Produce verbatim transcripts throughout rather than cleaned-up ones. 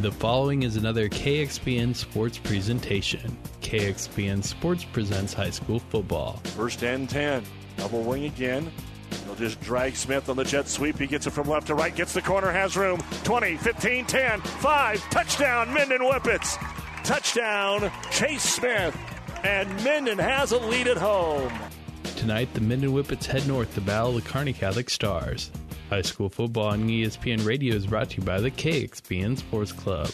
The following is another K X B N Sports presentation. K X B N Sports presents high school football. First and ten. Double wing again. They'll just drag Smith on the jet sweep. He gets it from left to right. Gets the corner. Has room. twenty, fifteen, ten, five. Touchdown, Minden Whippets. Touchdown, Chase Smith. And Minden has a lead at home. Tonight, the Minden Whippets head north to battle the Kearney Catholic Stars. High school football on E S P N Radio is brought to you by the K X P N Sports Club.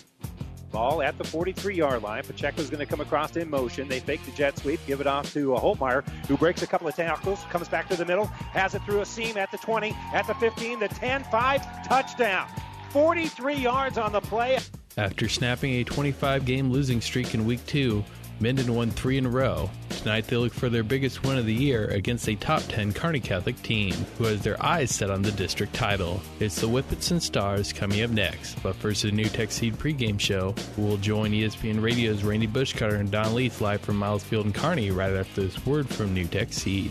Ball at the forty-three-yard line. Pacheco's going to come across in motion. They fake the jet sweep, give it off to Holtmeyer, who breaks a couple of tackles, comes back to the middle, has it through a seam at the twenty, at the fifteen, the ten, five, touchdown. forty-three yards on the play. After snapping a twenty-five game losing streak in Week two, Minden won three in a row. Tonight they look for their biggest win of the year against a top ten Kearney Catholic team, who has their eyes set on the district title. It's the Whippets and Stars coming up next, but first the New Tech Seed pregame show, who will join E S P N Radio's Randy Bushcutter and Don Leith live from Miles Field and Kearney right after this word from New Tech Seed.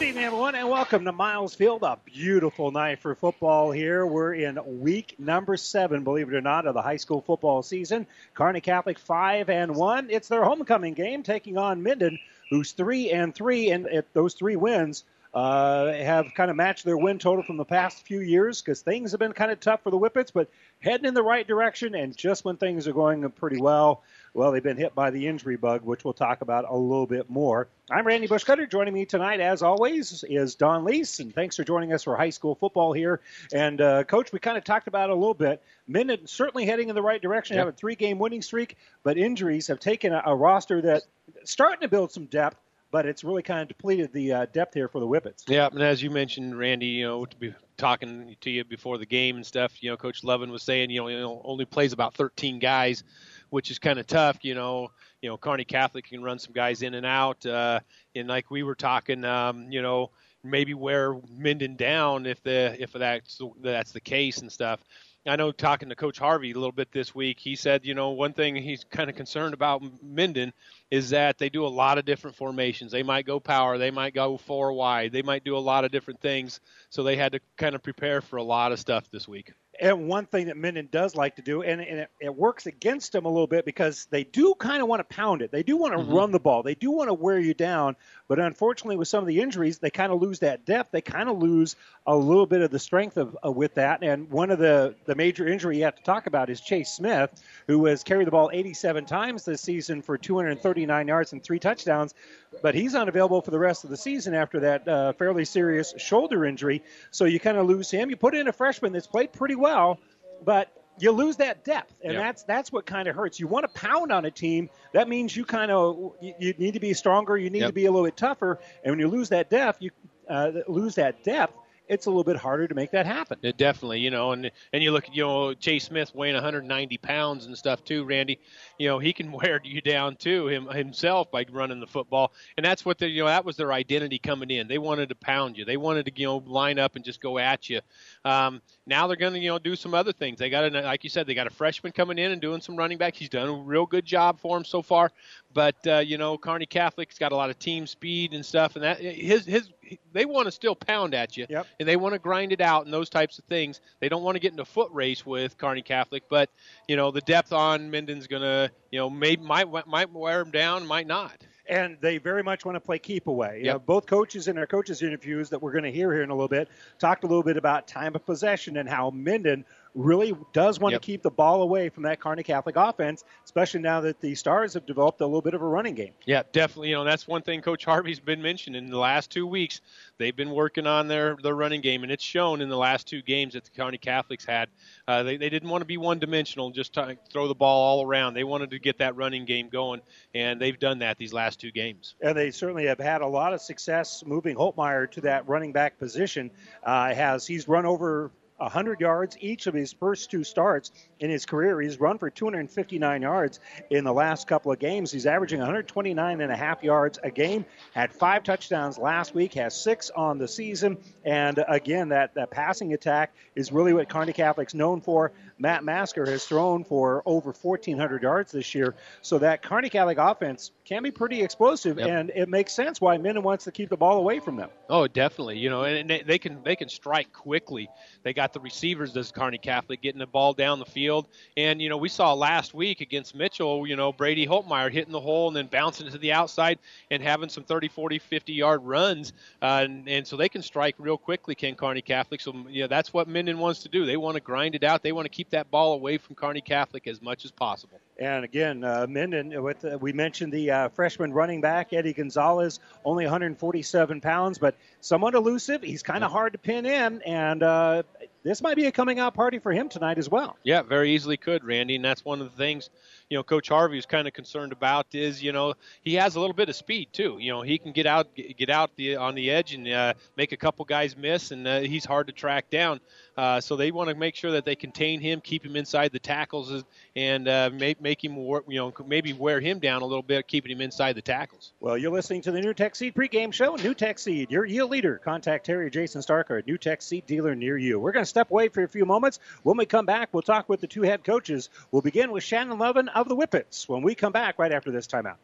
Good evening, everyone, and welcome to Miles Field. A beautiful night for football here. We're in week number seven, believe it or not, of the high school football season. Kearney Catholic five and one. It's their homecoming game, taking on Minden, who's three and three, and it, those three wins uh, have kind of matched their win total from the past few years because things have been kind of tough for the Whippets, but heading in the right direction. And just when things are going pretty well, well, they've been hit by the injury bug, which we'll talk about a little bit more. I'm Randy Bushcutter. Joining me tonight, as always, is Don Lease, and thanks for joining us for high school football here. And, uh, Coach, we kind of talked about it a little bit. Minden certainly heading in the right direction, yep. Having a three-game winning streak, but injuries have taken a, a roster that's starting to build some depth, but it's really kind of depleted the uh, depth here for the Whippets. Yeah, and as you mentioned, Randy, you know, to be talking to you before the game and stuff, you know, Coach Lovin was saying, you know, you know only plays about thirteen guys, which is kind of tough, you know. You know, Kearney Catholic can run some guys in and out, uh, and like we were talking, um, you know, maybe wear Minden down if the if that's that's the case and stuff. I know talking to Coach Harvey a little bit this week, he said, you know, one thing he's kind of concerned about Minden is that they do a lot of different formations. They might go power, they might go four wide, they might do a lot of different things. So they had to kind of prepare for a lot of stuff this week. And one thing that Minden does like to do, and, and it, it works against them a little bit because they do kind of want to pound it. They do want to mm-hmm. run the ball. They do want to wear you down. But unfortunately, with some of the injuries, they kind of lose that depth. They kind of lose a little bit of the strength of uh, with that. And one of the, the major injury you have to talk about is Chase Smith, who has carried the ball eighty-seven times this season for two hundred thirty-nine yards and three touchdowns. But he's unavailable for the rest of the season after that uh, fairly serious shoulder injury. So you kind of lose him. You put in a freshman that's played pretty well. Well, but you lose that depth, and yep. that's that's what kind of hurts. You want to pound on a team. That means you kind of you, you need to be stronger. You need yep. to be a little bit tougher. And when you lose that depth, you uh, lose that depth. It's a little bit harder to make that happen. It definitely, you know, and and you look, you know, Chase Smith weighing one hundred ninety pounds and stuff too, Randy. You know, he can wear you down too him, himself by running the football, and that's what the you know that was their identity coming in. They wanted to pound you. They wanted to you know line up and just go at you. Um, now they're going to you know do some other things. They got a, like you said, they got a freshman coming in and doing some running back. He's done a real good job for him so far. But uh, you know, Kearney Catholic's got a lot of team speed and stuff, and that his his they want to still pound at you, yep. and they want to grind it out and those types of things. They don't want to get into a foot race with Kearney Catholic, but you know, the depth on Minden's gonna you know maybe might might wear them down, might not. And they very much want to play keep away. You yep. know, both coaches in our coaches' interviews that we're going to hear here in a little bit talked a little bit about time of possession and how Minden really does want yep. to keep the ball away from that Kearney Catholic offense, especially now that the Stars have developed a little bit of a running game. Yeah, definitely. You know, that's one thing Coach Harvey's been mentioning in the last two weeks. They've been working on their, their running game, and it's shown in the last two games that the Kearney Catholics had. Uh, they, they didn't want to be one-dimensional and just t- throw the ball all around. They wanted to get that running game going, and they've done that these last two games. And they certainly have had a lot of success moving Holtmeyer to that running back position. Uh, has he's run over one hundred yards each of his first two starts in his career. He's run for two hundred fifty-nine yards in the last couple of games. He's averaging one hundred twenty-nine and a half yards a game. Had five touchdowns last week, has six on the season. And again, that, that passing attack is really what Kearney Catholic's known for. Matt Masker has thrown for over fourteen hundred yards this year. So that Kearney Catholic offense can be pretty explosive, yep. and it makes sense why Minden wants to keep the ball away from them. Oh, definitely. You know, and they, they can they can strike quickly. They got the receivers, does Kearney Catholic, getting the ball down the field. And, you know, we saw last week against Mitchell, you know, Brady Holtmeyer hitting the hole and then bouncing to the outside and having some thirty, forty, fifty-yard runs. Uh, and, and so they can strike real quickly, can Kearney Catholic. So, yeah, that's what Minden wants to do. They want to grind it out. They want to keep that ball away from Kearney Catholic as much as possible. And again, uh, Minden, with, uh, we mentioned the uh, freshman running back, Eddie Gonzalez, only one hundred forty-seven pounds, but somewhat elusive. He's kind of hard to pin in, and uh, this might be a coming-out party for him tonight as well. Yeah, very easily could, Randy, and that's one of the things, you know, Coach Harvey is kind of concerned about is, you know, he has a little bit of speed, too. You know, he can get out get out the, on the edge and uh, make a couple guys miss, and uh, he's hard to track down. Uh, so they want to make sure that they contain him, keep him inside the tackles, and uh, make, make him, you know, maybe wear him down a little bit, keeping him inside the tackles. Well, you're listening to the New Tech Seed pregame show. New Tech Seed, your yield leader. Contact Terry Jason Starker, New Tech Seed dealer near you. We're going to step away for a few moments. When we come back, we'll talk with the two head coaches. We'll begin with Shannon Lovin of the Whippets when we come back right after this timeout.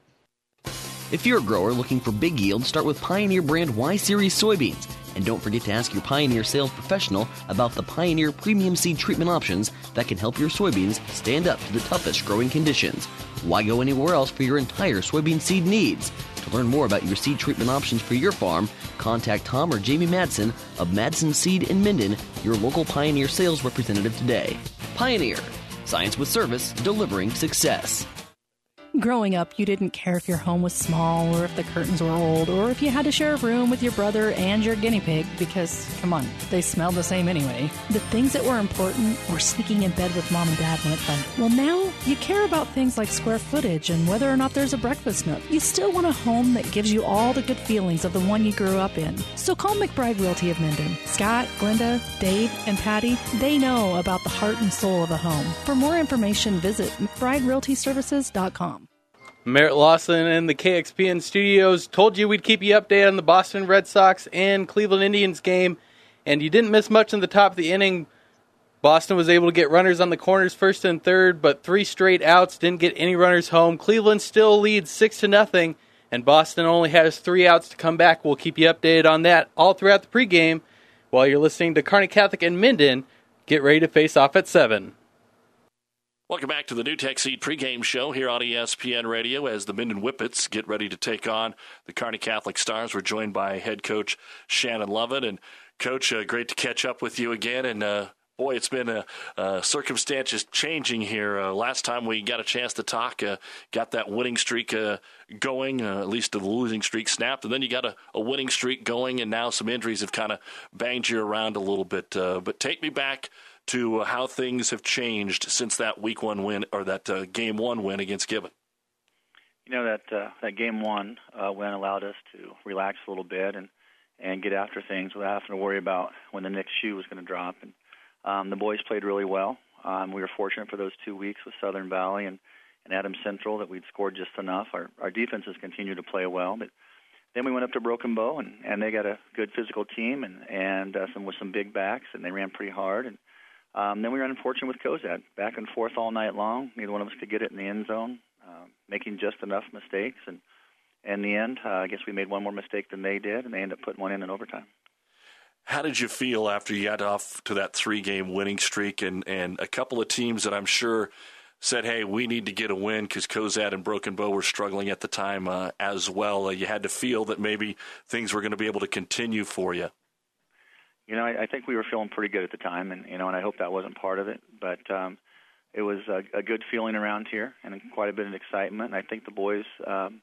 If you're a grower looking for big yield, start with Pioneer brand Y-Series soybeans. And don't forget to ask your Pioneer sales professional about the Pioneer premium seed treatment options that can help your soybeans stand up to the toughest growing conditions. Why go anywhere else for your entire soybean seed needs? To learn more about your seed treatment options for your farm, contact Tom or Jamie Madsen of Madsen Seed in Minden, your local Pioneer sales representative today. Pioneer, science with service, delivering success. Growing up, you didn't care if your home was small or if the curtains were old or if you had to share a room with your brother and your guinea pig because, come on, they smelled the same anyway. The things that were important were sneaking in bed with mom and dad when it thundered. Well, now you care about things like square footage and whether or not there's a breakfast nook. You still want a home that gives you all the good feelings of the one you grew up in. So call McBride Realty of Minden. Scott, Glenda, Dave, and Patty, they know about the heart and soul of a home. For more information, visit McBride Realty Services dot com. Merritt Lawson and the K X P N studios told you we'd keep you updated on the Boston Red Sox and Cleveland Indians game, and you didn't miss much in the top of the inning. Boston was able to get runners on the corners first and third, but three straight outs didn't get any runners home. Cleveland still leads six to nothing, and Boston only has three outs to come back. We'll keep you updated on that all throughout the pregame while you're listening to Kearney Catholic and Minden. Get ready to face off at seven. Welcome back to the New Tech Seed pregame show here on E S P N Radio as the Minden Whippets get ready to take on the Kearney Catholic Stars. We're joined by head coach Shannon Lovin. And, Coach, uh, great to catch up with you again. And, uh, boy, it's been a, a circumstances changing here. Uh, last time we got a chance to talk, uh, got that winning streak uh, going, uh, at least the losing streak snapped. And then you got a, a winning streak going, and now some injuries have kind of banged you around a little bit. Uh, but take me back to how things have changed since that week one win or that uh, game one win against Gibbon. You know, that uh, that game one uh, win allowed us to relax a little bit and, and get after things without having to worry about when the next shoe was going to drop. And um, the boys played really well. Um, we were fortunate for those two weeks with Southern Valley and, and Adams Central that we'd scored just enough. Our, our defenses continued to play well, but then we went up to Broken Bow, and, and they got a good physical team and, and uh, some with some big backs, and they ran pretty hard. And Um, then we were unfortunate with Kozad, back and forth all night long. Neither one of us could get it in the end zone, uh, making just enough mistakes. And in the end, uh, I guess we made one more mistake than they did, and they ended up putting one in in overtime. How did you feel after you got off to that three-game winning streak and, and a couple of teams that I'm sure said, hey, we need to get a win because Kozad and Broken Bow were struggling at the time uh, as well? Uh, you had to feel that maybe things were going to be able to continue for you. You know, I, I think we were feeling pretty good at the time, and you know, and I hope that wasn't part of it. But um, it was a, a good feeling around here, and quite a bit of excitement. And I think the boys, um,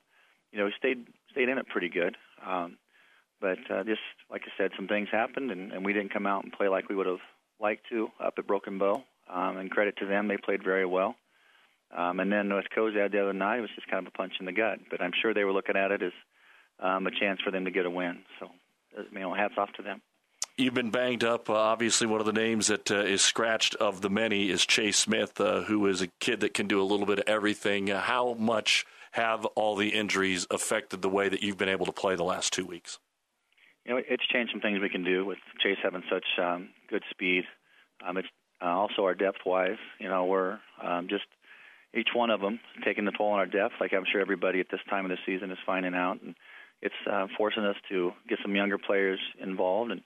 you know, stayed stayed in it pretty good. Um, but uh, just like I said, some things happened, and, and we didn't come out and play like we would have liked to up at Broken Bow. Um, and credit to them, they played very well. Um, and then with Kozad the other night, it was just kind of a punch in the gut. But I'm sure they were looking at it as um, a chance for them to get a win. So, you know, hats off to them. You've been banged up. Uh, obviously, one of the names that uh, is scratched of the many is Chase Smith, uh, who is a kid that can do a little bit of everything. Uh, how much have all the injuries affected the way that you've been able to play the last two weeks? You know, it's changed some things we can do with Chase having such um, good speed. Um, it's uh, also our depth-wise. You know, we're um, just each one of them taking the toll on our depth, like I'm sure everybody at this time of the season is finding out. And it's uh, forcing us to get some younger players involved. And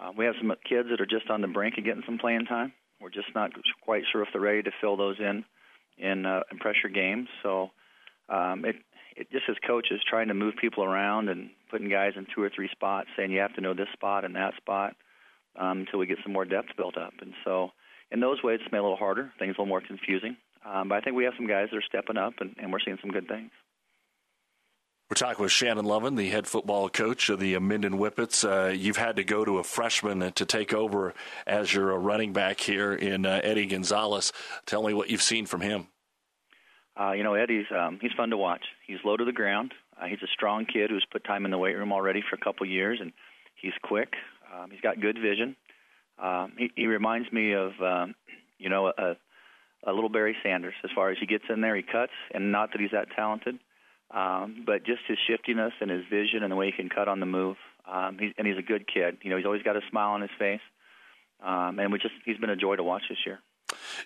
uh, we have some kids that are just on the brink of getting some playing time. We're just not quite sure if they're ready to fill those in in, uh, in pressure games. So um, it, it just as coaches trying to move people around and putting guys in two or three spots, saying you have to know this spot and that spot um, until we get some more depth built up. And so in those ways, it's made it a little harder. Things a little more confusing. Um, but I think we have some guys that are stepping up, and, and we're seeing some good things. We're talking with Shannon Lovin, the head football coach of the Minden Whippets. Uh, you've had to go to a freshman to take over as your running back here in uh, Eddie Gonzalez. Tell me what you've seen from him. Uh, you know, Eddie's um, he's fun to watch. He's low to the ground. Uh, he's a strong kid who's put time in the weight room already for a couple years, and he's quick. Um, he's got good vision. Um, he, he reminds me of, um, you know, a, a little Barry Sanders as far as he gets in there, he cuts, and not that he's that talented. Um, but just his shiftiness and his vision and the way he can cut on the move, um, he's, and he's a good kid. You know, he's always got a smile on his face, um, and we just—he's been a joy to watch this year.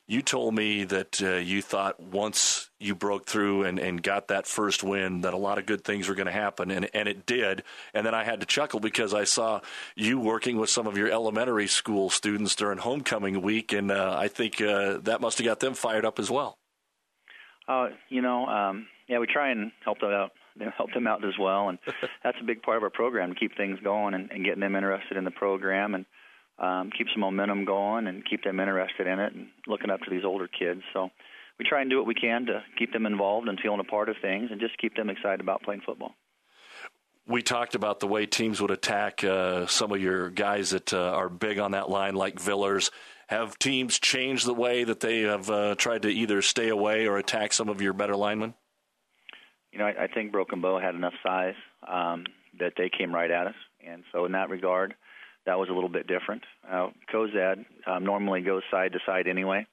You told me that uh, you thought once you broke through and, and got that first win that a lot of good things were going to happen, and, and it did. And then I had to chuckle because I saw you working with some of your elementary school students during homecoming week, and uh, I think uh, that must have got them fired up as well. Uh, you know, um, yeah, we try and help them out, you know, help them out as well, and that's a big part of our program to keep things going and, and getting them interested in the program and um, keep some momentum going and keep them interested in it and looking up to these older kids. So we try and do what we can to keep them involved and feeling a part of things and just keep them excited about playing football. We talked about the way teams would attack uh, some of your guys that uh, are big on that line, like Villers. Have teams changed the way that they have uh, tried to either stay away or attack some of your better linemen? You know, I, I think Broken Bow had enough size um, that they came right at us. And so in that regard, that was a little bit different. Uh, Cozad um, normally goes side to side anyway,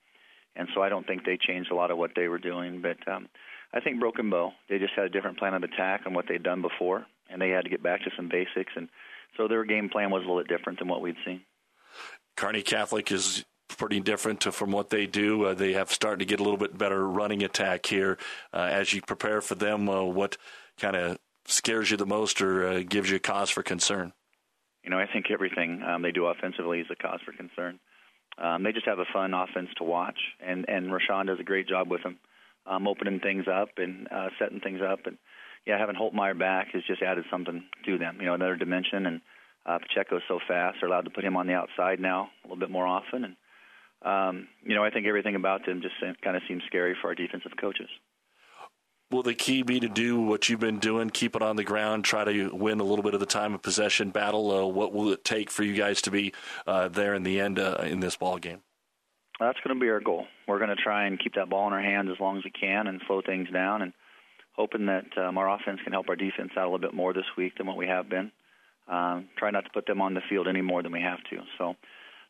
and so I don't think they changed a lot of what they were doing. But um, I think Broken Bow, they just had a different plan of attack than what they'd done before, and they had to get back to some basics. And so their game plan was a little bit different than what we'd seen. Kearney Catholic is pretty different from what they do. Uh, they have started to get a little bit better running attack here. Uh, as you prepare for them, uh, what kind of scares you the most or uh, gives you cause for concern? You know, I think everything um, they do offensively is a cause for concern. Um, they just have a fun offense to watch, and, and Rashawn does a great job with them, um, opening things up and uh, setting things up. And, yeah, having Holtmeyer back has just added something to them, you know, another dimension. And uh, Pacheco's so fast, they're allowed to put him on the outside now a little bit more often. And, um, you know, I think everything about them just kind of seems scary for our defensive coaches. Will the key be to do what you've been doing, keep it on the ground, try to win a little bit of the time of possession battle? Uh, what will it take for you guys to be uh, there in the end uh, in this ball game? That's going to be our goal. We're going to try and keep that ball in our hands as long as we can and slow things down, and hoping that um, our offense can help our defense out a little bit more this week than what we have been. Um, try not to put them on the field any more than we have to. So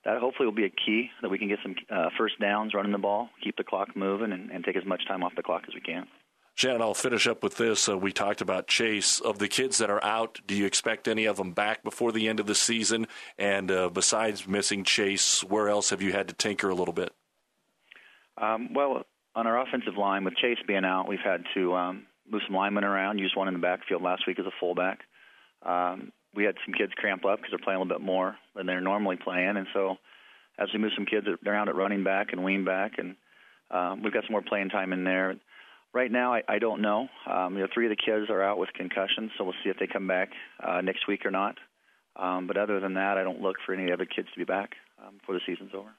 that hopefully will be a key that we can get some uh, first downs running the ball, keep the clock moving, and, and take as much time off the clock as we can. Shannon, I'll finish up with this. Uh, we talked about Chase. Of the kids that are out, do you expect any of them back before the end of the season? And uh, besides missing Chase, where else have you had to tinker a little bit? Um, well, on our offensive line, with Chase being out, we've had to um, move some linemen around, use one in the backfield last week as a fullback. Um, we had some kids cramp up because they're playing a little bit more than they're normally playing. And so as we move some kids around at running back and wing back, and um, we've got some more playing time in there. Right now, I, I don't know. Um, you know, three of the kids are out with concussions, so we'll see if they come back uh, next week or not. Um, but other than that, I don't look for any other kids to be back um, before the season's over.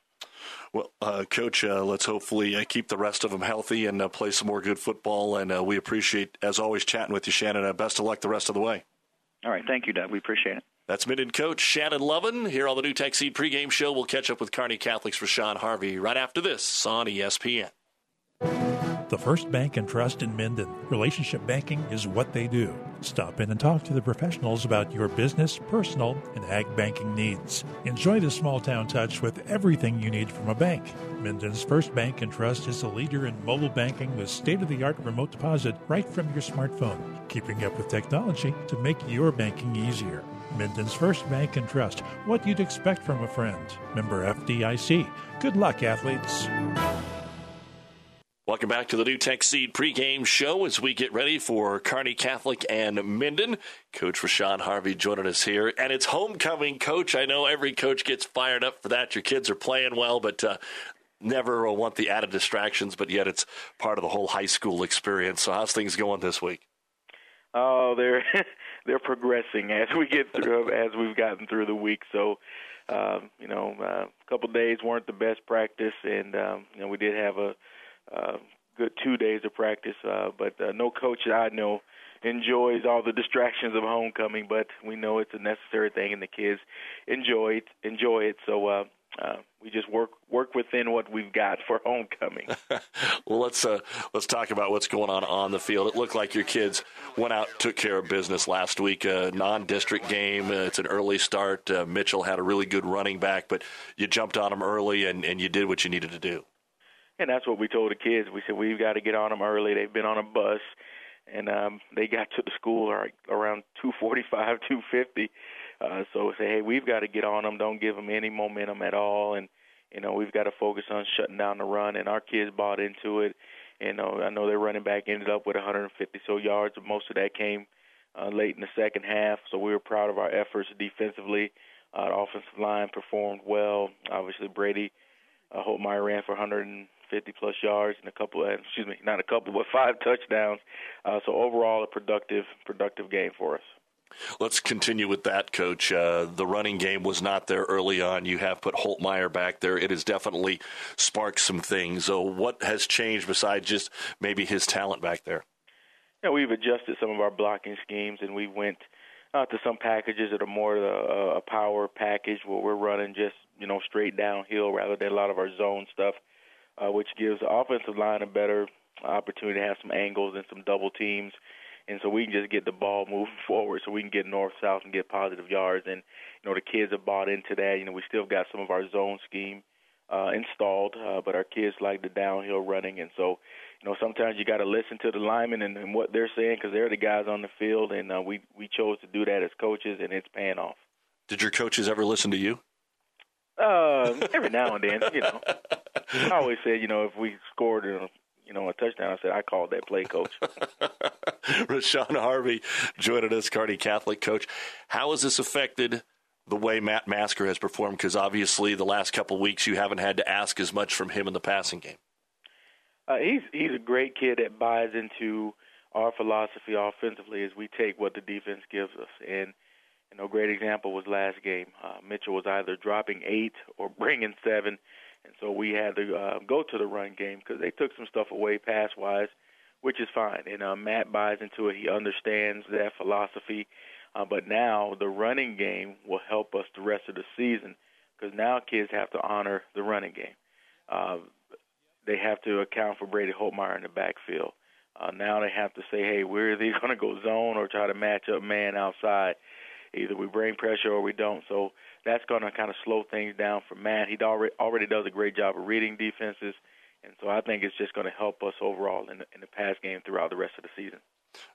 Well, uh, Coach, uh, let's hopefully uh, keep the rest of them healthy and uh, play some more good football. And uh, we appreciate, as always, chatting with you, Shannon. Uh, best of luck the rest of the way. All right. Thank you, Doug. We appreciate it. That's Minden coach Shannon Lovin here on the New Tech Seed pregame show. We'll catch up with Kearney Catholic's Rashawn Harvey right after this on E S P N. The First Bank and Trust in Minden. Relationship banking is what they do. Stop in and talk to the professionals about your business, personal, and ag banking needs. Enjoy the small-town touch with everything you need from a bank. Minden's First Bank and Trust is a leader in mobile banking with state-of-the-art remote deposit right from your smartphone, keeping up with technology to make your banking easier. Minden's First Bank and Trust, what you'd expect from a friend. Member F D I C. Good luck, athletes. Welcome back to the New Tech Seed pregame show as we get ready for Kearney Catholic and Minden. Coach Rashawn Harvey joining us here. And it's homecoming, Coach. I know every coach gets fired up for that. Your kids are playing well, but uh, never want the added distractions, but yet it's part of the whole high school experience. So how's things going this week? Oh, they're they're progressing as we get through, as we've gotten through the week. So, um, you know, uh, a couple of days weren't the best practice, and, um, you know, we did have a Uh, good two days of practice, uh, but uh, no coach that I know enjoys all the distractions of homecoming, but we know it's a necessary thing, and the kids enjoy it. Enjoy it. So uh, uh, we just work work within what we've got for homecoming. Well, let's uh, let's talk about what's going on on the field. It looked like your kids went out, took care of business last week. A non-district game. Uh, it's an early start. Uh, Mitchell had a really good running back, but you jumped on him early, and, and you did what you needed to do. And that's what we told the kids. We said, we've got to get on them early. They've been on a bus, and um, they got to the school around two forty-five, two fifty. Uh, so we said, hey, we've got to get on them. Don't give them any momentum at all. And, you know, we've got to focus on shutting down the run. And our kids bought into it. And uh, I know their running back ended up with one hundred fifty-so yards. Most of that came uh, late in the second half. So we were proud of our efforts defensively. Uh, the offensive line performed well. Obviously, Brady uh, Holtmeyer ran for one hundred fifty-plus yards and a couple, of, excuse me, not a couple, but five touchdowns. Uh, so overall, a productive, productive game for us. Let's continue with that, Coach. Uh, the running game was not there early on. You have put Holtmeyer back there. It has definitely sparked some things. So what has changed besides just maybe his talent back there? Yeah, we've adjusted some of our blocking schemes, and we went uh, to some packages that are more uh, a power package where we're running just, you know, straight downhill rather than a lot of our zone stuff. Uh, which gives the offensive line a better opportunity to have some angles and some double teams. And so we can just get the ball moving forward so we can get north-south and get positive yards. And, you know, the kids have bought into that. You know, we still got some of our zone scheme uh, installed, uh, but our kids like the downhill running. And so, you know, sometimes you got to listen to the linemen and, and what they're saying because they're the guys on the field, and uh, we, we chose to do that as coaches, and it's paying off. Did your coaches ever listen to you? Uh, every now and then, you know. I always said, you know, if we scored, you know, a touchdown, I said, I called that play, Coach. Rashawn Harvey joining us, Kearney Catholic coach. How has this affected the way Matt Masker has performed? Because obviously the last couple of weeks you haven't had to ask as much from him in the passing game. Uh, he's he's a great kid that buys into our philosophy offensively as we take what the defense gives us. And, you know, a great example was last game. Uh, Mitchell was either dropping eight or bringing seven. And so we had to uh, go to the run game because they took some stuff away pass-wise, which is fine. And uh, Matt buys into it. He understands that philosophy. Uh, but now the running game will help us the rest of the season because now kids have to honor the running game. Uh, they have to account for Brady Holtmeyer in the backfield. Uh, now they have to say, hey, we're either going to go zone or try to match up man outside. Either we bring pressure or we don't. So that's going to kind of slow things down for Matt. He already already does a great job of reading defenses, and so I think it's just going to help us overall in the, in the pass game throughout the rest of the season.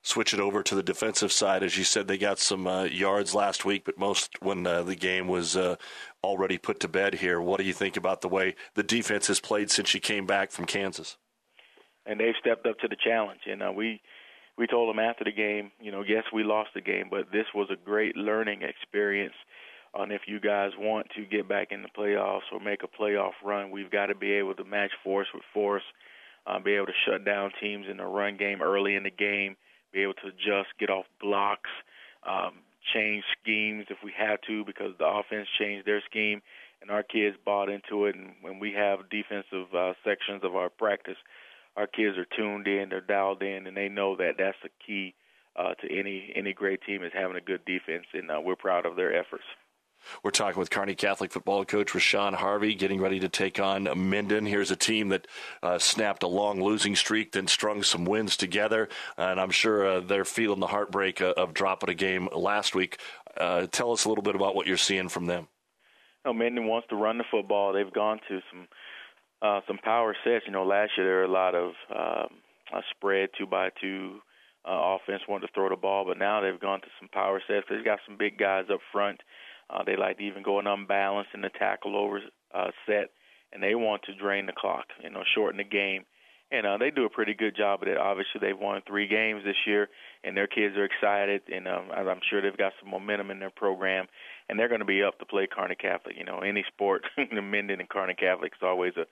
Switch it over to the defensive side. As you said, they got some uh, yards last week, but most when uh, the game was uh, already put to bed here. What do you think about the way the defense has played since you came back from Kansas? And they've stepped up to the challenge, and uh, we – We told them after the game, you know, yes, we lost the game, but this was a great learning experience on if you guys want to get back in the playoffs or make a playoff run, we've got to be able to match force with force, uh, be able to shut down teams in the run game early in the game, be able to adjust, get off blocks, um, change schemes if we have to because the offense changed their scheme, and our kids bought into it. And when we have defensive uh, sections of our practice, our kids are tuned in, they're dialed in, and they know that that's the key uh, to any any great team is having a good defense, and uh, we're proud of their efforts. We're talking with Kearney Catholic football coach Rashawn Harvey, getting ready to take on Minden. Here's a team that uh, snapped a long losing streak, then strung some wins together, and I'm sure uh, they're feeling the heartbreak uh, of dropping a game last week. Uh, tell us a little bit about what you're seeing from them. You know, Minden wants to run the football. They've gone to some uh, some power sets. You know, last year there were a lot of um, a spread, two-by-two. Uh, offense wanted to throw the ball, but now they've gone to some power sets. They've got some big guys up front. Uh, they like to even go an unbalanced and a tackle over uh, set, and they want to drain the clock, you know, shorten the game. And uh, they do a pretty good job of it. Obviously, they've won three games this year, and their kids are excited, and um, I'm sure they've got some momentum in their program, and they're going to be up to play Kearney Catholic. You know, any sport, Minden and Kearney Catholic is always a,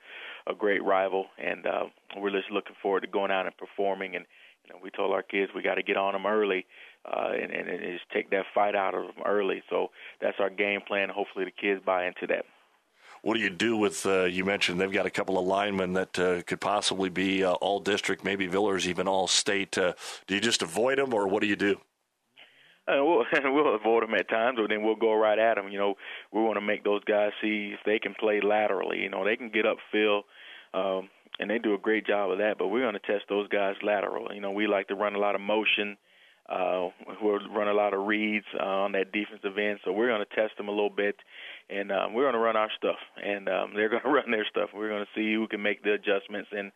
a great rival, and uh, we're just looking forward to going out and performing. And You know, we told our kids we got to get on them early uh, and, and, and just take that fight out of them early. So that's our game plan. Hopefully the kids buy into that. What do you do with, uh, you mentioned they've got a couple of linemen that uh, could possibly be uh, all district, maybe Villers, even all state. Uh, do you just avoid them, or what do you do? Uh, we'll, we'll avoid them at times, but then we'll go right at them. You know, we want to make those guys see if they can play laterally. You know, they can get upfield. Um, And they do a great job of that, but we're going to test those guys lateral. You know, we like to run a lot of motion. Uh, we'll run a lot of reads uh, on that defensive end, so we're going to test them a little bit. And um, we're going to run our stuff, and um, they're going to run their stuff. We're going to see who can make the adjustments, and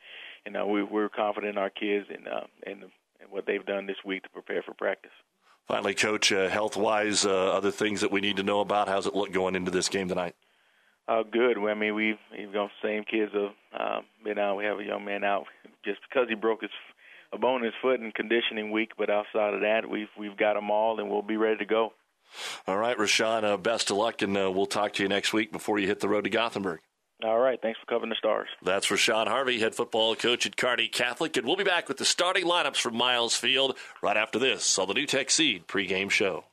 you know, we, we're confident in our kids and, uh, and, and what they've done this week to prepare for practice. Finally, Coach, uh, health-wise, uh, other things that we need to know about, how's it look going into this game tonight? Uh, good. I mean, we've, we've got the same kids have uh, been out. We have a young man out just because he broke his a bone in his foot in conditioning week. But outside of that, we've we've got them all, and we'll be ready to go. All right, Rashawn, uh, best of luck, and uh, we'll talk to you next week before you hit the road to Gothenburg. All right, thanks for covering the Stars. That's Rashawn Harvey, head football coach at Kearney Catholic, and we'll be back with the starting lineups from Miles Field right after this on the New Tech Seed pregame show.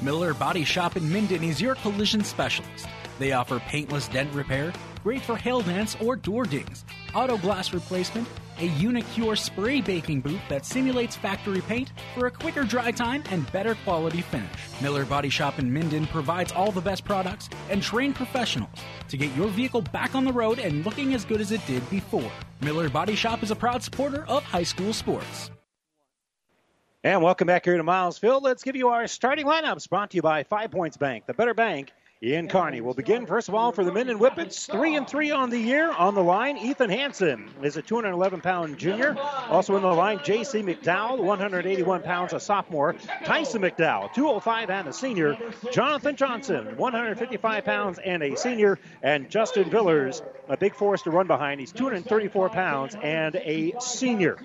Miller Body Shop in Minden is your collision specialist. They offer paintless dent repair, great for hail dents or door dings, auto glass replacement, a Unicure spray baking booth that simulates factory paint for a quicker dry time and better quality finish. Miller Body Shop in Minden provides all the best products and trained professionals to get your vehicle back on the road and looking as good as it did before. Miller Body Shop is a proud supporter of high school sports. And welcome back here to Miles Field. Let's give you our starting lineups brought to you by Five Points Bank, the better bank in Kearney. We'll begin, first of all, for the Minden Whippets, three and three on the year. On the line, Ethan Hansen is a two hundred eleven pound junior. Also on the line, J C McDowell, one hundred eighty-one pounds, a sophomore. Tyson McDowell, two oh five and a senior. Jonathan Johnson, one hundred fifty-five pounds and a senior. And Justin Villers, a big force to run behind. He's two hundred thirty-four pounds and a senior.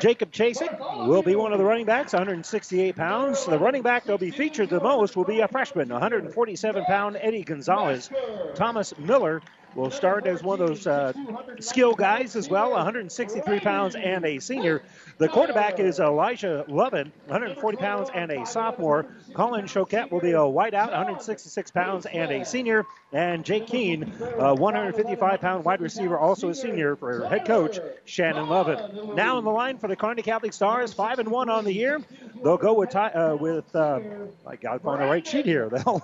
Jacob Chasik will be one of the running backs, one hundred sixty-eight pounds. The running back that will be featured the most will be a freshman, one hundred forty-seven pound Eddie Gonzalez. Thomas Miller will start as one of those uh, skill guys as well, one hundred sixty-three pounds and a senior. The quarterback is Elijah Lovin, one hundred forty pounds and a sophomore. Colin Choquette will be a wideout, one hundred sixty-six pounds and a senior. And Jake Keene, a one hundred fifty-five pound wide receiver, also a senior, for head coach Shannon Lovin. Now on the line for the Kearney Catholic Stars, five and one on the year. They'll go with Ty, uh, with uh, I got it on the right sheet here. They'll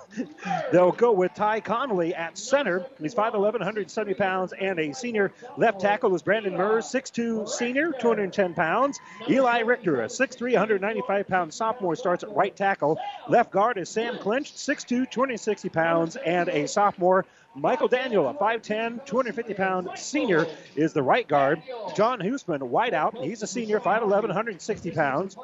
they'll go with Ty Connolly at center. He's five eleven, one hundred seventy pounds and a senior. Left tackle is Brandon Murs, six two senior, two hundred ten pounds. Eli Richter, a six three, one hundred ninety-five pound sophomore, starts at right tackle. Left guard is Sam Clinch, six two, two hundred sixty pounds and a sophomore. Michael Daniel, a five ten, two hundred fifty pound senior, is the right guard. John Hoosman, wideout, he's a senior, five eleven, one hundred sixty pounds.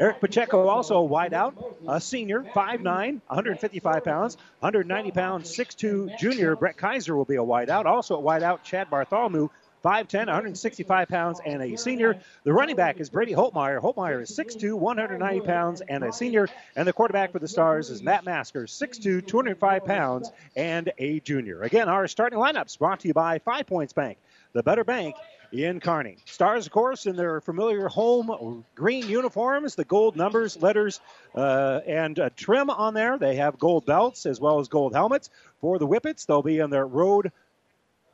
Eric Pacheco, also a wideout, a senior, five nine, one hundred fifty-five pounds, one hundred ninety pounds, six two junior. Brett Kaiser will be a wideout. Also a wideout, Chad Bartholomew, five ten, one hundred sixty-five pounds, and a senior. The running back is Brady Holtmeyer. Holtmeyer is six two, one hundred ninety pounds, and a senior. And the quarterback for the Stars is Matt Masker, six two, two hundred five pounds, and a junior. Again, our starting lineups brought to you by Five Points Bank, the better bank in Kearney. Stars, of course, in their familiar home green uniforms, the gold numbers, letters, uh, and uh, trim on there. They have gold belts as well as gold helmets. For the Whippets, they'll be in their road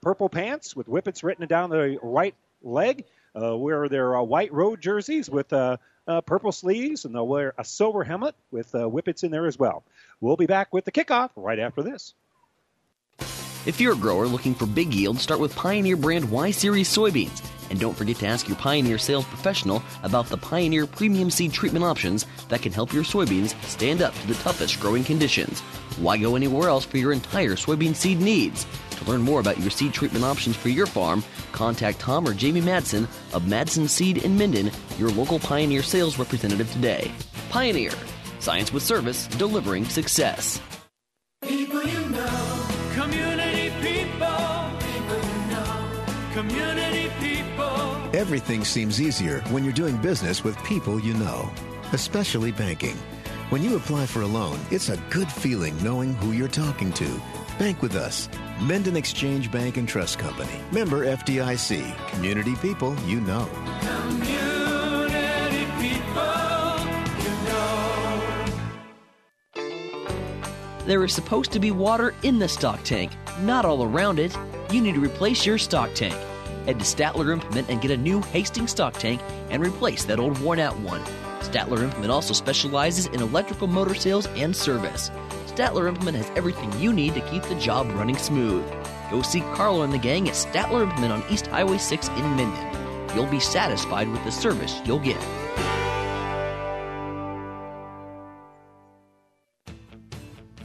purple pants with Whippets written down the right leg. Uh, wear their uh, white road jerseys with uh, uh, purple sleeves, and they'll wear a silver helmet with uh, Whippets in there as well. We'll be back with the kickoff right after this. If you're a grower looking for big yield, start with Pioneer brand Y-Series soybeans. And don't forget to ask your Pioneer sales professional about the Pioneer premium seed treatment options that can help your soybeans stand up to the toughest growing conditions. Why go anywhere else for your entire soybean seed needs? To learn more about your seed treatment options for your farm, contact Tom or Jamie Madsen of Madsen Seed in Minden, your local Pioneer sales representative today. Pioneer, science with service, delivering success. People you know, community. Community people. Everything seems easier when you're doing business with people you know, especially banking. When you apply for a loan, it's a good feeling knowing who you're talking to. Bank with us. Minden Exchange Bank and Trust Company. Member F D I C. Community people you know. Community people you know. There is supposed to be water in the stock tank, not all around it. You need to replace your stock tank. Head to Statler Implement and get a new Hastings stock tank and replace that old worn-out one. Statler Implement also specializes in electrical motor sales and service. Statler Implement has everything you need to keep the job running smooth. Go see Carlo and the gang at Statler Implement on East Highway six in Minden. You'll be satisfied with the service you'll get.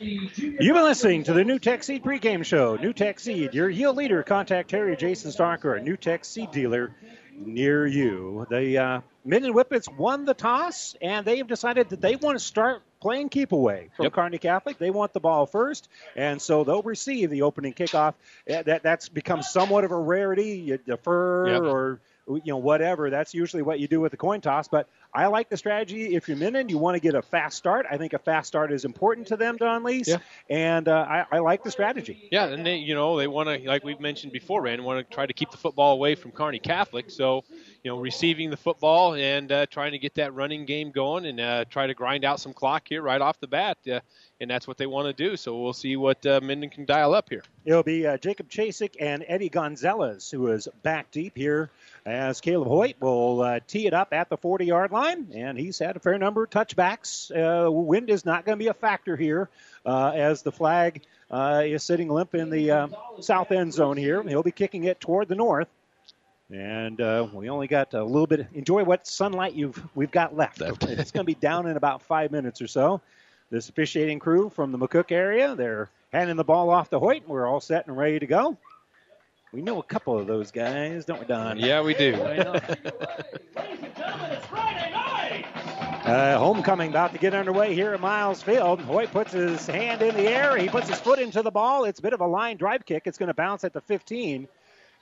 You've been listening to the New Tech Seed pregame show. New Tech Seed, your yield leader. Contact Terry Jason Starker, a New Tech Seed dealer near you. The uh, Minden Whippets won the toss, and they've decided that they want to start playing keep away from yep. Kearney Catholic. They want the ball first, and so they'll receive the opening kickoff. That That's become somewhat of a rarity. You defer yep. or you know whatever. That's usually what you do with the coin toss, but I like the strategy. If you're Minden, you want to get a fast start. I think a fast start is important to them, Don Lees, yeah. and uh, I, I like the strategy. Yeah, and they, you know, they want to, like we've mentioned before, Rand, want to try to keep the football away from Kearney Catholic. So, you know, receiving the football and uh, trying to get that running game going and uh, try to grind out some clock here right off the bat. Uh, And that's what they want to do. So we'll see what uh, Minden can dial up here. It'll be uh, Jacob Chasik and Eddie Gonzalez, who is back deep here, as Caleb Hoyt will uh, tee it up at the forty-yard line. And he's had a fair number of touchbacks. Uh, wind is not going to be a factor here uh, as the flag uh, is sitting limp in the uh, south end zone here. He'll be kicking it toward the north. And uh, we only got a little bit. Enjoy what sunlight you've we've got left. It's going to be down in about five minutes or so. This officiating crew from the McCook area, they're handing the ball off to Hoyt. We're all set and ready to go. We know a couple of those guys, don't we, Don? Yeah, we do. uh, homecoming about to get underway here at Miles Field. Hoyt puts his hand in the air. He puts his foot into the ball. It's a bit of a line drive kick. It's going to bounce at the fifteen.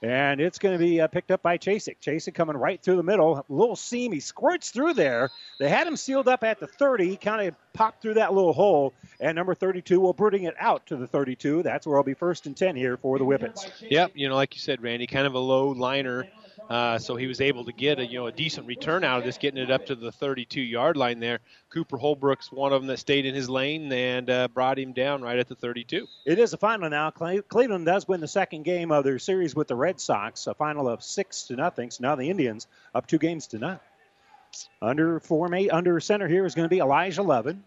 And it's going to be uh, picked up by Chasik. Chasik coming right through the middle. A little seam. He squirts through there. They had him sealed up at the thirty. He kind of popped through that little hole. And number thirty-two will bring it out to the thirty-two. That's where I'll be first and ten here for the Whippets. Yep. You know, like you said, Randy, kind of a low liner. Uh, so he was able to get a, you know, a decent return out of this, getting it up to the thirty-two-yard line there. Cooper Holbrook's one of them that stayed in his lane and uh, brought him down right at the thirty-two. It is a final now. Cle- Cleveland does win the second game of their series with the Red Sox, a final of six to nothing. So now the Indians up two games to none. Under form eight, under center here is going to be Elijah Lovin.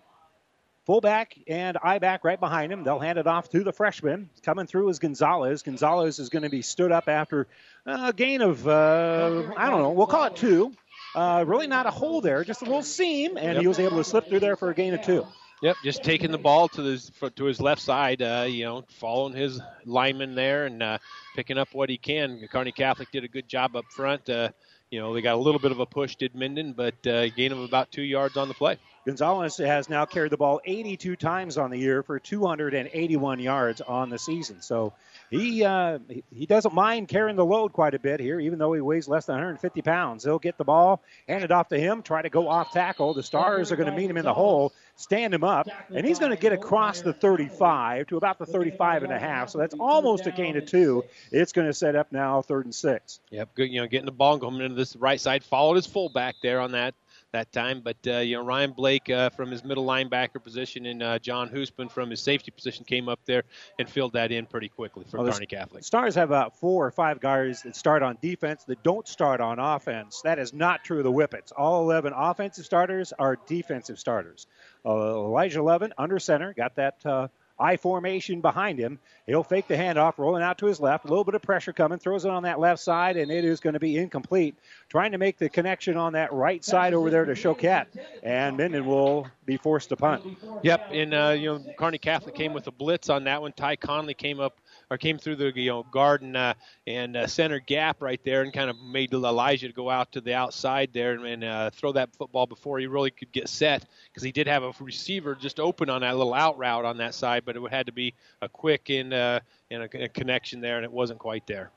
Fullback and I-back right behind him. They'll hand it off to the freshman. Coming through is Gonzalez. Gonzalez is going to be stood up after a gain of, uh, I don't know, we'll call it two. Uh, really not a hole there, just a little seam, and yep. he was able to slip through there for a gain of two. Yep, just taking the ball to his, to his left side, uh, you know, following his lineman there and uh, picking up what he can. Kearney Catholic did a good job up front. Uh, you know, they got a little bit of a push, did Minden, but a uh, gain of about two yards on the play. Gonzalez has now carried the ball eighty-two times on the year for two hundred eighty-one yards on the season. So he uh, he doesn't mind carrying the load quite a bit here, even though he weighs less than one hundred fifty pounds. He'll get the ball, hand it off to him, try to go off tackle. The Stars are going to meet him in the hole, stand him up, and he's going to get across the thirty-five to about the thirty-five and a half. So that's almost a gain of two. It's going to set up now third and six. Yep, good. You know, getting the ball going into this right side. Followed his fullback there on that. that time, but uh, you know Ryan Blake uh, from his middle linebacker position and uh, John Hoosman from his safety position came up there and filled that in pretty quickly for well, Kearney Catholic. Stars have about four or five guys that start on defense that don't start on offense. That is not true of the Whippets. All eleven offensive starters are defensive starters. Uh, Elijah Lovin, under center, got that uh, I formation behind him. He'll fake the handoff, rolling out to his left. A little bit of pressure coming, throws it on that left side, and it is going to be incomplete. Trying to make the connection on that right side over there to Choquette, and Minden will be forced to punt. Yep, and uh, you know Kearney Catholic came with a blitz on that one. Ty Conley came up or came through the you know guard and, uh, and uh, center gap right there, and kind of made Elijah to go out to the outside there and, and uh, throw that football before he really could get set, because he did have a receiver just open on that little out route on that side, but it had to be a quick and uh, and a, a connection there, and it wasn't quite there.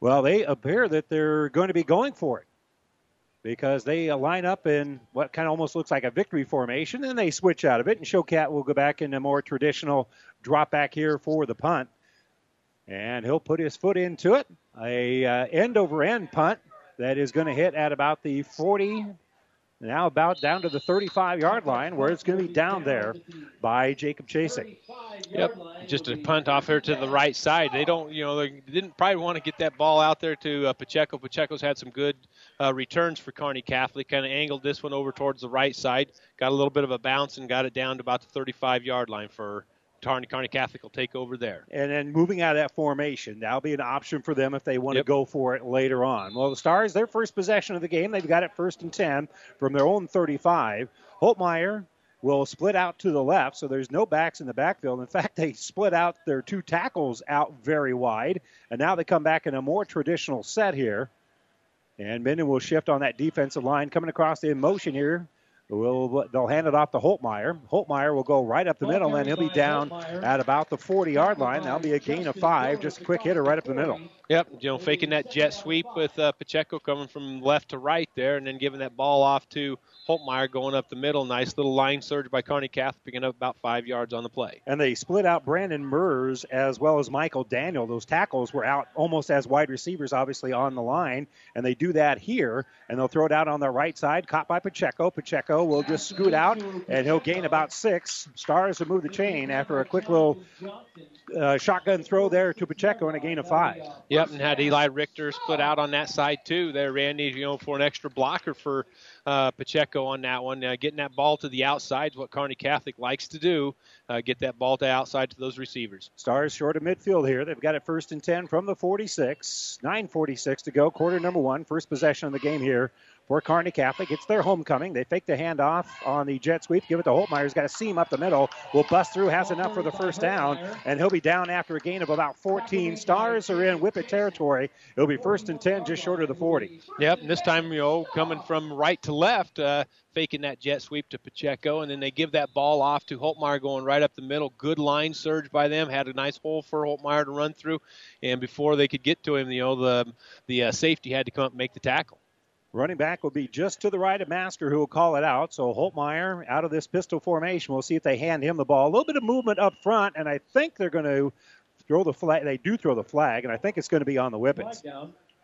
Well, they appear that they're going to be going for it, because they line up in what kind of almost looks like a victory formation, and they switch out of it, and Choquette will go back in a more traditional drop back here for the punt. And he'll put his foot into it, a uh, end-over-end punt that is going to hit at about the forty, now about down to the thirty-five-yard line, where it's going to be down there by Jacob Chasing. Yep, just a punt off here to the right side. They don't, you know, they didn't probably want to get that ball out there to uh, Pacheco. Pacheco's had some good uh, returns for Kearney Catholic. Kind of angled this one over towards the right side, got a little bit of a bounce and got it down to about the thirty-five-yard line for Kearney Catholic will take over there. And then moving out of that formation, that'll be an option for them if they want yep. to go for it later on. Well, the Stars, their first possession of the game, they've got it first and ten from their own thirty-five. Holtmeyer will split out to the left, so there's no backs in the backfield. In fact, they split out their two tackles out very wide, and now they come back in a more traditional set here. And Minden will shift on that defensive line coming across the motion here. We'll, they'll hand it off to Holtmeyer. Holtmeyer will go right up the middle, and he'll be down at about the forty-yard line. That'll be a gain of five, just a quick hitter right up the middle. Yep, you know, faking that jet sweep with uh, Pacheco coming from left to right there, and then giving that ball off to Holtmeyer going up the middle. Nice little line surge by Kearney Catholic, picking up about five yards on the play. And they split out Brandon Murs as well as Michael Daniel. Those tackles were out almost as wide receivers, obviously, on the line, and they do that here, and they'll throw it out on the right side, caught by Pacheco. Pacheco will just scoot out, and he'll gain about six. Stars will move the chain after a quick little uh, shotgun throw there to Pacheco and a gain of five. Yep, and had Eli Richter split out on that side, too. There, Randy, you know, for an extra blocker for uh, Pacheco on that one. Uh, getting that ball to the outside is what Kearney Catholic likes to do, uh, get that ball to outside to those receivers. Stars short of midfield here. They've got it first and ten from the forty-six. nine forty-six to go, quarter number one. First possession of the game here for Kearney Catholic. It's their homecoming. They fake the handoff on the jet sweep. Give it to Holtmeyer. He's got a seam up the middle. Will bust through. Has enough for the first down. And he'll be down after a gain of about fourteen. Stars are in Whippet territory. It'll be first and ten, just short of the forty. Yep, and this time, you know, coming from right to left, uh, faking that jet sweep to Pacheco. And then they give that ball off to Holtmeyer going right up the middle. Good line surge by them. Had a nice hole for Holtmeyer to run through. And before they could get to him, you know, the, the uh, safety had to come up and make the tackle. Running back will be just to the right of Masker, who will call it out. So Holtmeyer out of this pistol formation. We'll see if they hand him the ball. A little bit of movement up front, and I think they're going to throw the flag. They do throw the flag, and I think it's going to be on the Whippets.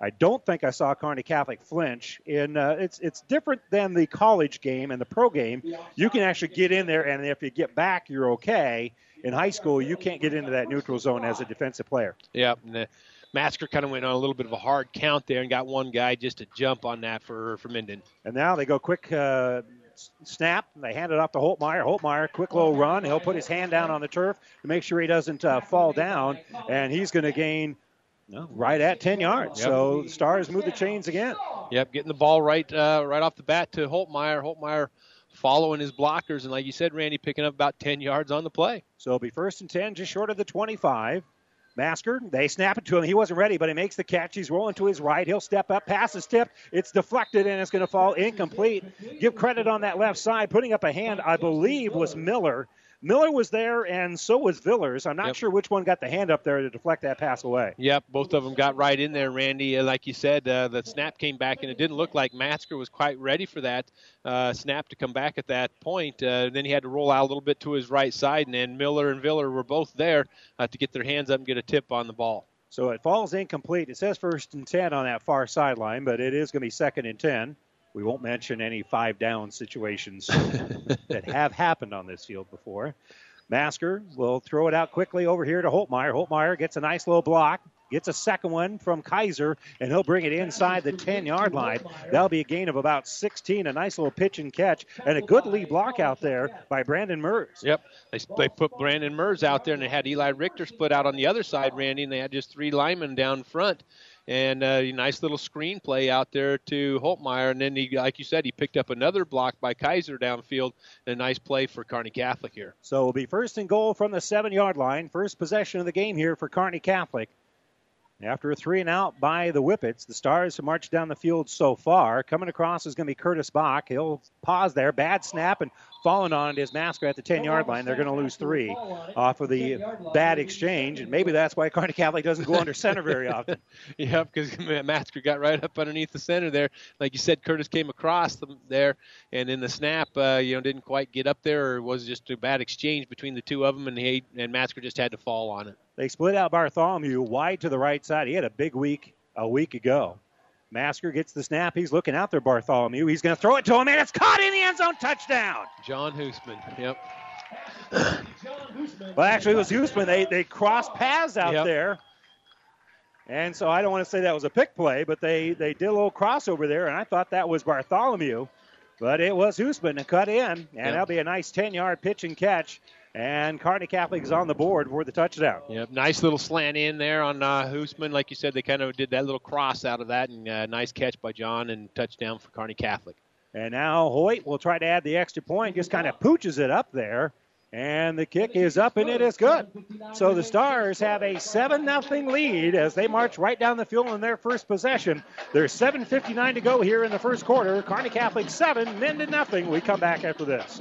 I don't think I saw Kearney Catholic flinch. In, uh, it's it's different than the college game and the pro game. You can actually get in there, and if you get back, you're okay. In high school, you can't get into that neutral zone as a defensive player. Yep, yeah. Masker kind of went on a little bit of a hard count there and got one guy just to jump on that for, for Minden. And now they go quick uh, snap, and they hand it off to Holtmeyer. Holtmeyer, quick low run. He'll put his hand down on the turf to make sure he doesn't uh, fall down, and he's going to gain no, right at ten yards. Yep. So the Stars move the chains again. Yep, getting the ball right, uh, right off the bat to Holtmeyer. Holtmeyer following his blockers, and like you said, Randy, picking up about ten yards on the play. So it'll be first and ten, just short of the twenty-five. Masker, they snap it to him. He wasn't ready, but he makes the catch. He's rolling to his right. He'll step up. Pass is tipped. It's deflected, and it's going to fall incomplete. Give credit on that left side. Putting up a hand, I believe, was Miller. Miller was there, and so was Villers. I'm not yep. sure which one got the hand up there to deflect that pass away. Yep, both of them got right in there, Randy. Like you said, uh, the snap came back, and it didn't look like Masker was quite ready for that uh, snap to come back at that point. Uh, then he had to roll out a little bit to his right side, and then Miller and Viller were both there uh, to get their hands up and get a tip on the ball. So it falls incomplete. It says first and ten on that far sideline, but it is going to be second and ten. We won't mention any five-down situations that have happened on this field before. Masker will throw it out quickly over here to Holtmeyer. Holtmeyer gets a nice low block, gets a second one from Kaiser, and he'll bring it inside the ten-yard line. That'll be a gain of about sixteen, a nice little pitch and catch, and a good lead block out there by Brandon Mers. Yep, they, they put Brandon Mers out there, and they had Eli Richter split out on the other side, Randy, and they had just three linemen down front. And a nice little screen play out there to Holtmeyer. And then, he, like you said, he picked up another block by Kaiser downfield. And a nice play for Kearney Catholic here. So it'll be first and goal from the seven-yard line. First possession of the game here for Kearney Catholic. After a three and out by the Whippets, the Stars have marched down the field so far. Coming across is going to be Curtis Bach. He'll pause there. Bad snap and falling on it is Masker at the ten-yard line. They're going to lose three off of the bad exchange, and maybe that's why Kearney Catholic doesn't go under center very often. Yep, because Masker got right up underneath the center there. Like you said, Curtis came across the, there, and in the snap, uh, you know, didn't quite get up there, or was just a bad exchange between the two of them, and, he, and Masker just had to fall on it. They split out Bartholomew wide to the right side. He had a big week a week ago. Masker gets the snap. He's looking out there, Bartholomew. He's going to throw it to him, and it's caught in the end zone. Touchdown. John Hoosman, yep. Well, actually, it was Hoosman. They, they crossed paths out yep. there. And so I don't want to say that was a pick play, but they, they did a little crossover there, and I thought that was Bartholomew. But it was Hoosman to cut in, and yep. that'll be a nice ten-yard pitch and catch. And Kearney Catholic is on the board for the touchdown. Yep, nice little slant in there on uh, Hoosman. Like you said, they kind of did that little cross out of that, and uh, nice catch by John and touchdown for Kearney Catholic. And now Hoyt will try to add the extra point, just kind of pooches it up there, and the kick is up, and it is good. So the Stars have a seven nothing lead as they march right down the field in their first possession. There's seven fifty-nine to go here in the first quarter. Kearney Catholic seven, Minden nothing. We come back after this.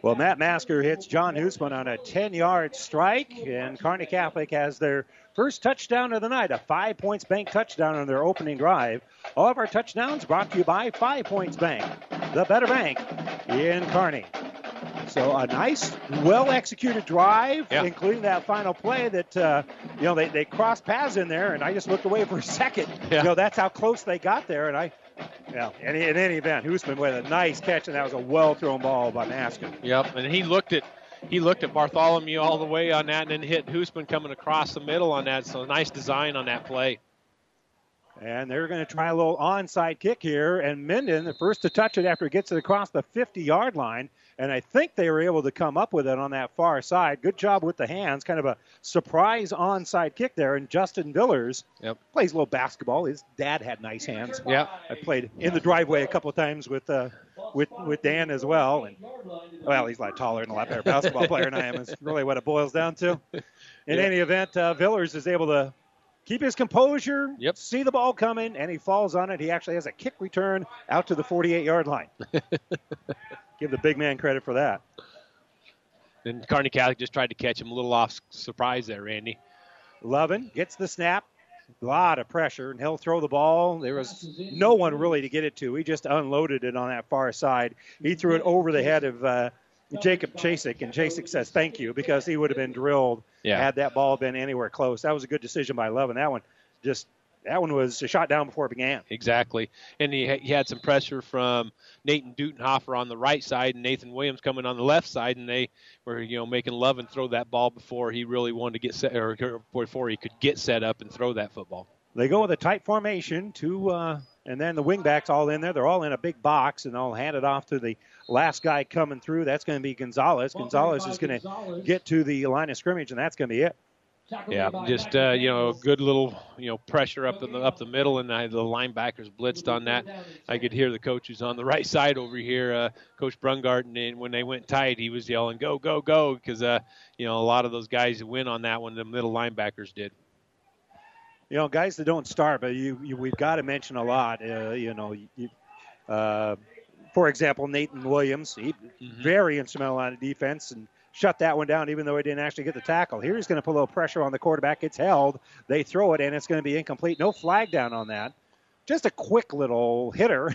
Well, Matt Masker hits John Hoosman on a ten-yard strike, and Kearney Catholic has their first touchdown of the night, a Five Points Bank touchdown on their opening drive. All of our touchdowns brought to you by Five Points Bank, the better bank in Kearney. So a nice, well-executed drive, yeah. including that final play that, uh, you know, they, they crossed paths in there, and I just looked away for a second. Yeah. You know, that's how close they got there, and I... Yeah, and in any event, Hoosman with a nice catch, and that was a well-thrown ball by Masker. Yep, and he looked at he looked at Bartholomew all the way on that, and then hit Hoosman coming across the middle on that. So nice design on that play. And they're going to try a little onside kick here, and Minden, the first to touch it after it gets it across the fifty-yard line, and I think they were able to come up with it on that far side. Good job with the hands, kind of a surprise onside kick there, and Justin Villers yep. plays a little basketball. His dad had nice hands. Yep. I played in the driveway a couple of times with uh, with with Dan as well. And well, he's a lot taller and a lot better basketball player than I am. It's really what it boils down to. In yep. any event, uh, Villers is able to keep his composure, yep. see the ball coming, and he falls on it. He actually has a kick return out to the forty-eight-yard line. Give the big man credit for that. And Kearney Catholic just tried to catch him a little off surprise there, Randy. Lovin gets the snap. A lot of pressure, and he'll throw the ball. There was no one really to get it to. He just unloaded it on that far side. He threw it over the head of uh, Jacob Chasik, and Chasik says thank you because he would have been drilled yeah. had that ball been anywhere close. That was a good decision by Lovin. That one just that one was shot down before it began. Exactly, and he, he had some pressure from Nathan Dutenhofer on the right side and Nathan Williams coming on the left side, and they were you know making Lovin throw that ball before he really wanted to get set or before he could get set up and throw that football. They go with a tight formation, two, uh, and then the wingbacks all in there. They're all in a big box, and they'll hand it off to the last guy coming through. That's going to be Gonzalez. Gonzalez is going to get to the line of scrimmage, and that's going to be it. Yeah, just, uh, you know, good little, you know, pressure up the, up the middle, and I, the linebackers blitzed on that. I could hear the coaches on the right side over here, uh, Coach Brungarten, and when they went tight, he was yelling, go, go, go, because, uh, you know, a lot of those guys who went on that one, the middle linebackers did. You know, guys that don't start, but you, you we've got to mention a lot, uh, you know, you, uh, for example, Nathan Williams, he mm-hmm. very instrumental on the defense, and shut that one down, even though he didn't actually get the tackle. Here he's going to put a little pressure on the quarterback. It's held. They throw it, and it's going to be incomplete. No flag down on that. Just a quick little hitter,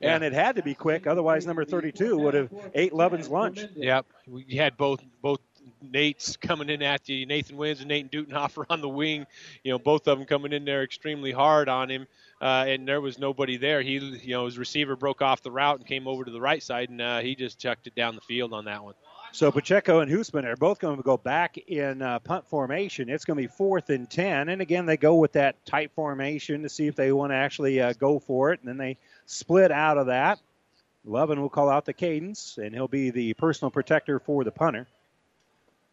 and yeah. it had to be quick. Otherwise, number thirty-two would have ate Lovin's lunch. Yep. We had both both Nates coming in at you. Nathan Williams and Nathan Dutenhofer on the wing. You know, both of them coming in there extremely hard on him. Uh, and there was nobody there. He, you know, his receiver broke off the route and came over to the right side, and uh, he just chucked it down the field on that one. So Pacheco and Hoosman are both going to go back in uh, punt formation. It's going to be fourth and ten. And, again, they go with that tight formation to see if they want to actually uh, go for it. And then they split out of that. Lovin will call out the cadence, and he'll be the personal protector for the punter.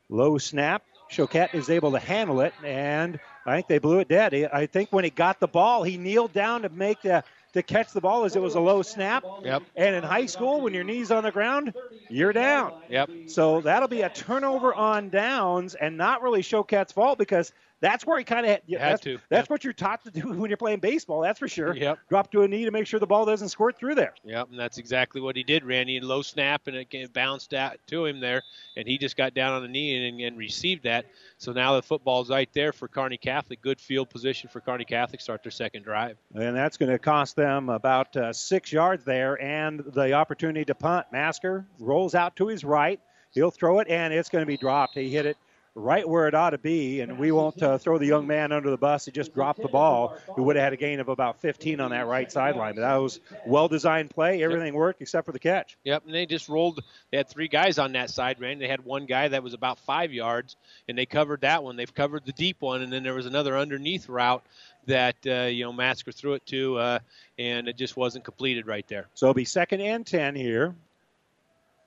Low snap. Choquette is able to handle it, and I think they blew it dead. I think when he got the ball, he kneeled down to make the to catch the ball as it was a low snap. Yep. And in high school, when your knee's on the ground, you're down. Yep. So that'll be a turnover on downs, and not really Choquette's fault because that's where he kind of had that's, to. That's yep. what you're taught to do when you're playing baseball, that's for sure. Yep. Drop to a knee to make sure the ball doesn't squirt through there. Yep, and that's exactly what he did, Randy. Low snap, and it bounced out to him there, and he just got down on the knee and, and received that. So now the football's right there for Kearney Catholic. Good field position for Kearney Catholic. Start their second drive. And that's going to cost them about uh, six yards there and the opportunity to punt. Masker rolls out to his right. He'll throw it, and it's going to be dropped. He hit it right where it ought to be, and we won't uh, throw the young man under the bus. He just dropped the ball. We would have had a gain of about fifteen on that right sideline. But that was well-designed play. Everything worked except for the catch. Yep, and they just rolled. They had three guys on that side, Randy. They had one guy that was about five yards, and they covered that one. They've covered the deep one, and then there was another underneath route that, uh, you know, Masker threw it to, uh, and it just wasn't completed right there. So it'll be second and ten here.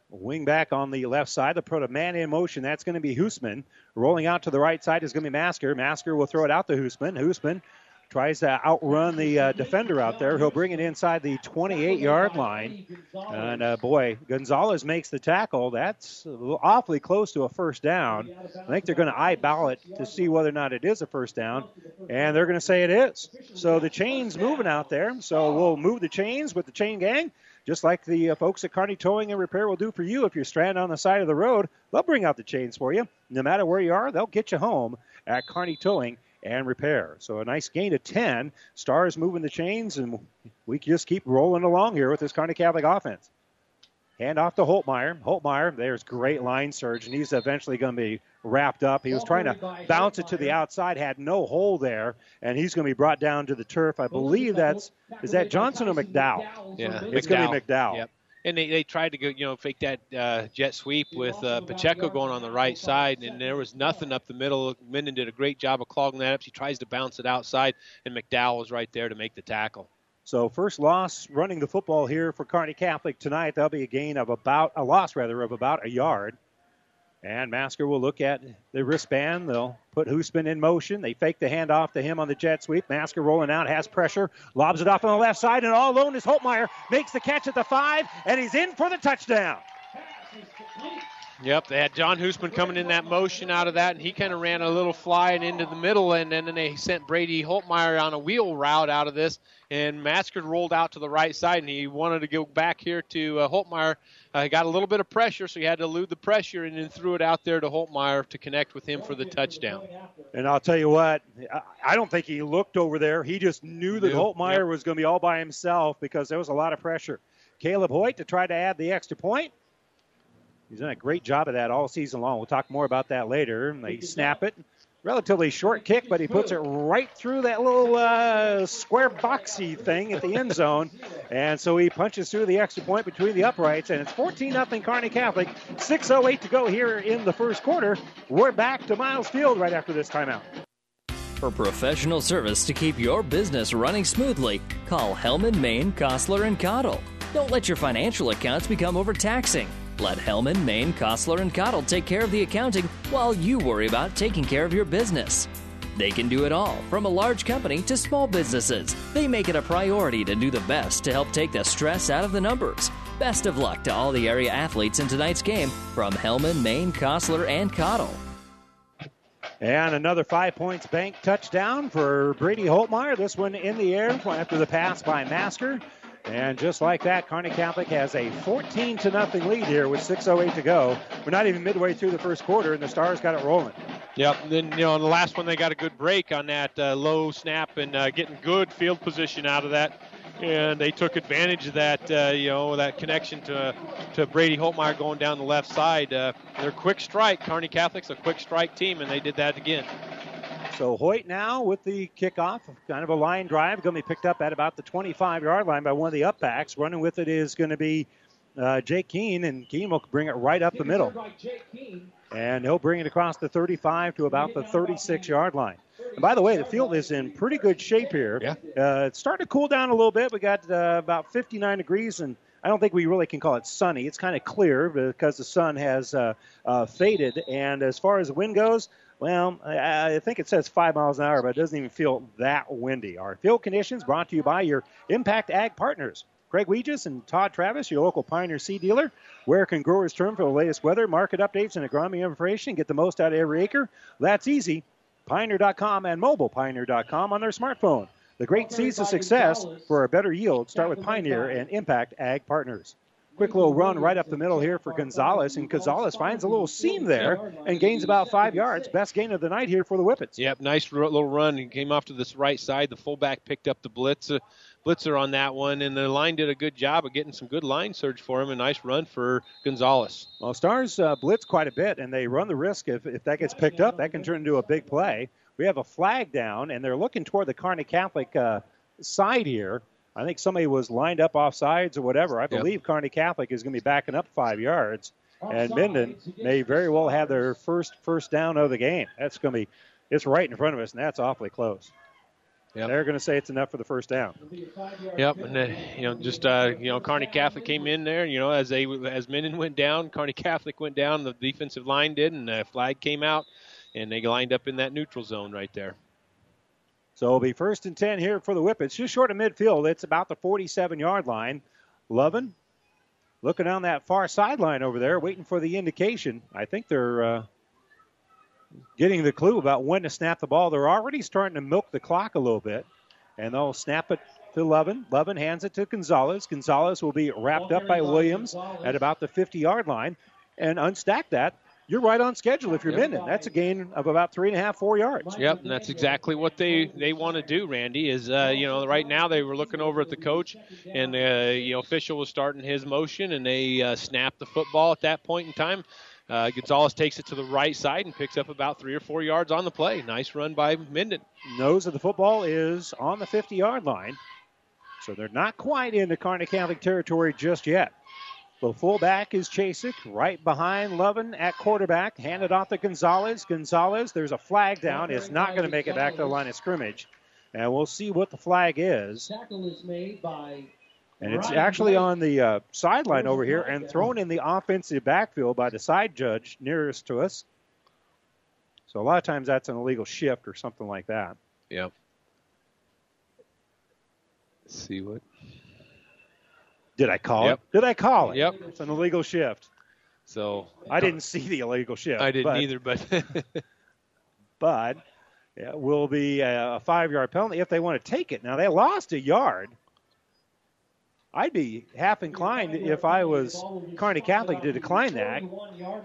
Wing back on the left side. They'll put a man in motion. That's going to be Hoosman. Rolling out to the right side is going to be Masker. Masker will throw it out to Hoosman. Hoosman tries to outrun the uh, defender out there. He'll bring it inside the twenty-eight-yard line. And, uh, boy, Gonzalez makes the tackle. That's awfully close to a first down. I think they're going to eyeball it to see whether or not it is a first down. And they're going to say it is. So the chain's moving out there. So we'll move the chains with the chain gang. Just like the uh, folks at Kearney Towing and Repair will do for you if you're stranded on the side of the road, they'll bring out the chains for you. No matter where you are, they'll get you home at Kearney Towing and Repair. So a nice gain of ten. Stars moving the chains, and we just keep rolling along here with this Kearney Catholic offense. Hand off to Holtmeyer. Holtmeyer, there's great line surge, and he's eventually going to be wrapped up. He was trying to bounce it to the outside, had no hole there, and he's going to be brought down to the turf. I believe that's, is that Johnson or McDowell? Yeah, it's going to be McDowell. Yep. And they, they tried to go, you know, fake that uh, jet sweep with uh, Pacheco going on the right side, and there was nothing up the middle. Minden did a great job of clogging that up. She tries to bounce it outside, and McDowell was right there to make the tackle. So first loss running the football here for Kearney Catholic tonight. That'll be a gain of about, a loss rather, of about a yard. And Masker will look at the wristband. They'll put Hoosman in motion. They fake the handoff to him on the jet sweep. Masker rolling out, has pressure, lobs it off on the left side, and all alone is Holtmeyer. Makes the catch at the five, and he's in for the touchdown. Yep, they had John Hoosman coming in that motion out of that, and he kind of ran a little fly and into the middle, and, and then they sent Brady Holtmeyer on a wheel route out of this, and Masker rolled out to the right side, and he wanted to go back here to uh, Holtmeyer. Uh, got a little bit of pressure, so he had to elude the pressure, and then threw it out there to Holtmeyer to connect with him for the touchdown. And I'll tell you what, I don't think he looked over there. He just knew that knew. Holtmeyer yep. was going to be all by himself because there was a lot of pressure. Caleb Hoyt to try to add the extra point. He's done a great job of that all season long. We'll talk more about that later. They snap it. Relatively short kick, but he puts it right through that little uh, square boxy thing at the end zone. And so he punches through the extra point between the uprights, and it's fourteen nothing Kearney Catholic. six oh eight to go here in the first quarter. We're back to Miles Field right after this timeout. For professional service to keep your business running smoothly, call Hellman, Main, Kostler and Cottle. Don't let your financial accounts become overtaxing. Let Hellman, Main, Kostler and Cottle take care of the accounting while you worry about taking care of your business. They can do it all, from a large company to small businesses. They make it a priority to do the best to help take the stress out of the numbers. Best of luck to all the area athletes in tonight's game from Hellman, Main, Kostler and Cottle. And another Five Points Bank touchdown for Brady Holtmeyer. This one in the air after the pass by Masker. And just like that, Kearney Catholic has a fourteen to nothing lead here with six oh eight to go. We're not even midway through the first quarter, and the Stars got it rolling. Yep. And then, you know, on the last one, they got a good break on that uh, low snap and uh, getting good field position out of that. And they took advantage of that, uh, you know, that connection to to Brady Holtmeyer going down the left side. Uh, their quick strike, Kearney Catholic's a quick strike team, and they did that again. So Hoyt now with the kickoff, kind of a line drive, going to be picked up at about the twenty-five-yard line by one of the upbacks. Running with it is going to be uh, Jake Keene, and Keene will bring it right up the middle. And he'll bring it across the thirty-five to about the thirty-six-yard line. And by the way, the field is in pretty good shape here. Yeah. Uh, it's starting to cool down a little bit. We got uh, about fifty-nine degrees, and I don't think we really can call it sunny. It's kind of clear because the sun has uh, uh, faded. And as far as the wind goes, well, I, I think it says five miles an hour, but it doesn't even feel that windy. Our field conditions brought to you by your Impact Ag partners, Craig Weegis and Todd Travis, your local Pioneer seed dealer. Where can growers turn for the latest weather, market updates, and agronomy information? Get the most out of every acre. That's easy. Pioneer dot com and mobile Pioneer dot com on their smartphone. The great seeds of success for a better yield start with Pioneer and Impact Ag Partners. Quick little run right up the middle here for Gonzalez, and Gonzalez finds a little seam there and gains about five yards. Best gain of the night here for the Whippets. Yep, nice little run. He came off to this right side. The fullback picked up the blitz, uh, blitzer on that one, and the line did a good job of getting some good line surge for him. A nice run for Gonzalez. Well, Stars uh, blitz quite a bit, and they run the risk if, if that gets picked up, that can turn into a big play. We have a flag down, and they're looking toward the Kearney Catholic uh, side here. I think somebody was lined up off sides or whatever. I believe yep. Kearney Catholic is going to be backing up five yards, and Minden may very well have their first first down of the game. That's going to be, it's right in front of us, and that's awfully close. Yep. They're going to say it's enough for the first down. Yep, and then, you know, just uh, you know, Kearney Catholic came in there. You know, as they as Minden went down, Kearney Catholic went down. The defensive line did, and the flag came out, and they lined up in that neutral zone right there. So it'll be first and ten here for the Whippets. Just short of midfield. It's about the forty-seven-yard line. Lovin looking down that far sideline over there, waiting for the indication. I think they're uh, getting the clue about when to snap the ball. They're already starting to milk the clock a little bit, and they'll snap it to Lovin. Lovin hands it to Gonzalez. Gonzalez will be wrapped up by Williams at about the fifty-yard line. And unstack that. You're right on schedule if you're yep. Minden. That's a gain of about three and a half, four yards. Yep, and that's exactly what they, they want to do, Randy, is, uh, you know, right now they were looking over at the coach, and the uh, you know, official was starting his motion, and they uh, snapped the football at that point in time. Uh, Gonzalez takes it to the right side and picks up about three or four yards on the play. Nice run by Minden. Nose of the football is on the fifty-yard line, so they're not quite into Kearney Catholic territory just yet. The fullback is Chasek, right behind Lovin at quarterback. Handed off to Gonzalez. Gonzalez, there's a flag down. It's not going to make it back to the line of scrimmage. And we'll see what the flag is. Tackle is made by and it's actually on the uh, sideline over here and thrown in the offensive backfield by the side judge nearest to us. So a lot of times that's an illegal shift or something like that. Yeah. Let's see what... Did I call yep. it? Did I call it? Yep. It's an illegal shift. So I didn't see the illegal shift. I didn't but, either, but. but yeah, it will be a five-yard penalty if they want to take it. Now, they lost a yard. I'd be half inclined if I was Kearney Catholic to decline that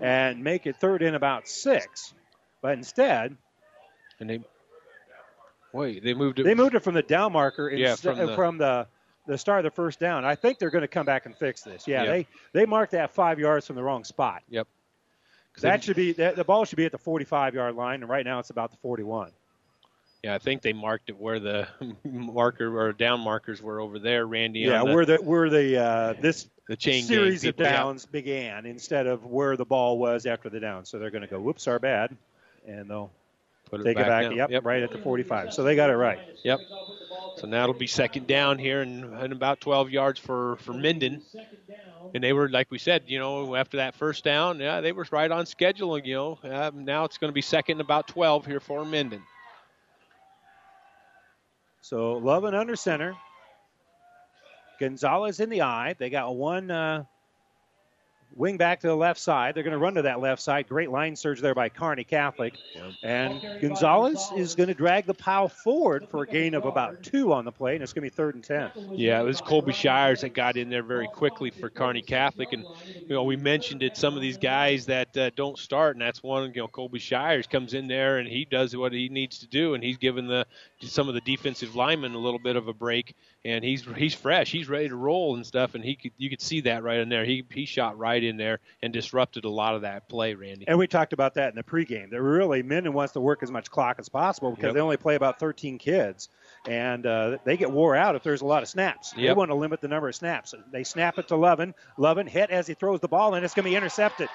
and make it third in about six. But instead. And they. Wait, they moved it. They moved it from the down marker instead yeah, from the. From the The start of the first down. I think they're going to come back and fix this. Yeah, yep. they they marked that five yards from the wrong spot. Yep. That should be that, the ball should be at the forty-five-yard line, and right now it's about the forty-one. Yeah, I think they marked it where the marker or down markers were over there, Randy. Yeah, on the, where the where the uh, this the chain series of downs out. began instead of where the ball was after the down. So they're going to go, whoops, our bad, and they'll Put it take back it back, down. Yep, yep, right at the forty-five. So they got it right. Yep. So now it'll be second down here and, and about twelve yards for, for Minden. And they were, like we said, you know, after that first down, yeah, they were right on schedule, you know. Uh, now it's going to be second and about twelve here for Minden. So Lovin under center. Gonzalez in the eye. They got one uh, wing back to the left side. They're going to run to that left side. Great line surge there by Kearney Catholic. Yeah. And Gonzalez is going to drag the pile forward for a gain of about two on the play, and it's going to be third and ten. Yeah, it was Colby Shires that got in there very quickly for Kearney Catholic. And, you know, we mentioned it, some of these guys that uh, don't start, and that's one, you know, Colby Shires comes in there, and he does what he needs to do, and he's given the some of the defensive linemen a little bit of a break. And he's he's fresh. He's ready to roll and stuff, and he could, you could see that right in there. He he shot right in there and disrupted a lot of that play, Randy. And we talked about that in the pregame. That really, Minden wants to work as much clock as possible because yep. they only play about thirteen kids, and uh, they get wore out if there's a lot of snaps. Yep. They want to limit the number of snaps. They snap it to Lovin. Lovin hit as he throws the ball, and it's going to be intercepted.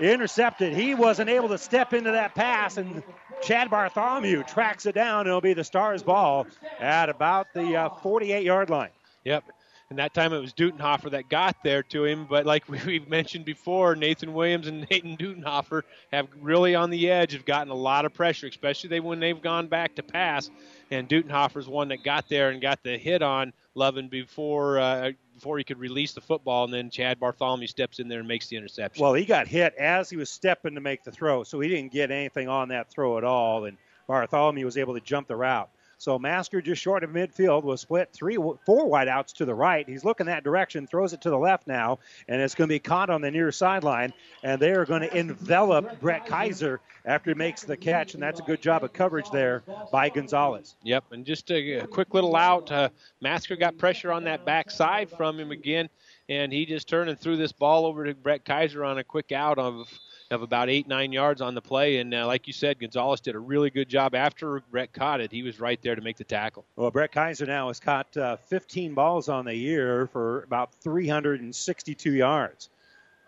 Intercepted. He wasn't able to step into that pass, and Chad Bartholomew tracks it down. It'll be the Stars' ball at about the uh, forty-eight-yard line. Yep, and that time it was Dutenhofer that got there to him. But like we've mentioned before, Nathan Williams and Nathan Dutenhofer have really on the edge, have gotten a lot of pressure, especially they when they've gone back to pass. And Dutenhofer's one that got there and got the hit on Lovin before uh, before he could release the football, and then Chad Bartholomew steps in there and makes the interception. Well, he got hit as he was stepping to make the throw, so he didn't get anything on that throw at all, and Bartholomew was able to jump the route. So Masker just short of midfield will split three, four wideouts to the right. He's looking that direction, throws it to the left now, and it's going to be caught on the near sideline, and they are going to envelop Brett Kaiser after he makes the catch, and that's a good job of coverage there by Gonzalez. Yep, and just a, a quick little out. Uh, Masker got pressure on that backside from him again, and he just turned and threw this ball over to Brett Kaiser on a quick out of of about eight, nine yards on the play. And uh, like you said, Gonzalez did a really good job after Brett caught it. He was right there to make the tackle. Well, Brett Kaiser now has caught uh, fifteen balls on the year for about three hundred sixty-two yards.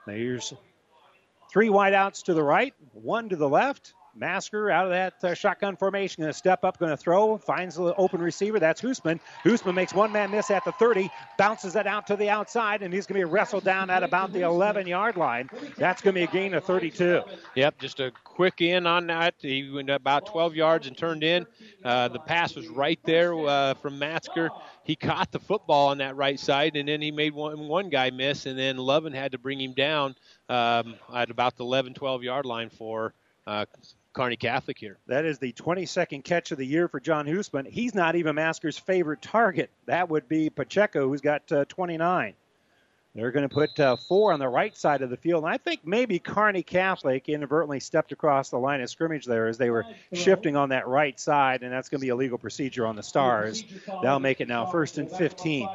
Now here's three wideouts to the right, one to the left. Masker out of that uh, shotgun formation, going to step up, going to throw, finds the open receiver. That's Hoosman. Hoosman makes one man miss at the thirty, bounces that out to the outside, and he's going to be wrestled down at about the eleven-yard line. That's going to be a gain of thirty-two. Yep, just a quick in on that. He went about twelve yards and turned in. Uh, the pass was right there uh, from Masker. He caught the football on that right side, and then he made one, one guy miss, and then Lovin had to bring him down um, at about the eleven, twelve-yard line for uh Kearney Catholic here. That is the twenty-second catch of the year for John Hoosman. He's not even Masker's favorite target. That would be Pacheco, who's got uh, twenty-nine. They're going to put uh, four on the right side of the field. And I think maybe Kearney Catholic inadvertently stepped across the line of scrimmage there as they were shifting on that right side, and that's going to be a legal procedure on the Stars. That'll make it now first and fifteen.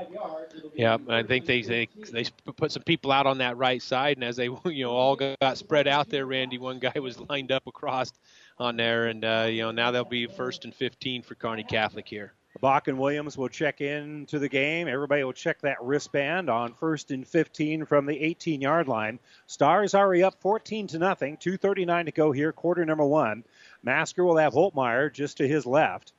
Yeah, I think they, they they put some people out on that right side, and as they you know all got spread out there, Randy, one guy was lined up across on there, and uh, you know now they'll be first and fifteen for Kearney Catholic here. Bach and Williams will check in to the game. Everybody will check that wristband on first and fifteen from the eighteen-yard line. Stars already up fourteen to nothing. two thirty-nine to go here, quarter number one. Masker will have Holtmeyer just to his left.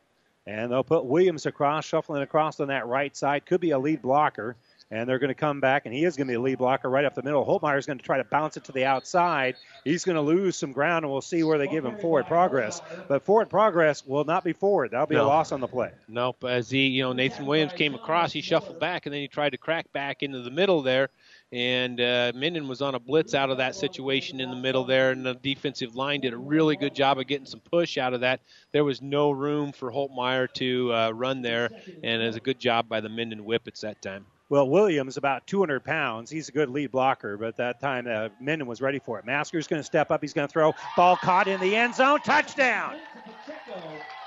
And they'll put Williams across, shuffling across on that right side. Could be a lead blocker. And they're going to come back, and he is going to be a lead blocker right up the middle. Holtmeyer's going to try to bounce it to the outside. He's going to lose some ground, and we'll see where they give him forward progress. But forward progress will not be forward. That'll be no. a loss on the play. Nope. As he, you know, Nathan Williams came across, he shuffled back, and then he tried to crack back into the middle there. And uh, Minden was on a blitz out of that situation in the middle there, and the defensive line did a really good job of getting some push out of that. There was no room for Holtmeyer to uh, run there, and it was a good job by the Minden Whippets that time. Well, Williams, about two hundred pounds. He's a good lead blocker, but that time uh, Minden was ready for it. Masker's going to step up. He's going to throw. Ball caught in the end zone. Touchdown!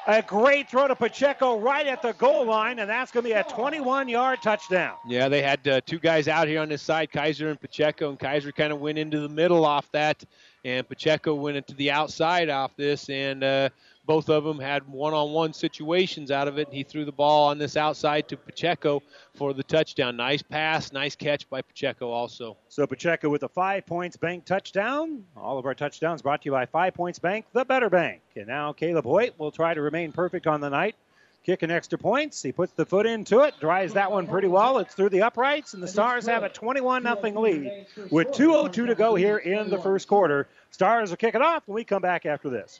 A great throw to Pacheco right at the goal line, and that's going to be a twenty-one-yard touchdown. Yeah, they had uh, two guys out here on this side, Kaiser and Pacheco, and Kaiser kind of went into the middle off that, and Pacheco went into the outside off this, and uh, Both of them had one-on-one situations out of it. He threw the ball on this outside to Pacheco for the touchdown. Nice pass, nice catch by Pacheco also. So Pacheco with a Five Points Bank touchdown. All of our touchdowns brought to you by Five Points Bank, the better bank. And now Caleb Hoyt will try to remain perfect on the night. Kicking extra points. He puts the foot into it, drives that one pretty well. It's through the uprights, and the Stars have a twenty-one nothing lead with two oh two to go here in the first quarter. Stars are kicking off, and we come back after this.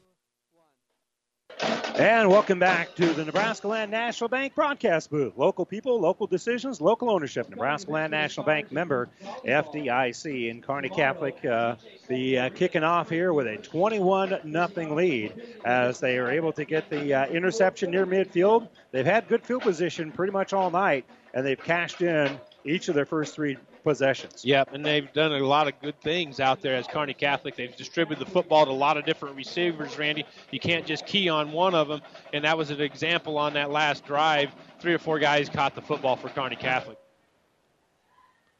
And welcome back to the Nebraska Land National Bank broadcast booth. Local people, local decisions, local ownership. Nebraska Land National Bank member, F D I C. And Kearney Catholic uh, the uh, kicking off here with a twenty-one nothing lead as they are able to get the uh, interception near midfield. They've had good field position pretty much all night, and they've cashed in each of their first three possessions. Yep, and they've done a lot of good things out there as Kearney Catholic. They've distributed the football to a lot of different receivers, Randy. You can't just key on one of them, and that was an example on that last drive. Three or four guys caught the football for Kearney Catholic.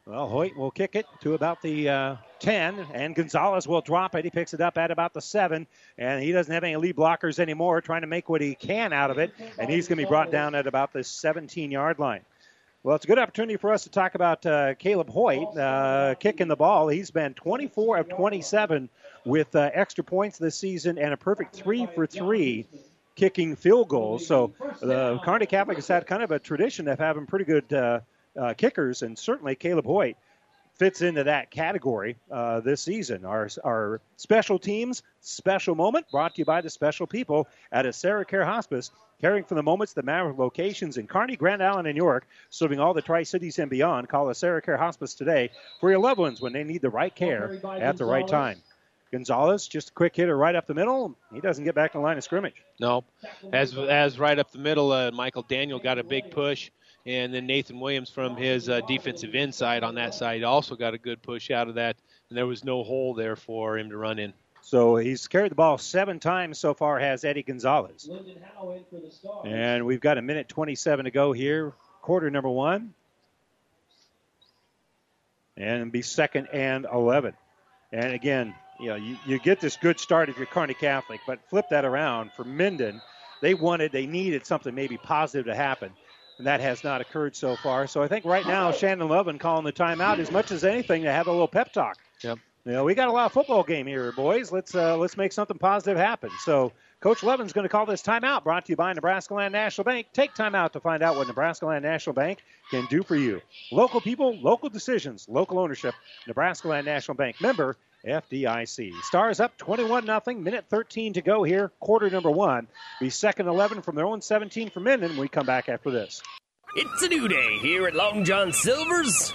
Well, Hoyt will kick it to about the uh, ten, and Gonzalez will drop it. He picks it up at about the seven, and he doesn't have any lead blockers anymore, trying to make what he can out of it, and he's going to be brought down at about the seventeen-yard line. Well, it's a good opportunity for us to talk about uh, Caleb Hoyt uh, kicking the ball. He's been twenty-four of twenty-seven with uh, extra points this season and a perfect three for three kicking field goals. So the Kearney Catholic has had kind of a tradition of having pretty good uh, uh, kickers, and certainly Caleb Hoyt fits into that category uh, this season. Our, our special teams, special moment, brought to you by the special people at Acera Care Hospice, caring for the moments that matter with locations in Kearney, Grand Island, and York, serving all the Tri-Cities and beyond. Call Acera Care Hospice today for your loved ones when they need the right care at the right time. Gonzalez, just a quick hitter right up the middle. He doesn't get back to the line of scrimmage. No. As as right up the middle, uh, Michael Daniel got a big push, and then Nathan Williams from his uh, defensive end side on that side also got a good push out of that, and there was no hole there for him to run in. So he's carried the ball seven times so far, has Eddie Gonzalez. And we've got a minute twenty-seven to go here, quarter number one. And it'll be second and eleven. And again, you know, you, you get this good start if you're Kearney Catholic, but flip that around for Minden. They wanted, they needed something maybe positive to happen, and that has not occurred so far. So I think right now Shannon Lovin calling the timeout as much as anything to have a little pep talk. Yep. You know, we got a lot of football game here, boys. Let's uh, let's make something positive happen. So Coach Levin's going to call this timeout, brought to you by Nebraska Land National Bank. Take time out to find out what Nebraska Land National Bank can do for you. Local people, local decisions, local ownership. Nebraska Land National Bank member, F D I C. Stars up twenty-one nothing, minute thirteen to go here, quarter number one. The second eleven from their own seventeen for Minden. We come back after this. It's a new day here at Long John Silver's.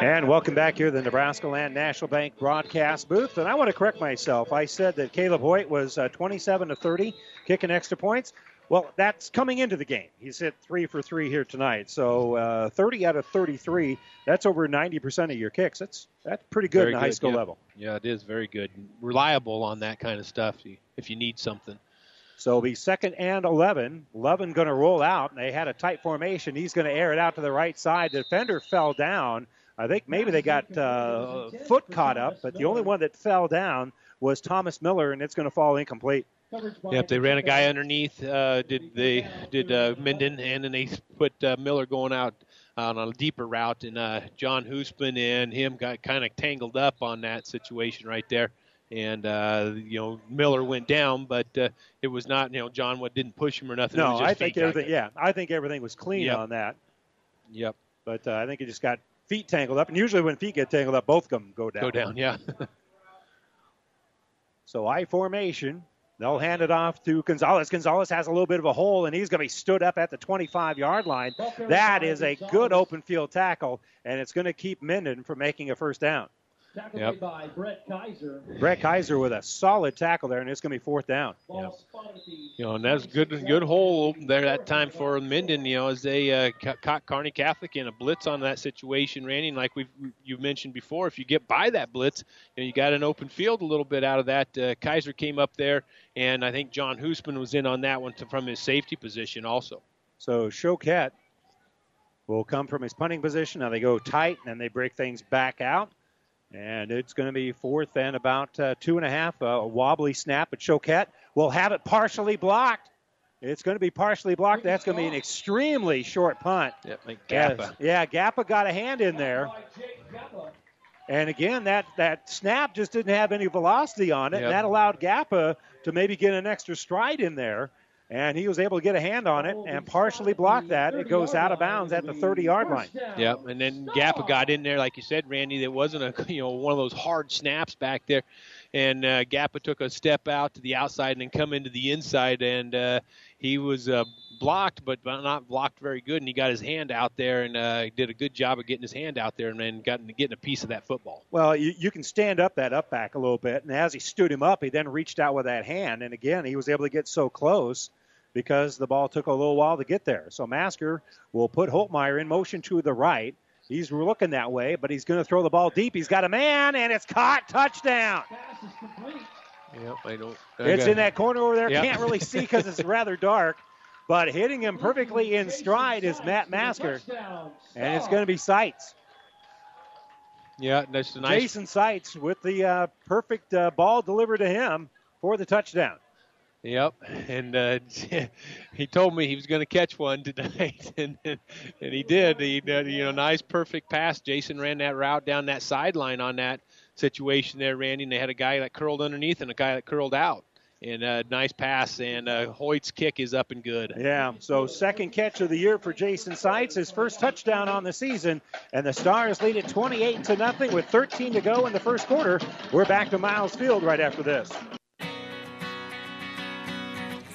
And welcome back here to the Nebraska Land National Bank broadcast booth. And I want to correct myself. I said that Caleb Hoyt was uh, twenty-seven to thirty, kicking extra points. Well, that's coming into the game. He's hit three for three here tonight. So uh, thirty out of thirty-three, that's over ninety percent of your kicks. That's that's pretty good very in the high school yeah. level. Yeah, it is very good. Reliable on that kind of stuff if you need something. So it'll be second and eleven. Lovin going to roll out, and they had a tight formation. He's going to air it out to the right side. The defender fell down. I think maybe they got uh, foot caught up, but the only one that fell down was Thomas Miller, and it's going to fall incomplete. Yep, they ran a guy underneath. Uh, did they did uh, Minden, and then they put uh, Miller going out on a deeper route, and uh, John Hoosman and him got kind of tangled up on that situation right there, And, uh, you know, Miller went down, but uh, it was not, you know, John didn't push him or nothing. No, it was just I think everything, tangled. yeah, I think everything was clean yep. on that. Yep. But uh, I think it just got feet tangled up. And usually when feet get tangled up, both of them go down. Go down, yeah. So I formation. They'll hand it off to Gonzalez. Gonzalez has a little bit of a hole, and he's going to be stood up at the twenty-five-yard line. That is a good open field tackle, and it's going to keep Minden from making a first down. Tackled yep. by Brett Kaiser. Brett Kaiser with a solid tackle there, and it's going to be fourth down. Yep. You know, and that's good, good hole open there that time for Minden. You know, as they uh, caught Kearney Catholic in a blitz on that situation, Randy. And like we you mentioned before, if you get by that blitz, you know, you got an open field a little bit out of that. Uh, Kaiser came up there, and I think John Hoosman was in on that one to, from his safety position also. So Choquette will come from his punting position. Now they go tight, and then they break things back out. And it's going to be fourth and about uh, two and a half. Uh, a wobbly snap, but Choquette will have it partially blocked. It's going to be partially blocked. That's going to be an extremely short punt. Yeah, like Gappa. Yeah, Gappa got a hand in there. And again, that, that snap just didn't have any velocity on it. Yep. And that allowed Gappa to maybe get an extra stride in there. And he was able to get a hand on it and partially block that. It goes out of bounds at the thirty-yard line. Yep, and then Gappa got in there, like you said, Randy. That wasn't a you know one of those hard snaps back there, and uh, Gappa took a step out to the outside and then come into the inside, and uh, he was uh, blocked, but not blocked very good. And he got his hand out there and uh, did a good job of getting his hand out there and then gotten getting a piece of that football. Well, you, you can stand up that up back a little bit, and as he stood him up, he then reached out with that hand, and again he was able to get so close. Because the ball took a little while to get there. So Masker will put Holtmeyer in motion to the right. He's looking that way, but he's going to throw the ball deep. He's got a man, and it's caught. Touchdown. Pass is complete. Yep, I don't, I it's in that corner over there. Yep. Can't really see because it's rather dark. But hitting him perfectly in stride is Matt Masker. And it's going to be Seitz. Yeah, that's nice. Jason Seitz with the uh, perfect uh, ball delivered to him for the touchdown. Yep, and uh, he told me he was going to catch one tonight, and and he did. He did, you know, nice, perfect pass. Jason ran that route down that sideline on that situation there, Randy, and they had a guy that curled underneath and a guy that curled out. And a uh, nice pass, and uh, Hoyt's kick is up and good. Yeah, so second catch of the year for Jason Seitz, his first touchdown on the season, and the Stars lead it twenty-eight to nothing with thirteen to go in the first quarter. We're back to Miles Field right after this.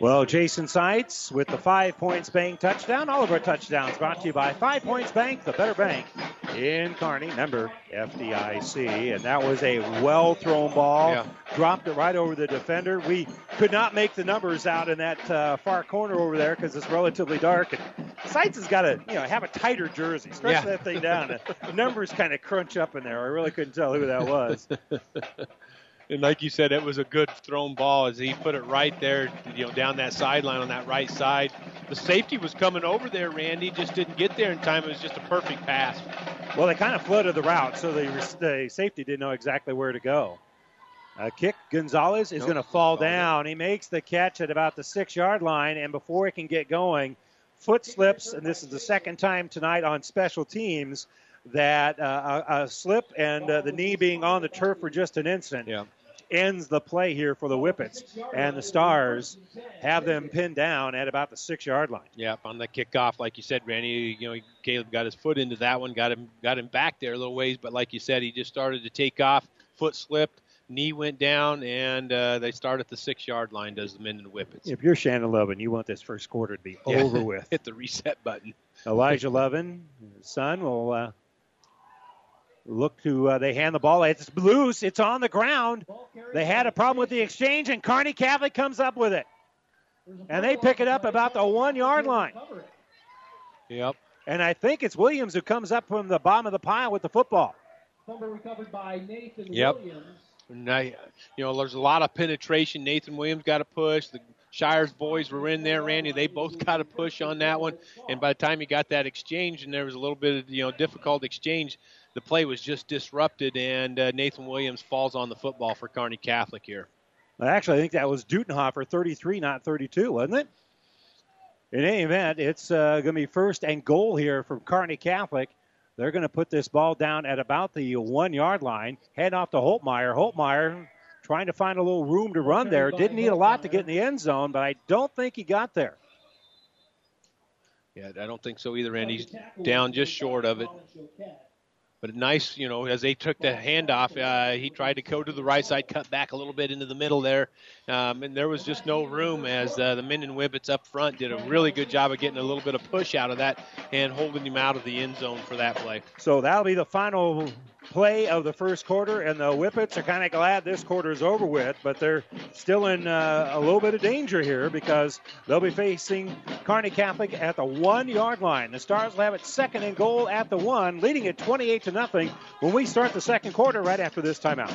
Well, Jason Seitz with the Five Points Bank touchdown. All of our touchdowns brought to you by Five Points Bank, the better bank in Kearney, member F D I C. And that was a well-thrown ball. Yeah. Dropped it right over the defender. We could not make the numbers out in that uh, far corner over there because it's relatively dark. And Seitz has got to, you know, have a tighter jersey. Stretch yeah. that thing down. The numbers kind of crunch up in there. I really couldn't tell who that was. And like you said, it was a good thrown ball as he put it right there, you know, down that sideline on that right side. The safety was coming over there, Randy, just didn't get there in time. It was just a perfect pass. Well, they kind of flooded the route, so the, the safety didn't know exactly where to go. A kick, Gonzalez is nope. going to fall down. He makes the catch at about the six-yard line, and before it can get going, foot slips, and this is the second time tonight on special teams, that uh, a, a slip and uh, the knee being on the turf for just an instant. Yeah. Ends the play here for the Whippets, and the Stars have them pinned down at about the six-yard line. Yep, on the kickoff, like you said, Randy, you know, Caleb got his foot into that one, got him got him back there a little ways, but like you said, he just started to take off, foot slipped, knee went down, and uh, they start at the six-yard line, does the Minden Whippets. If you're Shannon Lovin, you want this first quarter to be yeah. over with. Hit the reset button. Elijah Lovin, his son, will uh, look to, uh, they hand the ball. It's loose. It's on the ground. They had a problem with the exchange, and Kearney Catholic comes up with it. And they pick it up about the one-yard line. Yep. And I think it's Williams who comes up from the bottom of the pile with the football. Fumble recovered by Nathan Williams. And I, you know, there's a lot of penetration. Nathan Williams got a push. The Shires boys were in there, Randy. They both got a push on that one. And by the time you got that exchange, and there was a little bit of, you know, difficult exchange, the play was just disrupted, and uh, Nathan Williams falls on the football for Kearney Catholic here. Well, actually, I think that was Dutenhofer, thirty-three, not thirty-two, wasn't it? In any event, it's uh, going to be first and goal here from Kearney Catholic. They're going to put this ball down at about the one-yard line, head off to Holtmeyer. Holtmeyer trying to find a little room to run there. Didn't need a lot to get in the end zone, but I don't think he got there. Yeah, I don't think so either, and he's down just short of it. But nice, you know, as they took the handoff, uh, he tried to go to the right side, cut back a little bit into the middle there. Um, and there was just no room as uh, the Minden Whippets up front did a really good job of getting a little bit of push out of that and holding him out of the end zone for that play. So that'll be the final play of the first quarter, and the Whippets are kind of glad this quarter is over with, but they're still in uh, a little bit of danger here because they'll be facing Kearney Catholic at the one-yard line. The Stars will have it second and goal at the one, leading at twenty-eight to nothing when we start the second quarter right after this timeout.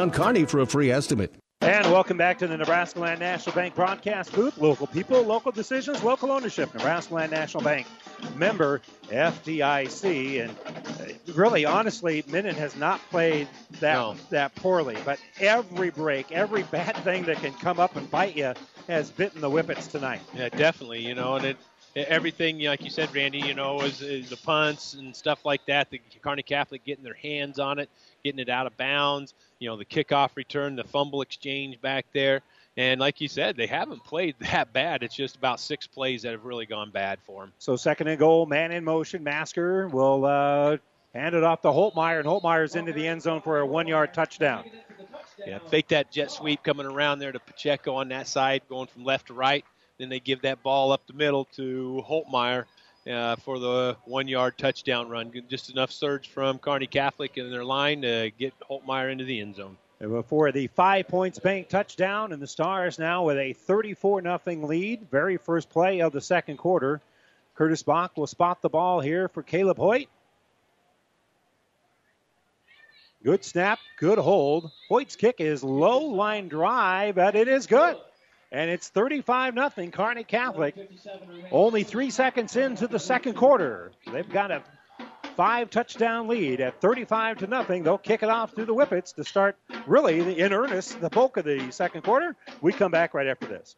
Kearney for a free estimate. And welcome back to the Nebraska Land National Bank broadcast booth. Local people, local decisions, local ownership. Nebraska Land National Bank, member F D I C. And really, honestly, Minden has not played that no. that poorly. But every break, every bad thing that can come up and bite you has bitten the Whippets tonight. Yeah, definitely. You know, and it, everything, like you said, Randy, you know, is, is the punts and stuff like that. The Kearney Catholic getting their hands on it, getting it out of bounds. You know, the kickoff return, the fumble exchange back there. And like you said, they haven't played that bad. It's just about six plays that have really gone bad for them. So second and goal, man in motion. Masker will uh, hand it off to Holtmeyer, and Holtmeyer's into the end zone for a one-yard touchdown. Yeah, fake that jet sweep coming around there to Pacheco on that side, going from left to right. Then they give that ball up the middle to Holtmeyer Uh, for the one-yard touchdown run. Just enough surge from Kearney Catholic in their line to get Holtmeyer into the end zone. And for the Five Points Bank touchdown, and the Stars now with a thirty-four nothing lead. Very first play of the second quarter. Curtis Bach will spot the ball here for Caleb Hoyt. Good snap, good hold. Hoyt's kick is low line drive, but it is good. And it's thirty-five nothing Kearney Catholic. Only three seconds into the second quarter. They've got a five-touchdown lead at thirty-five to nothing. They'll kick it off through the Whippets to start, really, in earnest, the bulk of the second quarter. We come back right after this.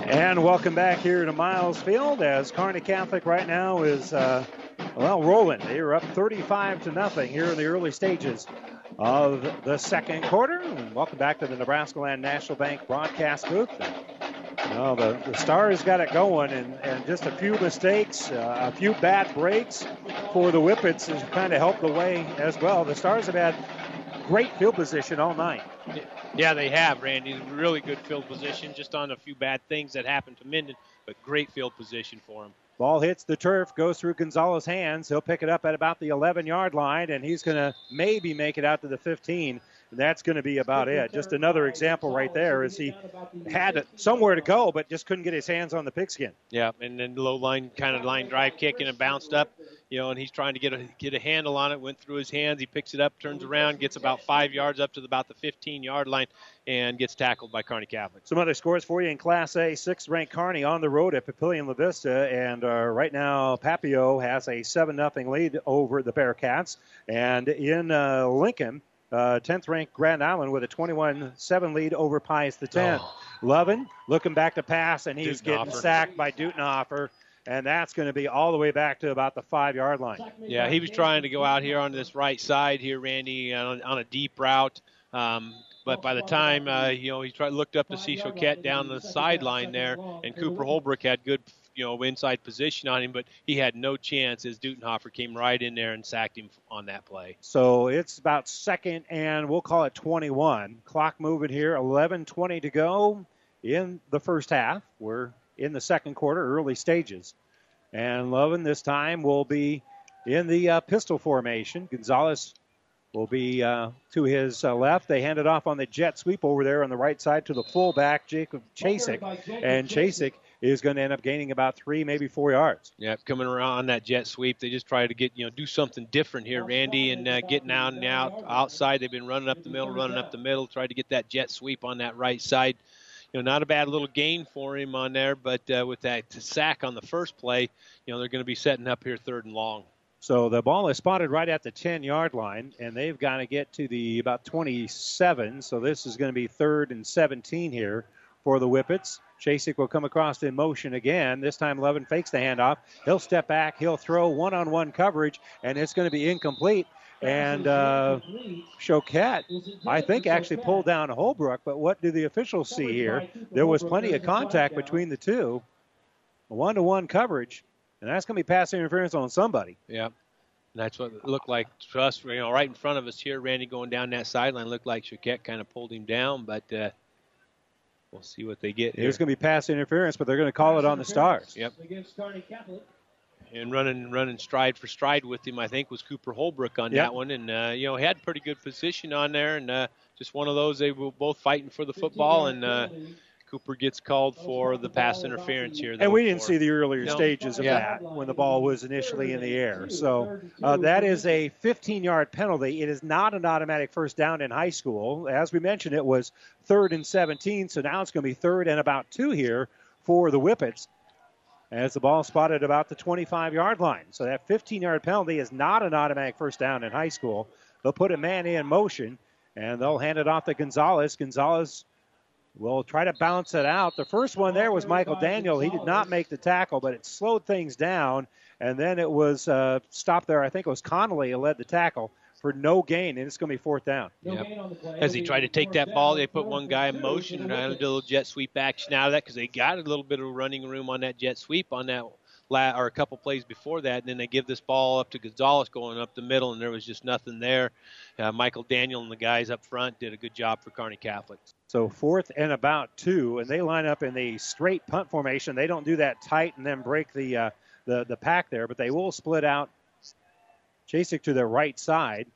And welcome back here to Miles Field as Kearney Catholic right now is, uh, well, rolling. They are up thirty-five to nothing here in the early stages of the second quarter. And welcome back to the Nebraska Land National Bank broadcast booth. Well, the, the Stars got it going, and, and just a few mistakes, uh, a few bad breaks for the Whippets has kind of helped the way as well. The Stars have had great field position all night. Yeah, they have, Randy. Really good field position, just on a few bad things that happened to Minden, but great field position for him. Ball hits the turf, goes through Gonzalez's hands. He'll pick it up at about the eleven-yard line, and he's going to maybe make it out to the fifteen. And that's going to be about it. Just another example right there as he had somewhere to go, but just couldn't get his hands on the pigskin. Yeah, and then low-line kind of line drive kick, and it bounced up. You know, and he's trying to get a get a handle on it, went through his hands, he picks it up, turns around, gets about five yards up to the, about the fifteen-yard line, and gets tackled by Kearney Catholic. Some other scores for you in Class A, sixth-ranked Kearney on the road at Papillion La Vista, and uh, right now Papio has a seven nothing lead over the Bearcats. And in uh, Lincoln, Uh, tenth-ranked Grand Island with a twenty-one seven lead over Pius the tenth. Oh. Lovin looking back to pass, and he's getting sacked by Dutenhofer, and that's going to be all the way back to about the five-yard line. Yeah, he was trying to go out here on this right side here, Randy, on, on a deep route. Um, but by the time, uh, you know, he tried, looked up to see Choquette down the sideline there, and Cooper Holbrook had good, you know, inside position on him, but he had no chance as Dutenhofer came right in there and sacked him on that play. So it's about second and we'll call it twenty-one. Clock moving here, eleven twenty to go in the first half. We're in the second quarter, early stages. And Lovin this time will be in the uh, pistol formation. Gonzalez will be uh, to his uh, left. They hand it off on the jet sweep over there on the right side to the fullback, Jacob Chasik. And Chasik is going to end up gaining about three, maybe four yards. Yeah, coming around on that jet sweep, they just try to get, you know, do something different here, Randy, and uh, getting out and out outside. They've been running up the middle, running up the middle, trying to get that jet sweep on that right side. You know, not a bad little gain for him on there, but uh, with that sack on the first play, you know, they're going to be setting up here third and long. So the ball is spotted right at the ten-yard line, and they've got to get to the about twenty-seven. So this is going to be third and seventeen here for the Whippets. Chasik will come across in motion again. This time Lovin fakes the handoff. He'll step back. He'll throw one-on-one coverage, and it's going to be incomplete. And uh, Choquette, I think, actually pulled down Holbrook, but what do the officials see here? There was plenty of contact between the two. One-to-one coverage, and that's going to be pass interference on somebody. Yeah. And that's what it looked like to us, you know, right in front of us here. Randy going down that sideline looked like Choquette kind of pulled him down, but uh, we'll see what they get here. There's going to be pass interference, but they're going to call pass it on the Stars. Yep. Against Kearney Catholic. And running running stride for stride with him, I think, was Cooper Holbrook on yep. that one. And, uh, you know, had pretty good position on there. And uh, just one of those, they were both fighting for the football. And uh, Cooper gets called for the pass interference here. And we didn't see the earlier no. stages of yeah. that when the ball was initially in the air. So uh, that is a fifteen-yard penalty. It is not an automatic first down in high school. As we mentioned, it was third and seventeen. So now it's going to be third and about two here for the Whippets, as the ball spotted about the twenty-five-yard line. So that fifteen-yard penalty is not an automatic first down in high school. They'll put a man in motion, and they'll hand it off to Gonzalez. Gonzalez will try to bounce it out. The first one there was Michael Daniel. He did not make the tackle, but it slowed things down, and then it was uh, stopped there. I think it was Connolly who led the tackle for no gain, and it's going to be fourth down. Yep. As he tried to take that ball, they put one guy in motion and a little jet sweep action out of that because they got a little bit of running room on that jet sweep on that la- or a couple plays before that, and then they give this ball up to Gonzalez going up the middle, and there was just nothing there. Uh, Michael Daniel and the guys up front did a good job for Kearney Catholic. So fourth and about two, and they line up in the straight punt formation. They don't do that tight and then break the uh, the, the pack there, but they will split out Chasik to the right side,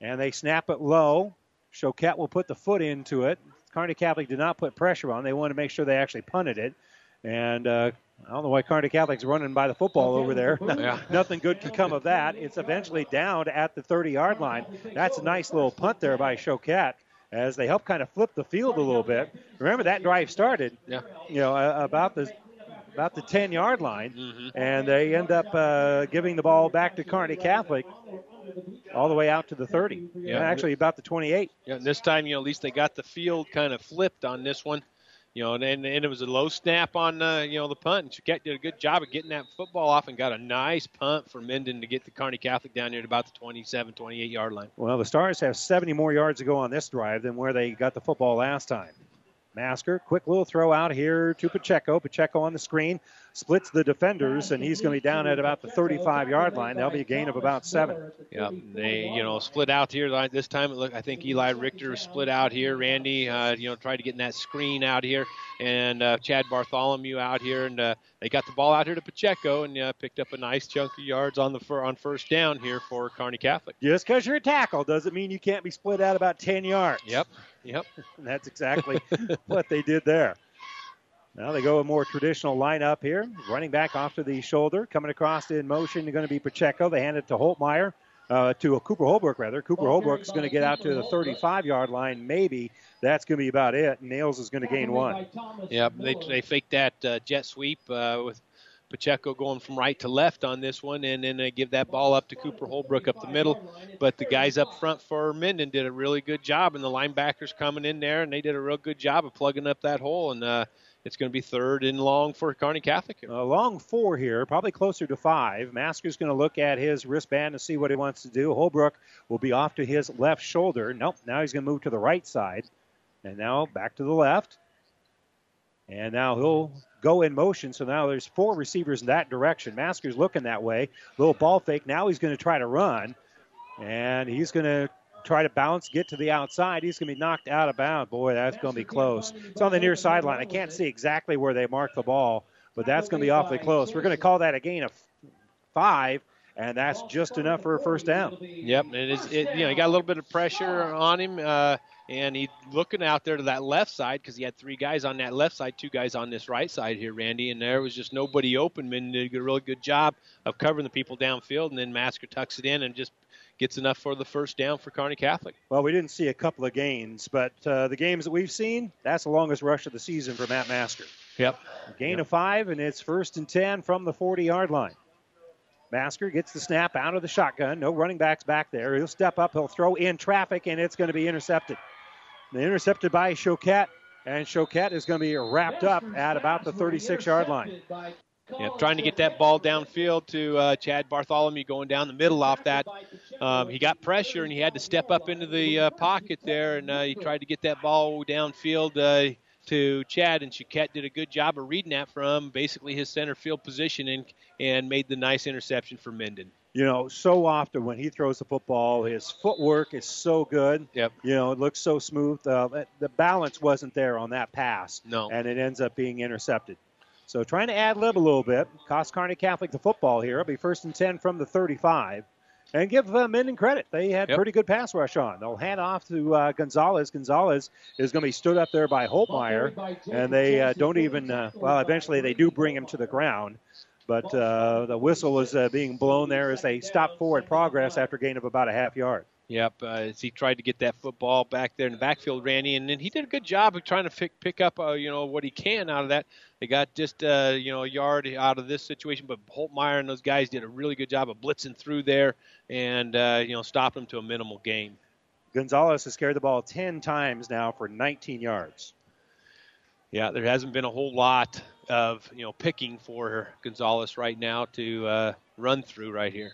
and they snap it low. Choquette will put the foot into it. Kearney Catholic did not put pressure on. They wanted to make sure they actually punted it. And uh, I don't know why Kearney Catholic's running by the football over there. Yeah. Nothing good can come of that. It's eventually down at the thirty-yard line. That's a nice little punt there by Choquette as they help kind of flip the field a little bit. Remember, that drive started, yeah. you know, uh, about the – about the ten-yard line, mm-hmm. and they end up uh, giving the ball back to Kearney Catholic all the way out to the thirty, yeah. actually about the twenty-eight. Yeah, and this time, you know, at least they got the field kind of flipped on this one, you know, and, and, and it was a low snap on, uh, you know, the punt. And Choquette did a good job of getting that football off and got a nice punt for Minden to get the Kearney Catholic down here at about the twenty-seven, twenty-eight-yard line. Well, the Stars have seventy more yards to go on this drive than where they got the football last time. Masker, quick little throw out here to Pacheco. Pacheco on the screen, splits the defenders, and he's going to be down at about the thirty-five-yard line. That'll be a gain of about seven. Yeah, they, you know, split out here. This time, look, I think Eli Richter split out here. Randy, uh, you know, tried to get in that screen out here, and uh, Chad Bartholomew out here, and uh, they got the ball out here to Pacheco and uh, picked up a nice chunk of yards on the fir- on first down here for Kearney Catholic. Just because you're a tackle doesn't mean you can't be split out about ten yards. Yep. Yep, and that's exactly what they did there. Now they go a more traditional lineup here. Running back off to the shoulder, coming across in motion, going to be Pacheco. They hand it to Holtmeyer, uh, to a Cooper Holbrook, rather. Cooper Holbrook is going to get out to the thirty-five-yard line, maybe. That's going to be about it. Nails is going to gain one. Yep, they, they faked that uh, jet sweep uh, with Pacheco going from right to left on this one, and then they give that ball up to Cooper Holbrook up the middle. But the guys up front for Minden did a really good job, and the linebackers coming in there, and they did a real good job of plugging up that hole. And uh, it's going to be third and long for Kearney Catholic. Here. Uh, long four here, probably closer to five. Masker's going to look at his wristband and see what he wants to do. Holbrook will be off to his left shoulder. Nope, now he's going to move to the right side. And now back to the left. And now he'll go in motion. So now there's four receivers in that direction. Masker's looking that way. Little ball fake. Now he's going to try to run. And he's going to try to bounce, get to the outside. He's going to be knocked out of bounds. Boy, that's going to be close. It's on the near sideline. I can't see exactly where they marked the ball, but that's going to be awfully close. We're going to call that a gain of five, and that's just enough for a first down. Yep, and it's, it, you know, he got a little bit of pressure on him, uh, and he's looking out there to that left side because he had three guys on that left side, two guys on this right side here, Randy, and there was just nobody open. Minden did a really good job of covering the people downfield, and then Masker tucks it in and just gets enough for the first down for Kearney Catholic. Well, we didn't see a couple of gains, but uh, the games that we've seen, that's the longest rush of the season for Matt Masker. Yep. A gain yep. of five, and it's first and ten from the forty-yard line. Masker gets the snap out of the shotgun. No running backs back there. He'll step up. He'll throw in traffic, and it's going to be intercepted. They're intercepted by Choquette, and Choquette is going to be wrapped up at about the thirty-six-yard line. Yeah, trying to get that ball downfield to uh, Chad Bartholomew going down the middle off that. Um, he got pressure, and he had to step up into the uh, pocket there, and uh, he tried to get that ball downfield uh, to Chad, and Choquette did a good job of reading that from basically his center field position and, and made the nice interception for Minden. You know, so often when he throws the football, his footwork is so good. Yep. You know, it looks so smooth. Uh, the balance wasn't there on that pass. No. And it ends up being intercepted. So trying to ad-lib a little bit. Cost Kearney Catholic the football here. It'll be first and ten from the thirty-five. And give uh, Minden credit. They had yep. pretty good pass rush on. They'll hand off to uh, Gonzalez. Gonzalez is going to be stood up there by Holtmeyer. And they uh, don't even, uh, well, eventually they do bring him to the ground. But uh, the whistle is uh, being blown there as they stop forward progress after a gain of about a half yard. Yep, uh, as he tried to get that football back there in the backfield, Randy, and then he did a good job of trying to pick, pick up, uh, you know, what he can out of that. They got just, uh, you know, a yard out of this situation, but Holtmeyer and those guys did a really good job of blitzing through there and, uh, you know, stopped him to a minimal gain. Gonzalez has carried the ball ten times now for nineteen yards. Yeah, there hasn't been a whole lot of, you know, picking for Gonzalez right now to uh, run through right here.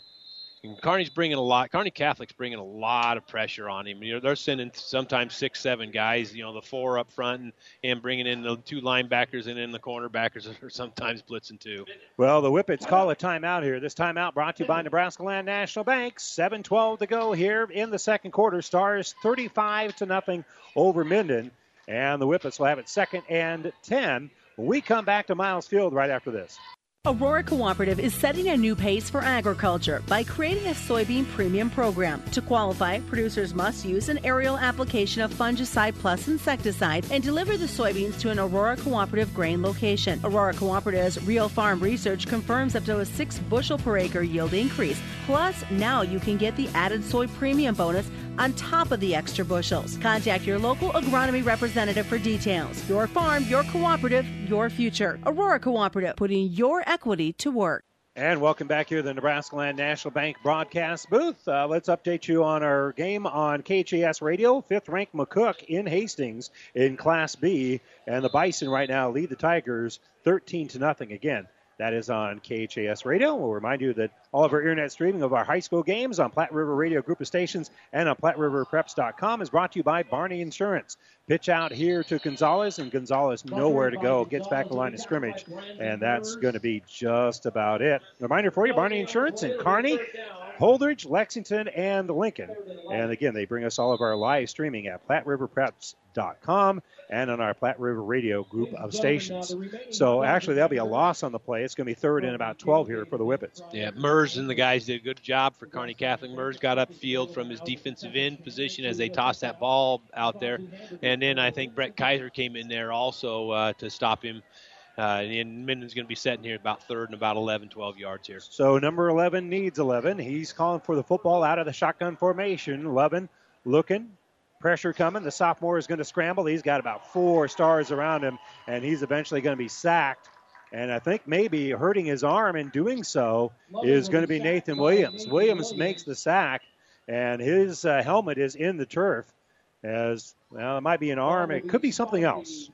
And Kearney's bringing a lot. Kearney Catholic's bringing a lot of pressure on him. You know, they're sending sometimes six, seven guys. You know, the four up front and, and bringing in the two linebackers and then the cornerbackers are sometimes blitzing too. Well, the Whippets call a timeout here. This timeout brought to you by Nebraska Land National Bank. seven twelve to go here in the second quarter. Stars thirty-five to nothing over Minden, and the Whippets will have it second and ten. We come back to Miles Field right after this. Aurora Cooperative is setting a new pace for agriculture by creating a soybean premium program. To qualify, producers must use an aerial application of fungicide plus insecticide and deliver the soybeans to an Aurora Cooperative grain location. Aurora Cooperative's Real Farm Research confirms up to a six bushel per acre yield increase. Plus, now you can get the added soy premium bonus on top of the extra bushels. Contact your local agronomy representative for details. Your farm, your cooperative, your future. Aurora Cooperative, putting your equity to work. And welcome back here to the Nebraska Land National Bank broadcast booth. Uh, let's update you on our game on K H A S Radio. Fifth-ranked McCook in Hastings in Class B. And the Bison right now lead the Tigers thirteen to nothing again. That is on K H A S Radio. We'll remind you that all of our internet streaming of our high school games on Platte River Radio Group of Stations and on Platte River Preps dot com is brought to you by Barney Insurance. Pitch out here to Gonzalez, and Gonzalez nowhere to go. Gets back the line of scrimmage, and that's going to be just about it. Reminder for you, Barney Insurance in Kearney, Holdridge, Lexington, and Lincoln. And, again, they bring us all of our live streaming at Platte River Preps dot com and on our Platte River Radio Group of Stations. So, actually, that'll be a loss on the play. It's going to be third and about twelve here for the Whippets. Yeah, Mers and the guys did a good job for Kearney Catholic. Mers got upfield from his defensive end position as they tossed that ball out there. And then I think Brett Kaiser came in there also uh, to stop him. Uh, and Minden's going to be sitting here about third and about eleven, twelve yards here. So number eleven needs eleven. He's calling for the football out of the shotgun formation. Lovin looking. Pressure coming. The sophomore is going to scramble. He's got about four stars around him, and he's eventually going to be sacked. And I think maybe hurting his arm in doing so is going to be Nathan Williams. Williams makes the sack, and his uh, helmet is in the turf. As well, it might be an arm. It could be something else.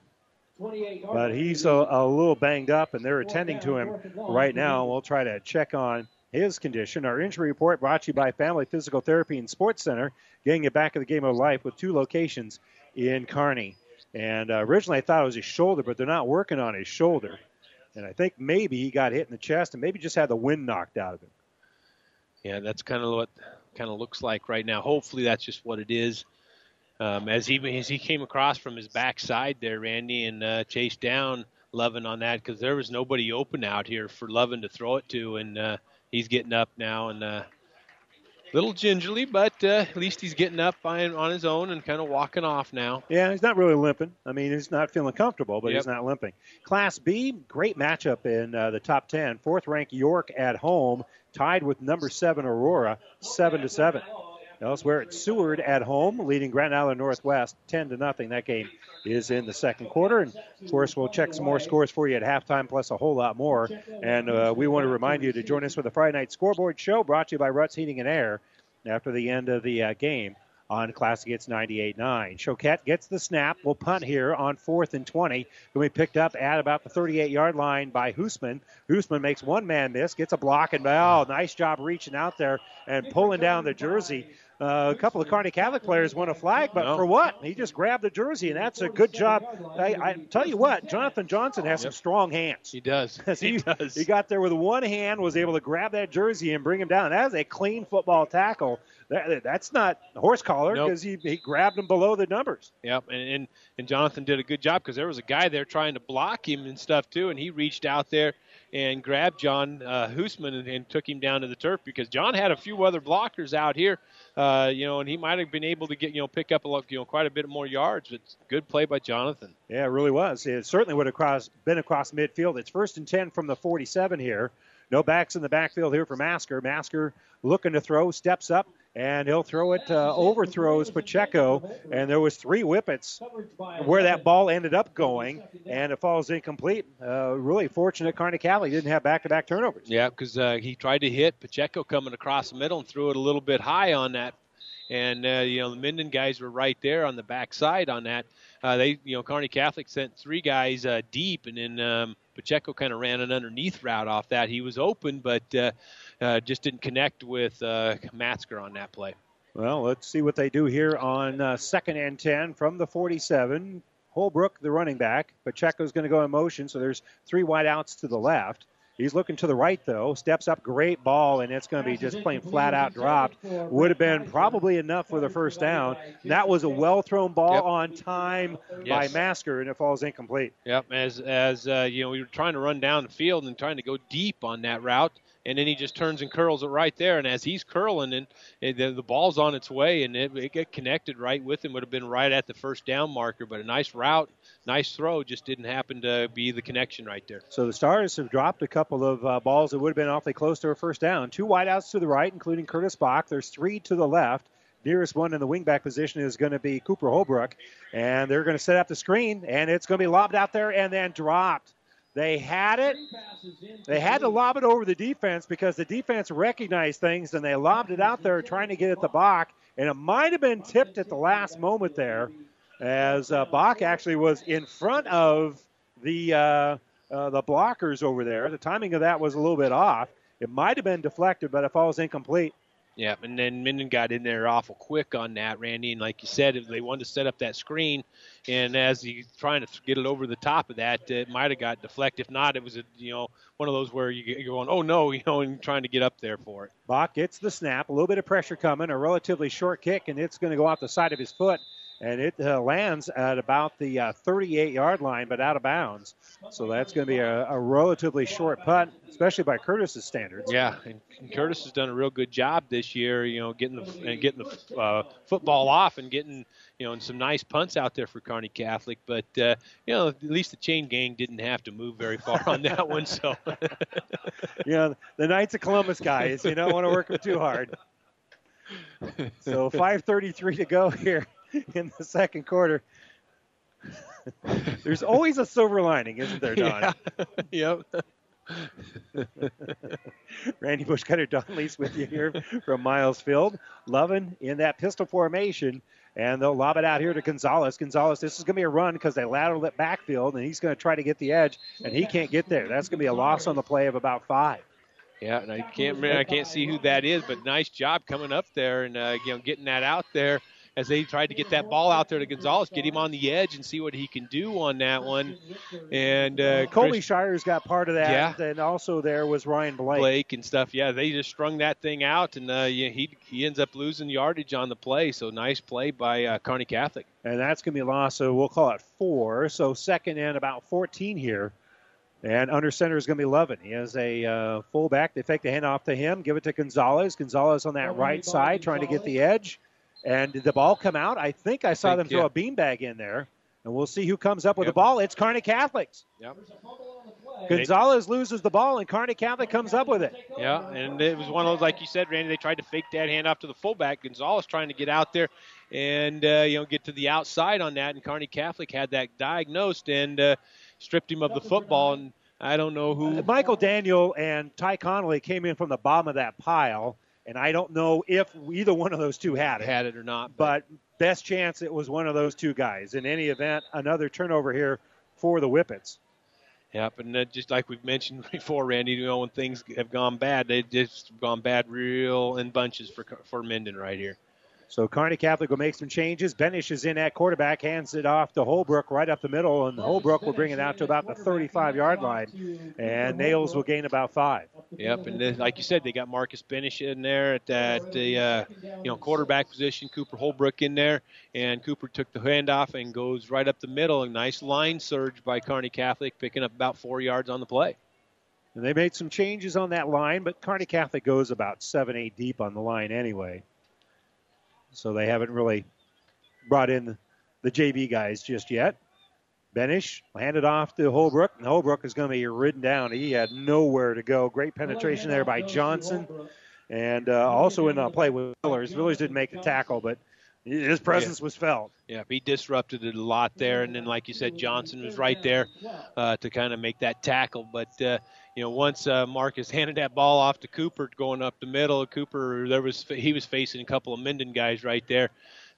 But he's a, a little banged up, and they're attending to him right now. We'll try to check on his condition. Our injury report brought to you by Family Physical Therapy and Sports Center, getting you back in the game of life with two locations in Kearney. And uh, originally I thought it was his shoulder, but they're not working on his shoulder. And I think maybe he got hit in the chest and maybe just had the wind knocked out of him. Yeah, that's kind of what kind of looks like right now. Hopefully that's just what it is. Um, as he as he came across from his backside there, Randy, and uh, chased down Lovin on that, because there was nobody open out here for Lovin to throw it to, and uh, he's getting up now, and uh, little gingerly, but uh, at least he's getting up by, on his own and kind of walking off now. Yeah, he's not really limping. I mean, he's not feeling comfortable, but yep. He's not limping. Class B, great matchup in uh, the top ten. Fourth-ranked York at home, tied with number seven Aurora, seven to seven. Elsewhere, it's Seward at home, leading Grand Island Northwest ten to nothing. That game is in the second quarter. And, of course, we'll check some more scores for you at halftime, plus a whole lot more. And uh, we want to remind you to join us for the Friday Night Scoreboard Show, brought to you by Ruts Heating and Air, after the end of the uh, game on Classic Hits ninety-eight nine. Choquette gets the snap. We'll punt here on fourth and twenty. Will be picked up at about the thirty-eight-yard line by Hoosman. Hoosman makes one man miss, gets a block, and oh, nice job reaching out there and pulling down the jersey. Uh, a couple of Kearney Catholic players won a flag, but no. For what? He just grabbed the jersey, and that's a good job. I, I tell you what, Jonathan Johnson has yep. some strong hands. He does. he, he does. He got there with one hand, was able to grab that jersey and bring him down. That is a clean football tackle. That, that's not horse collar because nope. he, he grabbed him below the numbers. Yep, and, and, and Jonathan did a good job because there was a guy there trying to block him and stuff too, and he reached out there and grabbed John uh, Hoosman and, and took him down to the turf, because John had a few other blockers out here. Uh, you know, and he might have been able to get, you know, pick up a lot, you know, quite a bit more yards. It's good play by Jonathan. Yeah, it really was. It certainly would have crossed, been across midfield. It's first and ten from the forty-seven here. No backs in the backfield here for Masker. Masker looking to throw, steps up, and he'll throw it, uh, overthrows Pacheco, and there was three Whippets where that ball ended up going, and it falls incomplete. Uh, really fortunate Kearney Catholic didn't have back-to-back turnovers. Yeah, because uh, he tried to hit Pacheco coming across the middle and threw it a little bit high on that, and, uh, you know, the Minden guys were right there on the backside on that. Uh, they, you know, Kearney Catholic sent three guys uh, deep, and then um, Pacheco kind of ran an underneath route off that. He was open, but uh, uh, just didn't connect with uh, Matzker on that play. Well, let's see what they do here on uh, second and ten from the forty-seven. Holbrook, the running back. Pacheco's going to go in motion, so there's three wideouts to the left. He's looking to the right, though. Steps up, great ball, and it's going to be just plain flat-out dropped. Would have been probably enough for the first down. That was a well-thrown ball yep. on time yes. by Masker, and it falls incomplete. Yep, as, as uh, you know, we were trying to run down the field and trying to go deep on that route, and then he just turns and curls it right there. And as he's curling, and, and the, the ball's on its way, and it, it got connected right with him. Would have been right at the first down marker, but a nice route. Nice throw, just didn't happen to be the connection right there. So the Stars have dropped a couple of uh, balls that would have been awfully close to a first down. Two wideouts to the right, including Curtis Bach. There's three to the left. Nearest one in the wingback position is going to be Cooper Holbrook, and they're going to set up the screen, and it's going to be lobbed out there and then dropped. They had it. They had to lob it over the defense because the defense recognized things, and they lobbed it out there trying to get at the Bach, and it might have been tipped at the last moment there. As uh, Bach actually was in front of the uh, uh, the blockers over there. The timing of that was a little bit off. It might have been deflected, but it falls incomplete. Yeah, and then Minden got in there awful quick on that, Randy. And like you said, they wanted to set up that screen. And as he's trying to get it over the top of that, it might have got deflected. If not, it was a, you know, one of those where you're going, oh, no, you know, and trying to get up there for it. Bach gets the snap, a little bit of pressure coming, a relatively short kick, and it's going to go off the side of his foot. And it uh, lands at about the uh, thirty-eight-yard line, but out of bounds. So that's going to be a, a relatively short punt, especially by Curtis's standards. Yeah, and, and Curtis has done a real good job this year, you know, getting the and getting the uh, football off and getting, you know, and some nice punts out there for Kearney Catholic. But uh, you know, at least the chain gang didn't have to move very far on that one. So, you know, the Knights of Columbus guys, you don't want to work them too hard. So five thirty-three to go here in the second quarter. There's always a silver lining, isn't there, Don? Yeah. Yep. Randy Bushcutter, Don Leese with you here from Miles Field. Lovin in that pistol formation, and they'll lob it out here to Gonzalez. Gonzalez, this is going to be a run because they lateral it backfield, and he's going to try to get the edge, and he can't get there. That's going to be a loss on the play of about five. Yeah, and I can't I can't see who that is, but nice job coming up there and uh, you know, getting that out there as they tried to get that ball out there to Gonzalez, get him on the edge and see what he can do on that one. And uh, Coley Chris, Shire's got part of that, yeah. And also there was Ryan Blake. Blake and stuff. Yeah, they just strung that thing out, and uh, he he ends up losing yardage on the play. So nice play by uh, Kearney Catholic. And that's gonna be a loss. So we'll call it four. So second and about fourteen here. And under center is going to be Lovin. He has a uh, fullback. They fake the handoff to him, give it to Gonzalez. Gonzalez on that right side trying to get the edge. And did the ball come out? I think I saw I think, them throw yeah. a beanbag in there. And we'll see who comes up with yep. the ball. It's Kearney Catholics. Yep. Gonzalez loses the ball, and Kearney Catholic comes up with it. Yeah, and it was one of those, like you said, Randy, they tried to fake that handoff to the fullback. Gonzalez trying to get out there and uh, you know, get to the outside on that. And Kearney Catholic had that diagnosed, and uh, stripped him of the football, and I don't know who. Uh, Michael Daniel and Ty Connolly came in from the bottom of that pile, and I don't know if either one of those two had it. Had it or not. But, but best chance it was one of those two guys. In any event, another turnover here for the Whippets. Yep, and uh, just like we've mentioned before, Randy, you know, when things have gone bad, they've just gone bad real in bunches for, for Minden right here. So Kearney Catholic will make some changes. Benish is in at quarterback, hands it off to Holbrook right up the middle, and Holbrook will bring it out to about the thirty-five-yard line, and Nails will gain about five. Yep, and then, like you said, they got Marcus Benish in there at that the uh, you know, quarterback position, Cooper Holbrook in there, and Cooper took the handoff and goes right up the middle. A nice line surge by Kearney Catholic, picking up about four yards on the play. And they made some changes on that line, but Kearney Catholic goes about seven, eight deep on the line anyway. So they haven't really brought in the J V guys just yet. Benish handed off to Holbrook, and Holbrook is going to be ridden down. He had nowhere to go. Great penetration there by Johnson. And uh, also in the play with Villers. Villers didn't make the tackle, but his presence yeah. was felt. Yeah, he disrupted it a lot there. And then, like you said, Johnson was right there uh, to kind of make that tackle. But, uh, you know, once uh, Marcus handed that ball off to Cooper going up the middle, Cooper, there was he was facing a couple of Minden guys right there,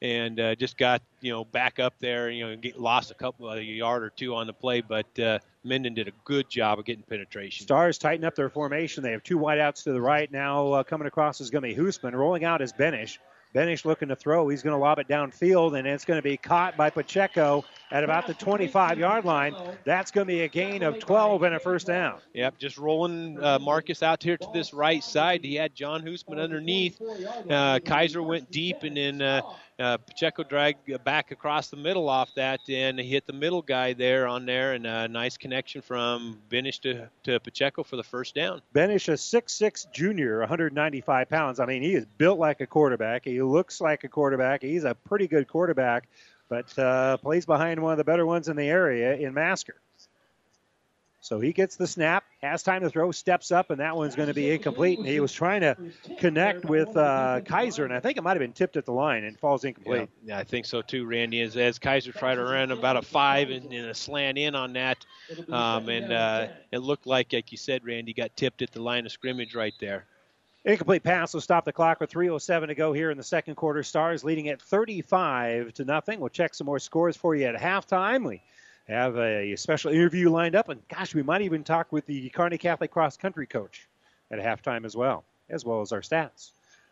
and uh, just got, you know, back up there, you know, get, lost a couple of a yard or two on the play. But uh, Minden did a good job of getting penetration. Stars tighten up their formation. They have two wideouts to the right. Now uh, coming across is going to be Hoosman. Rolling out is Benish. Benish looking to throw. He's going to lob it downfield, and it's going to be caught by Pacheco at about the twenty-five-yard line. That's going to be a gain of twelve and a first down. Yep, just rolling uh, Marcus out here to this right side. He had John Hoosman underneath. Uh, Kaiser went deep, and then uh, uh, Pacheco dragged back across the middle off that, and he hit the middle guy there on there, and a nice connection from Benish to, to Pacheco for the first down. Benish, a six foot six junior, one hundred ninety-five pounds. I mean, he is built like a quarterback. He looks like a quarterback. He's a pretty good quarterback. But uh, plays behind one of the better ones in the area in Masker. So he gets the snap, has time to throw, steps up, and that one's going to be incomplete. And he was trying to connect with uh, Kaiser, and I think it might have been tipped at the line and falls incomplete. Yeah, yeah I think so too, Randy. As, as Kaiser tried to run about a five and, and a slant in on that, um, and uh, it looked like, like you said, Randy, got tipped at the line of scrimmage right there. Incomplete pass will stop the clock with three oh seven to go here in the second quarter. Stars leading at thirty-five to nothing. We'll check some more scores for you at halftime. We have a special interview lined up, and gosh, we might even talk with the Kearney Catholic cross country coach at halftime as well, as well as our stats.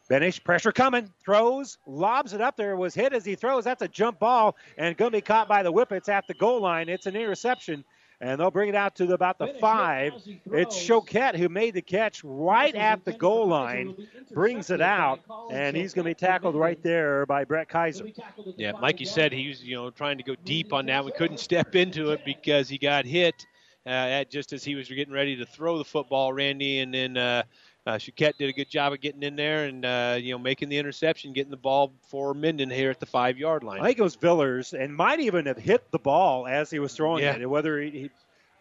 Benish, pressure coming, throws, lobs it up there, was hit as he throws. That's a jump ball, and going to be caught by the Whippets at the goal line. It's an interception. And they'll bring it out to the, about the five. It's Choquette who made the catch right at the goal line, brings it out, and he's going to be tackled right there by Brett Kaiser. Yeah, Mikey said he was, you know, trying to go deep on that one. Couldn't step into it because he got hit uh, at just as he was getting ready to throw the football, Randy. And then uh, uh, Choquette did a good job of getting in there and, uh, you know, making the interception, getting the ball for Minden here at the five-yard line. I think it was Villers, and might even have hit the ball as he was throwing yeah. it, whether he... he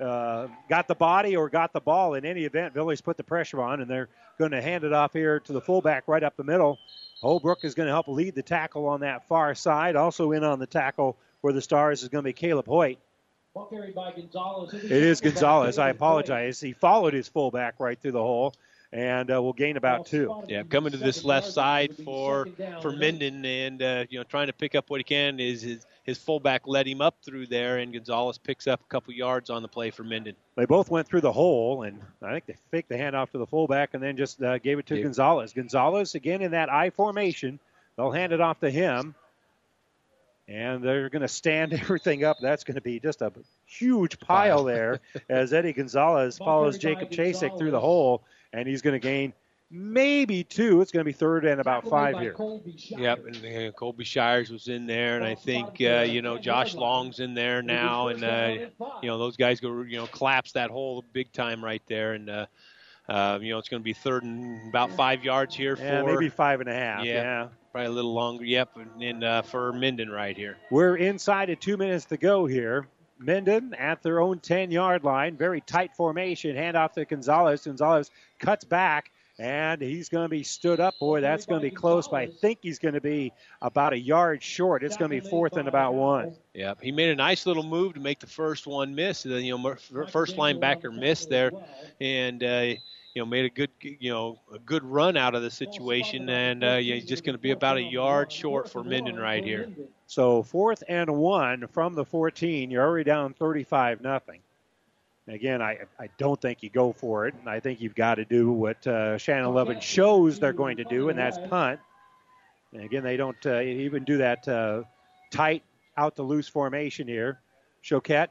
Uh, got the body or got the ball. In any event, Villers put the pressure on, and they're going to hand it off here to the fullback right up the middle. Holbrook is going to help lead the tackle on that far side. Also in on the tackle for the Stars is going to be Caleb Hoyt. Well carried by Gonzalez. It is Gonzalez. I apologize. He followed his fullback right through the hole, and uh, will gain about two. Yeah, coming to this left side for for Minden, and uh, you know, trying to pick up what he can is his, his fullback led him up through there, and Gonzalez picks up a couple yards on the play for Minden. They both went through the hole, and I think they faked the handoff to the fullback and then just uh, gave it to yeah. Gonzalez. Gonzalez, again, in that I formation, they'll hand it off to him. And they're going to stand everything up. That's going to be just a huge pile there as Eddie Gonzalez follows Jacob Chasek through the hole, and he's going to gain maybe two. It's going to be third and about five here. Yep, and uh, Colby Shires was in there, and I think, uh, you know, Josh Long's in there now. And, uh, you know, those guys go, you know, collapse that hole big time right there. And, uh, uh, you know, it's going to be third and about five yards here for. Yeah, maybe five and a half, yeah. yeah. Probably a little longer, yep, and uh, for Minden right here. We're inside of two minutes to go here. Minden at their own ten-yard line, very tight formation, handoff to Gonzalez. Gonzalez cuts back, and he's going to be stood up. Boy, that's going to be close, but I think he's going to be about a yard short. It's going to be fourth and about one. Yep, he made a nice little move to make the first one miss. You know, first linebacker missed there, and uh, you know, made a good, you know, a good run out of the situation, and uh, yeah, he's just going to be about a yard short for Minden right here. So fourth and one from the fourteen. You're already down thirty-five nothing. Again, I I don't think you go for it, and I think you've got to do what uh, Shannon Lovin shows they're going to do, and that's punt. And again, they don't uh, even do that uh, tight out to loose formation here. Choquette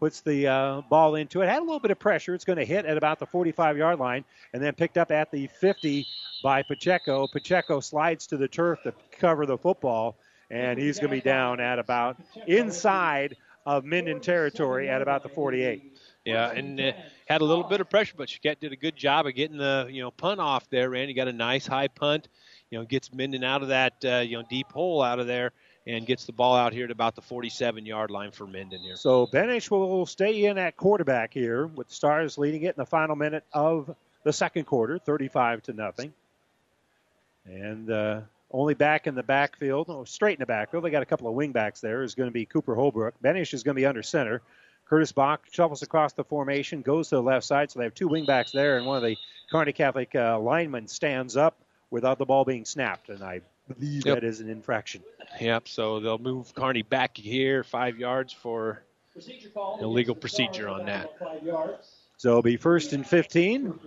puts the uh, ball into it. Had a little bit of pressure. It's going to hit at about the forty-five-yard line, and then picked up at the fifty by Pacheco. Pacheco slides to the turf to cover the football, and he's going to be down at about inside of Minden territory at about the forty-eight. Yeah, and uh, had a little bit of pressure, but Choquette did a good job of getting the, you know, punt off there, Randy. Got a nice high punt, you know, gets Minden out of that, uh, you know, deep hole out of there, and gets the ball out here at about the forty-seven-yard line for Minden here. So Benish will stay in at quarterback here with the Stars leading it in the final minute of the second quarter, thirty-five to nothing. And uh, only back in the backfield, oh, straight in the backfield, they got a couple of wingbacks there, is going to be Cooper Holbrook. Benish is going to be under center. Curtis Bach shuffles across the formation, goes to the left side, so they have two wingbacks there, and one of the Kearney Catholic uh, linemen stands up without the ball being snapped, and I believe yep. that is an infraction. Yep, so they'll move Kearney back here five yards for procedure call, illegal procedure on that. So it'll be first and fifteen.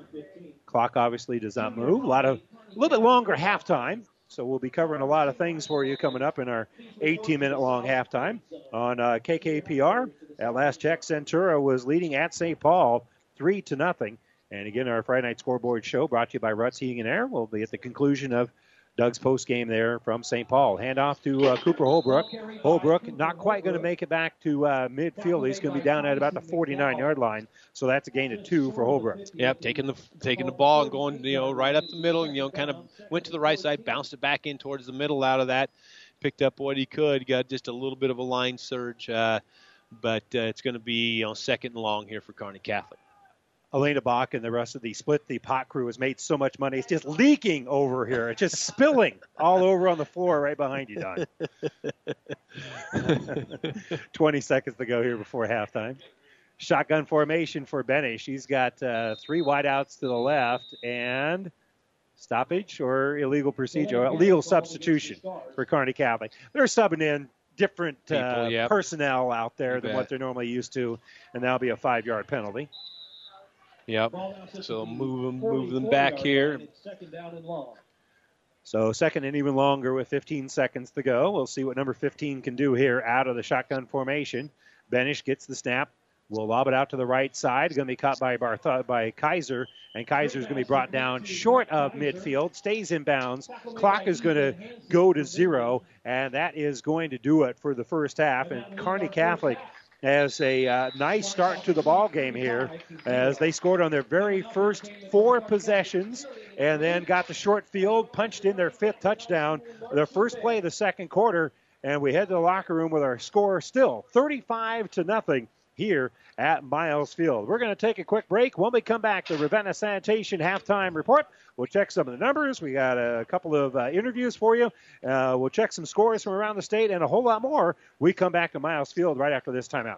Clock obviously does not move. A lot of a little bit longer halftime, so we'll be covering a lot of things for you coming up in our eighteen-minute-long halftime on uh, K K P R. At last check, Centura was leading at Saint Paul three to nothing. And again, our Friday night scoreboard show brought to you by Ruts Heating and Air. We'll be at the conclusion of Doug's post game there from Saint Paul. Handoff to uh, Cooper Holbrook. Holbrook not quite going to make it back to uh, midfield. He's going to be down at about the forty-nine-yard line. So that's a gain of two for Holbrook. Yep, taking the taking the ball and going, you know, right up the middle. And, you know, kind of went to the right side, bounced it back in towards the middle. Out of that, picked up what he could. Got just a little bit of a line surge, uh, but uh, it's going to be, you know, second and long here for Kearney Catholic. Elena Bach and the rest of the Split the Pot crew has made so much money. It's just leaking over here. It's just spilling all over on the floor right behind you, Don. twenty seconds to go here before halftime. Shotgun formation for Benny. She's got uh, three wideouts to the left and stoppage or illegal procedure, illegal substitution for Kearney Catholic. They're subbing in different People, uh, yep. personnel out there you than bet. What they're normally used to, and that'll be a five-yard penalty. Yep, so move them, move them back here. So second and even longer with fifteen seconds to go. We'll see what number fifteen can do here out of the shotgun formation. Benish gets the snap. We'll lob it out to the right side. It's going to be caught by Barth- by Kaiser, and Kaiser's going to be brought down short of midfield, stays in bounds. Clock is going to go to zero, and that is going to do it for the first half. And Kearney Catholic as a uh, nice start to the ball game here as they scored on their very first four possessions and then got the short field, punched in their fifth touchdown, their first play of the second quarter, and we head to the locker room with our score still thirty-five to nothing here at Miles Field. We're going to take a quick break. When we come back, the Ravenna Sanitation halftime report. We'll check some of the numbers. We got a couple of uh, interviews for you. Uh, we'll check some scores from around the state and a whole lot more. We come back to Miles Field right after this timeout.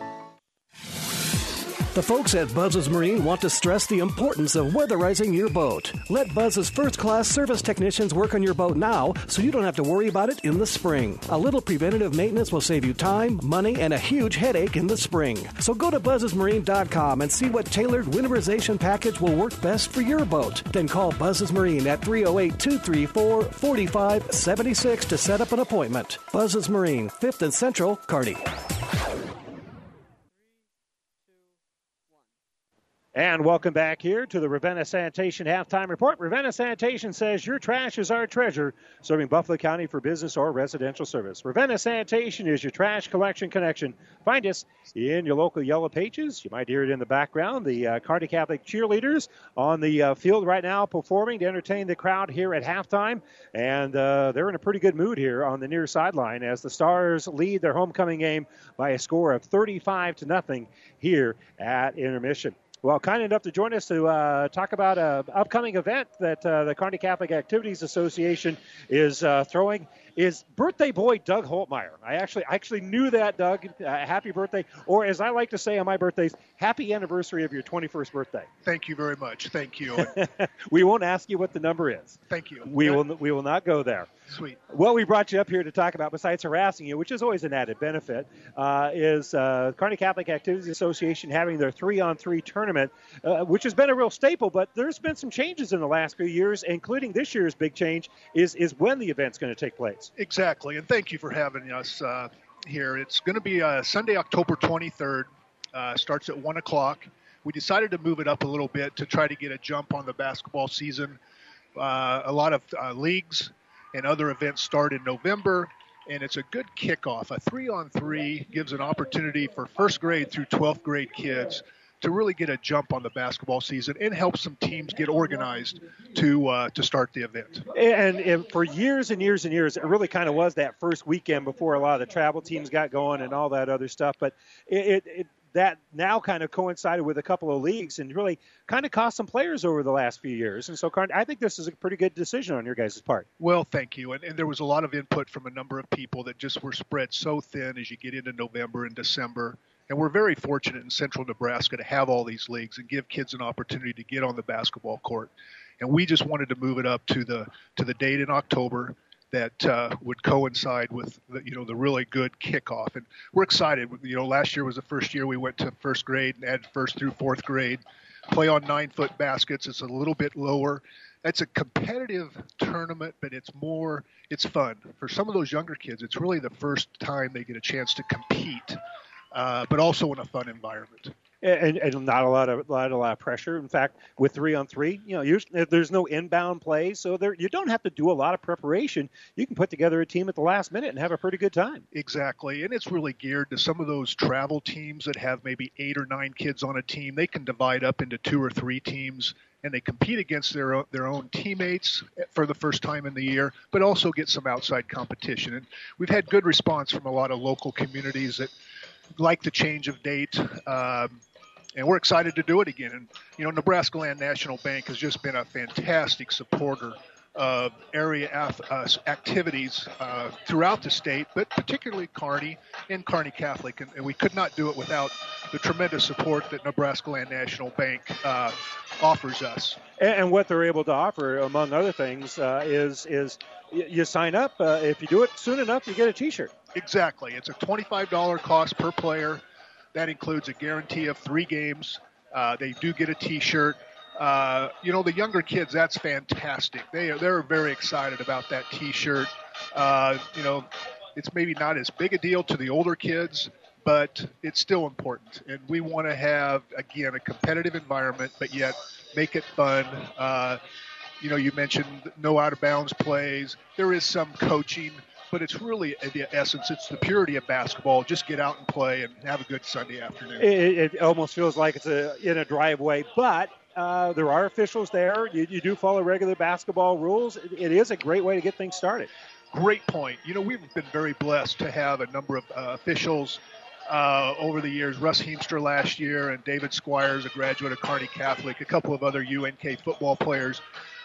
The folks at Buzz's Marine want to stress the importance of weatherizing your boat. Let Buzz's first-class service technicians work on your boat now so you don't have to worry about it in the spring. A little preventative maintenance will save you time, money, and a huge headache in the spring. So go to buzzes marine dot com and see what tailored winterization package will work best for your boat. Then call Buzz's Marine at three oh eight, two three four, four five seven six to set up an appointment. Buzz's Marine, fifth and Central, Kearney. And welcome back here to the Ravenna Sanitation Halftime Report. Ravenna Sanitation says your trash is our treasure, serving Buffalo County for business or residential service. Ravenna Sanitation is your trash collection connection. Find us in your local Yellow Pages. You might hear it in the background. The uh, Kearney Catholic cheerleaders on the uh, field right now performing to entertain the crowd here at halftime. And uh, they're in a pretty good mood here on the near sideline as the Stars lead their homecoming game by a score of thirty-five to nothing here at intermission. Well, kind enough to join us to uh, talk about an upcoming event that uh, the Kearney Catholic Activities Association is uh, throwing is birthday boy Doug Holtmeyer. I actually I actually knew that, Doug. Uh, happy birthday, or as I like to say on my birthdays, happy anniversary of your twenty-first birthday. Thank you very much. Thank you. We won't ask you what the number is. Thank you. We yeah. will we will not go there. Sweet. What we brought you up here to talk about, besides harassing you, which is always an added benefit, uh, is uh, Kearney Catholic Activities Association having their three-on-three tournament, uh, which has been a real staple, but there's been some changes in the last few years, including this year's big change is, is when the event's going to take place. Exactly, and thank you for having us uh, here. It's going to be uh, Sunday, October twenty-third, uh, starts at one o'clock. We decided to move it up a little bit to try to get a jump on the basketball season. Uh, a lot of uh, leagues and other events start in November, and it's a good kickoff. A three-on-three gives an opportunity for first grade through twelfth grade kids to really get a jump on the basketball season and help some teams get organized to uh, to start the event. And, and for years and years and years, it really kind of was that first weekend before a lot of the travel teams got going and all that other stuff. But it, it, it that now kind of coincided with a couple of leagues and really kind of cost some players over the last few years. And so, Kearney, I think this is a pretty good decision on your guys' part. Well, thank you. And, and there was a lot of input from a number of people that just were spread so thin as you get into November and December. And we're very fortunate in central Nebraska to have all these leagues and give kids an opportunity to get on the basketball court. And we just wanted to move it up to the to the date in October that uh, would coincide with, the, you know, the really good kickoff. And we're excited. You know, last year was the first year we went to first grade and had first through fourth grade. Play on nine-foot baskets. It's a little bit lower. It's a competitive tournament, but it's more, it's fun. For some of those younger kids, it's really the first time they get a chance to compete, uh, but also in a fun environment. And, and not a lot of a lot, a lot of pressure. In fact, with three on three, you know, there's no inbound play, so there you don't have to do a lot of preparation. You can put together a team at the last minute and have a pretty good time. Exactly, and it's really geared to some of those travel teams that have maybe eight or nine kids on a team. They can divide up into two or three teams, and they compete against their own, their own teammates for the first time in the year, but also get some outside competition. And we've had good response from a lot of local communities that like the change of date. Um, And we're excited to do it again. And, you know, Nebraska Land National Bank has just been a fantastic supporter uh, area ath- uh, activities uh, throughout the state, but particularly Kearney and Kearney Catholic. And, and we could not do it without the tremendous support that Nebraska Land National Bank uh, offers us. And, and what they're able to offer, among other things, uh, is is y- you sign up. Uh, if you do it soon enough, you get a T-shirt. Exactly. It's a twenty-five dollars cost per player. That includes a guarantee of three games. Uh, they do get a T-shirt. Uh, you know, the younger kids, that's fantastic. They are, they're very excited about that T-shirt. Uh, you know, it's maybe not as big a deal to the older kids, but it's still important. And we want to have, again, a competitive environment, but yet make it fun. Uh, you know, you mentioned no out-of-bounds plays. There is some coaching, but it's really, in the essence, it's the purity of basketball. Just get out and play and have a good Sunday afternoon. It, it almost feels like it's a, in a driveway, but uh, there are officials there. You, you do follow regular basketball rules. It, it is a great way to get things started. Great point. You know, we've been very blessed to have a number of uh, officials uh, over the years. Russ Heemster last year and David Squires, a graduate of Kearney Catholic, a couple of other U N K football players.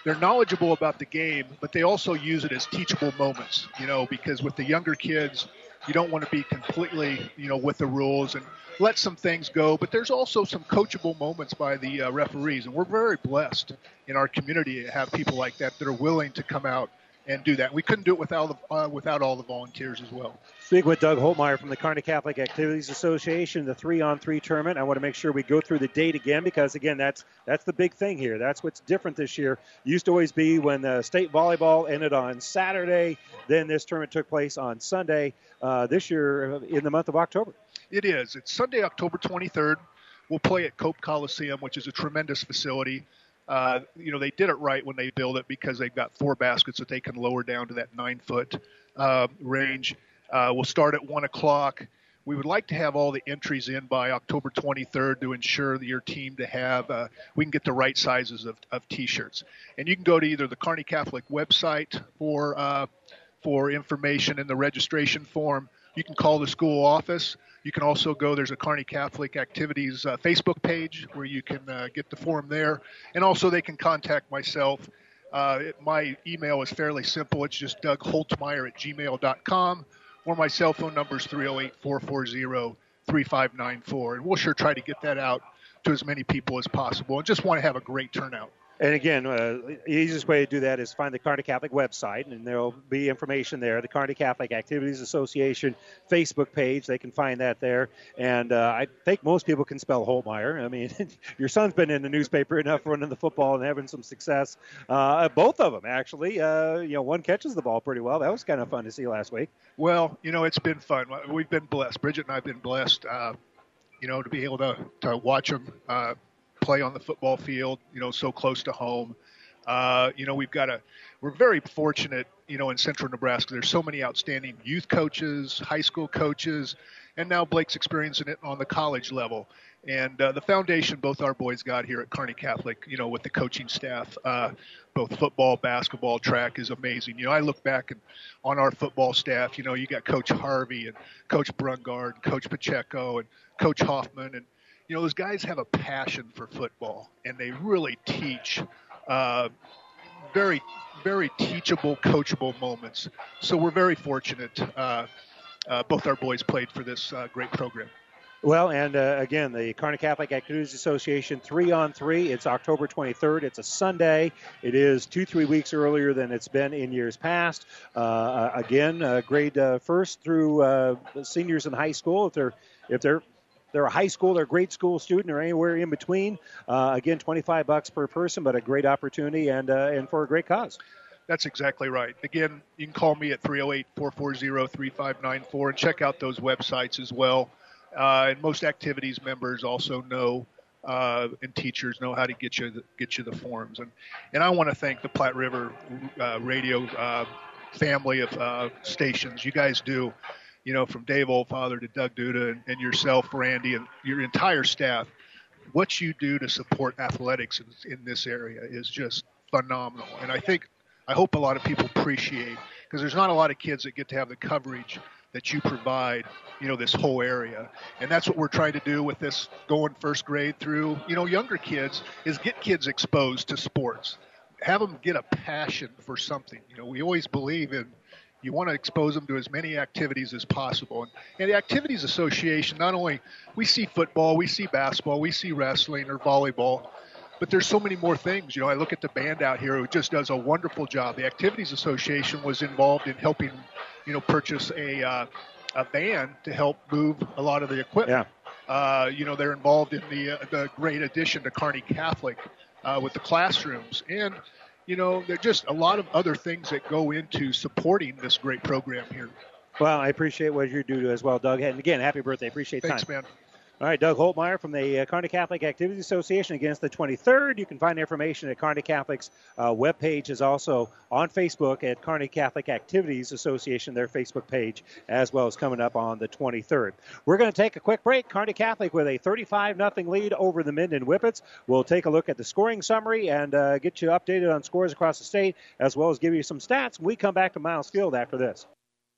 They're knowledgeable about the game, but they also use it as teachable moments, you know, because with the younger kids, you don't want to be completely, you know, with the rules and let some things go. But there's also some coachable moments by the uh, referees. And we're very blessed in our community to have people like that that are willing to come out and do that. We couldn't do it without the, uh, without all the volunteers as well. Speaking with Doug Holtmeyer from the Kearney Catholic Activities Association, the three-on three tournament. I want to make sure we go through the date again because, again, that's that's the big thing here. That's what's different this year. It used to always be when the state volleyball ended on Saturday. Then this tournament took place on Sunday uh, this year in the month of October. It is. It's Sunday, October twenty-third. We'll play at Cope Coliseum, which is a tremendous facility. Uh, you know, they did it right when they build it because they've got four baskets that they can lower down to that nine-foot uh, range. Uh, we'll start at one o'clock. We would like to have all the entries in by October twenty-third to ensure that your team to have uh, – we can get the right sizes of, of T-shirts. And you can go to either the Kearney Catholic website for, uh, for information in the registration form. You can call the school office. You can also go, there's a Kearney Catholic Activities uh, Facebook page where you can uh, get the form there. And also they can contact myself. Uh, it, my email is fairly simple. It's just dougholtmeyer at gmail dot com, or my cell phone number is three oh eight, four four zero, three five nine four. And we'll sure try to get that out to as many people as possible and just want to have a great turnout. And again, uh, the easiest way to do that is find the Kearney Catholic website, and there will be information there. The Kearney Catholic Activities Association Facebook page, they can find that there. And uh, I think most people can spell Holtmeyer. I mean, your son's been in the newspaper enough running the football and having some success. Uh, both of them, actually. Uh, you know, one catches the ball pretty well. That was kind of fun to see last week. Well, you know, it's been fun. We've been blessed. Bridget and I have been blessed, uh, you know, to be able to, to watch them uh play on the football field, you know, so close to home. Uh, you know, we've got a, we're very fortunate, you know, in Central Nebraska. There's so many outstanding youth coaches, high school coaches, and now Blake's experiencing it on the college level. And uh, the foundation both our boys got here at Kearney Catholic, you know, with the coaching staff, uh, both football, basketball, track is amazing. You know, I look back and on our football staff, you know, you got Coach Harvey and Coach Brungard and Coach Pacheco and Coach Hoffman, and you know, those guys have a passion for football, and they really teach uh, very, very teachable, coachable moments. So we're very fortunate. Uh, uh, both our boys played for this uh, great program. Well, and uh, again, the Kearney Catholic Activities Association three on three. It's October twenty-third. It's a Sunday. It is two, three weeks earlier than it's been in years past. Uh, again, uh, grade uh, first through uh, seniors in high school, if they're if they're they're a high school, they're a grade school student, or anywhere in between. Uh, again, twenty-five bucks per person, but a great opportunity and uh, and for a great cause. That's exactly right. Again, you can call me at three oh eight, four four zero, three five nine four and check out those websites as well. Uh, and most activities members also know uh, and teachers know how to get you the, get you the forms. And and I want to thank the Platte River uh, radio uh, family of uh, stations. You guys do. You know, from Dave Oldfather to Doug Duda and, and yourself, Randy, and your entire staff, what you do to support athletics in, in this area is just phenomenal. And I think, I hope a lot of people appreciate, because there's not a lot of kids that get to have the coverage that you provide, you know, this whole area. And that's what we're trying to do with this going first grade through, you know, younger kids, is get kids exposed to sports. have them get a passion for something. You know, we always believe in, you want to expose them to as many activities as possible. And, and the Activities Association, not only we see football, we see basketball, we see wrestling or volleyball, but there's so many more things. You know, I look at the band out here who just does a wonderful job. The Activities Association was involved in helping, you know, purchase a uh, a van to help move a lot of the equipment. Yeah. Uh, you know, they're involved in the, uh, the great addition to Kearney Catholic uh, with the classrooms. And, you know, there are just a lot of other things that go into supporting this great program here. Well, I appreciate what you do as well, Doug. And, again, happy birthday. Appreciate your time. Thanks, man. All right, Doug Holtmeyer from the uh, Kearney Catholic Activities Association against the twenty-third. You can find information at Kearney Catholic's uh, webpage, is also on Facebook at Kearney Catholic Activities Association, their Facebook page, as well as coming up on the twenty-third. We're going to take a quick break. Kearney Catholic with a thirty-five nothing lead over the Minden Whippets. We'll take a look at the scoring summary and uh, get you updated on scores across the state, as well as give you some stats when we come back to Miles Field after this.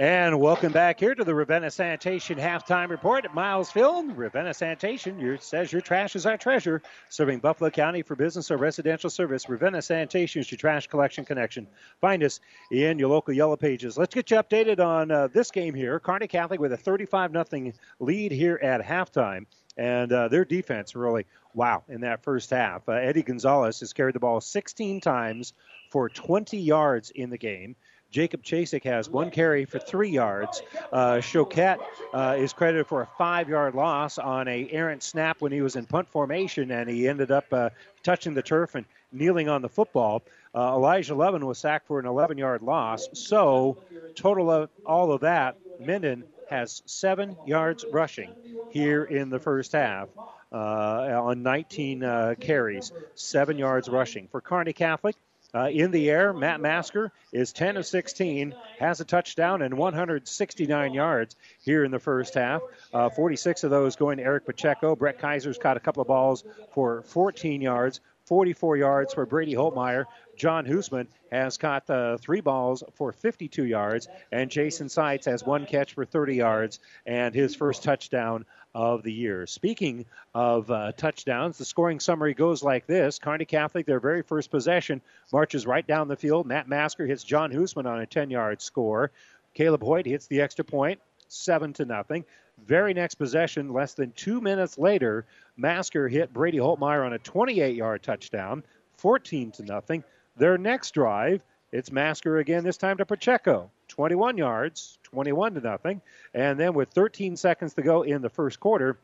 And welcome back here to the Ravenna Sanitation Halftime Report at Miles Field. Ravenna Sanitation your, says your trash is our treasure. Serving Buffalo County for business or residential service, Ravenna Sanitation is your trash collection connection. Find us in your local Yellow Pages. Let's get you updated on uh, this game here. Kearney Catholic with a thirty-five nothing lead here at halftime. And uh, their defense really, wow, in that first half. Uh, Eddie Gonzalez has carried the ball sixteen times for twenty yards in the game. Jacob Chasik has one carry for three yards. Uh, Choquette uh, is credited for a five-yard loss on an errant snap when he was in punt formation, and he ended up uh, touching the turf and kneeling on the football. Uh, Elijah Lovin was sacked for an eleven-yard loss. So, total of all of that, Minden has seven yards rushing here in the first half uh, on nineteen carries, seven yards rushing. For Kearney Catholic, Uh, in the air, Matt Masker is ten of sixteen, has a touchdown and one hundred sixty-nine yards here in the first half. Uh, forty-six of those going to Eric Pacheco. Brett Kaiser's caught a couple of balls for fourteen yards, forty-four yards for Brady Holtmeyer. John Hoosman has caught uh, three balls for fifty-two yards, and Jason Seitz has one catch for thirty yards and his first touchdown of the year. Speaking of uh, touchdowns, the scoring summary goes like this. Kearney Catholic, their very first possession, marches right down the field. Matt Masker hits John Hoosman on a ten-yard score. Caleb Hoyt hits the extra point, seven to nothing. Very next possession, less than two minutes later, Masker hit Brady Holtmeyer on a twenty-eight-yard touchdown, fourteen to nothing. Their next drive, it's Masker again, this time to Pacheco. twenty-one yards, twenty-one to nothing. And then with thirteen seconds to go in the first quarter,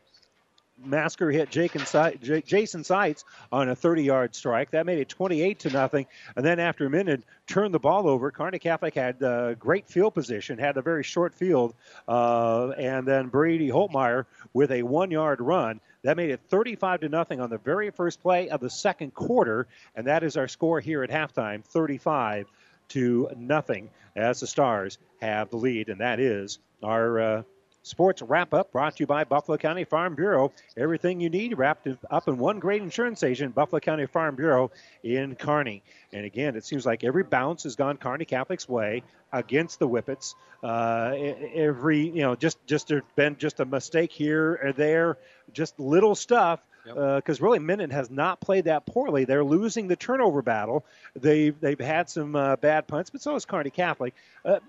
Masker hit Jason Seitz on a thirty-yard strike. That made it twenty-eight to nothing. And then after a minute, turned the ball over. Kearney Catholic had uh, great field position, had a very short field. Uh, and then Brady Holtmeyer with a one-yard run. That made it thirty-five to nothing on the very first play of the second quarter. And that is our score here at halftime, thirty-five to nothing, as the Stars have the lead. And that is our uh, Sports Wrap-Up brought to you by Buffalo County Farm Bureau. Everything you need wrapped up in one great insurance agent, Buffalo County Farm Bureau in Kearney. And again, it seems like every bounce has gone Kearney Catholic's way against the Whippets. Uh, every, you know, just, just there's been just a mistake here or there, just little stuff. Because yep. uh, really, Minden has not played that poorly. They're losing the turnover battle. They've they've had some uh, bad punts, but so has Kearney Catholic. Uh,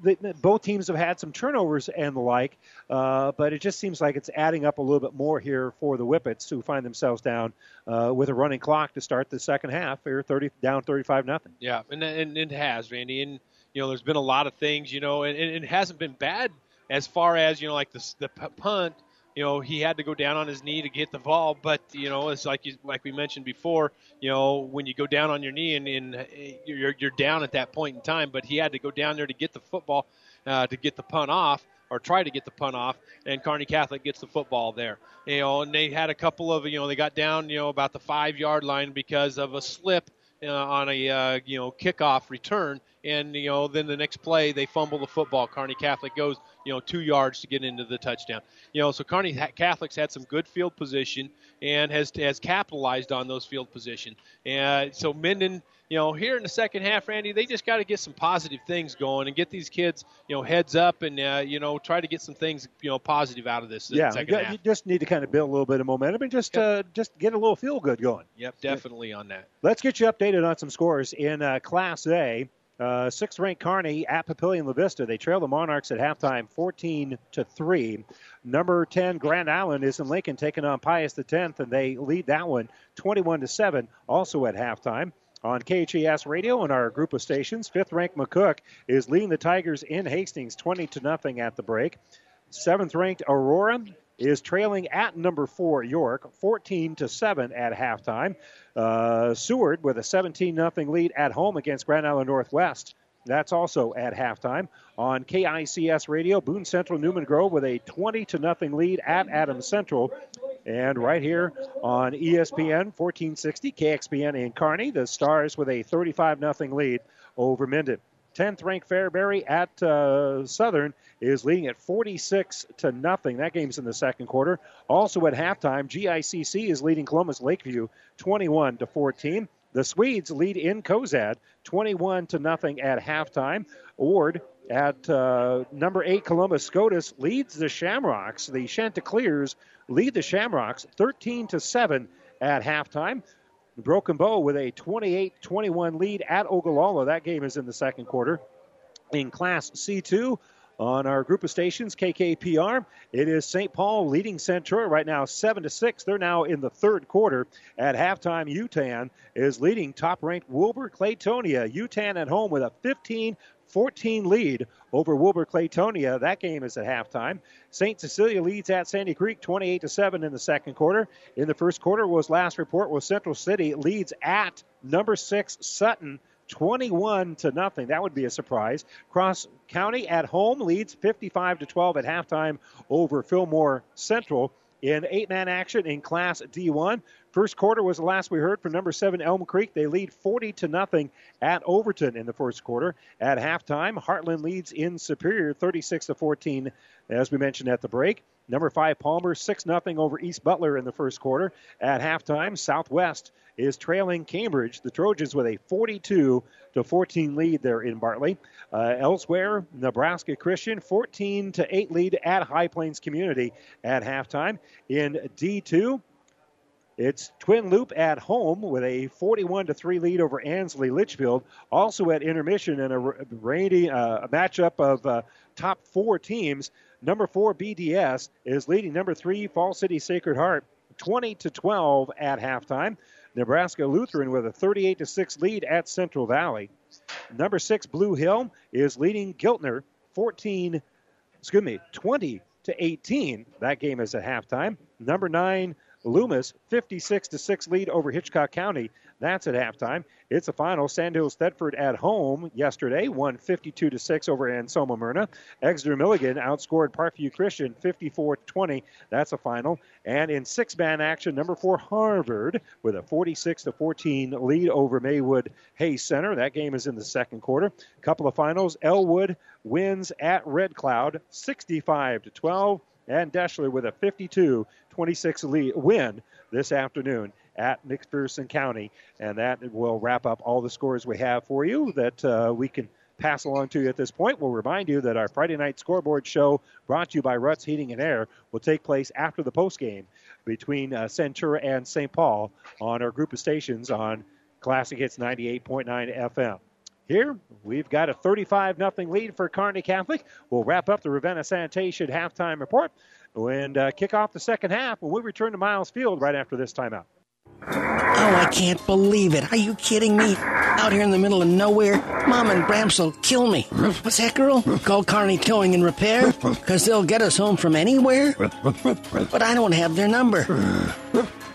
they, they, both teams have had some turnovers and the like, uh, but it just seems like it's adding up a little bit more here for the Whippets, who find themselves down uh, with a running clock to start the second half. They're thirty down, thirty-five nothing. Yeah, and, and it has, Randy. And you know, there's been a lot of things. You know, and, and it hasn't been bad as far as you know, like the the punt. You know, he had to go down on his knee to get the ball, but, you know, it's like you, like we mentioned before, you know, when you go down on your knee and, and you're, you're down at that point in time, but he had to go down there to get the football, uh, to get the punt off or try to get the punt off, and Kearney Catholic gets the football there. You know, and they had a couple of, you know, they got down, you know, about the five-yard line because of a slip uh, on a, uh, you know, kickoff return, and, you know, then the next play they fumble the football. Kearney Catholic goes, you know, two yards to get into the touchdown. You know, so Kearney Catholic's had some good field position and has has capitalized on those field position. And so Minden, you know, here in the second half, Randy, they just got to get some positive things going and get these kids, you know, heads up and, uh, you know, try to get some things, you know, positive out of this yeah, second half. Yeah, you just need to kind of build a little bit of momentum and just, yep. uh, just get a little feel good going. Yep, definitely on that. Let's get you updated on some scores in uh, Class A. Uh, sixth-ranked Kearney at Papillion La Vista. They trail the Monarchs at halftime fourteen to three. Number ten, Grand Island, is in Lincoln taking on Pius the tenth, and they lead that one twenty-one to seven, also at halftime. On K H A S Radio and our group of stations, fifth-ranked McCook is leading the Tigers in Hastings twenty to nothing at the break. seventh-ranked Aurora is trailing at number four, York, fourteen to seven at halftime. Uh, Seward with a seventeen nothing lead at home against Grand Island Northwest. That's also at halftime. On K I C S Radio, Boone Central Newman Grove with a twenty to nothing lead at Adams Central. And right here on E S P N fourteen sixty, K X P N in Kearney, the Stars with a thirty-five nothing lead over Minden. tenth-ranked Fairbury at uh, Southern is leading at forty-six to nothing. That game's in the second quarter. Also at halftime, G I C C is leading Columbus Lakeview twenty-one to fourteen. The Swedes lead in Cozad twenty-one to nothing at halftime. Ord at uh, number eight, Columbus Scotus leads the Shamrocks. The Chanticleers lead the Shamrocks thirteen to seven at halftime. Broken Bow with a twenty-eight twenty-one lead at Ogallala. That game is in the second quarter. In Class C two, on our group of stations, K K P R, it is Saint Paul leading Centura right now seven to six. They're now in the third quarter. At halftime, U T A N is leading top-ranked Wilbur-Claytonia. U T A N at home with a fifteen fourteen lead over Wilbur-Claytonia. That game is at halftime. Saint Cecilia leads at Sandy Creek twenty-eight to seven in the second quarter. In the first quarter was last report was Central City leads at number six, Sutton, twenty-one to nothing. That would be a surprise. Cross County at home leads fifty-five to twelve at halftime over Fillmore Central. In eight-man action in Class D one, first quarter was the last we heard from number seven Elm Creek. They lead forty to nothing at Overton in the first quarter. At halftime, Heartland leads in Superior thirty-six to fourteen, as we mentioned at the break. Number five Palmer six nothing over East Butler in the first quarter. At halftime, Southwest is trailing Cambridge, the Trojans, with a forty-two to fourteen lead there in Bartley. Uh, elsewhere, Nebraska Christian fourteen to eight lead at High Plains Community at halftime. In D two, it's Twin Loop at home with a forty-one to three lead over Ansley Litchfield. Also at intermission in a rainy uh, matchup of uh, top four teams, number four B D S is leading number three Fall City Sacred Heart twenty to twelve at halftime. Nebraska Lutheran with a thirty-eight to six lead at Central Valley. Number six Blue Hill is leading Giltner fourteen, excuse me, twenty to eighteen. That game is at halftime. Number nine Loomis, fifty-six to six lead over Hitchcock County. That's at halftime. It's the final. Sandhill Stedford at home yesterday won fifty-two to six over Anselmo Myrna. Exeter Milligan outscored Parkview Christian fifty-four to twenty. That's a final. And in six-man action, number four Harvard with a forty-six to fourteen lead over Maywood Hayes Center. That game is in the second quarter. Couple of finals. Elwood wins at Red Cloud sixty-five to twelve. And Deschler with a fifty-two to twenty-six lead win this afternoon at McPherson County. And that will wrap up all the scores we have for you that uh, we can pass along to you at this point. We'll remind you that our Friday night scoreboard show brought to you by Ruts Heating and Air will take place after the postgame between uh, Centura and Saint Paul on our group of stations on Classic Hits ninety-eight point nine F M. Here, we've got a thirty-five nothing lead for Kearney Catholic. We'll wrap up the Ravenna Sanitation halftime report and uh, kick off the second half when we return to Miles Field right after this timeout. Oh, I can't believe it. Are you kidding me? Out here in the middle of nowhere, Mom and Bramps will kill me. What's that, girl? Call Kearney Towing and Repair? Because they'll get us home from anywhere? But I don't have their number.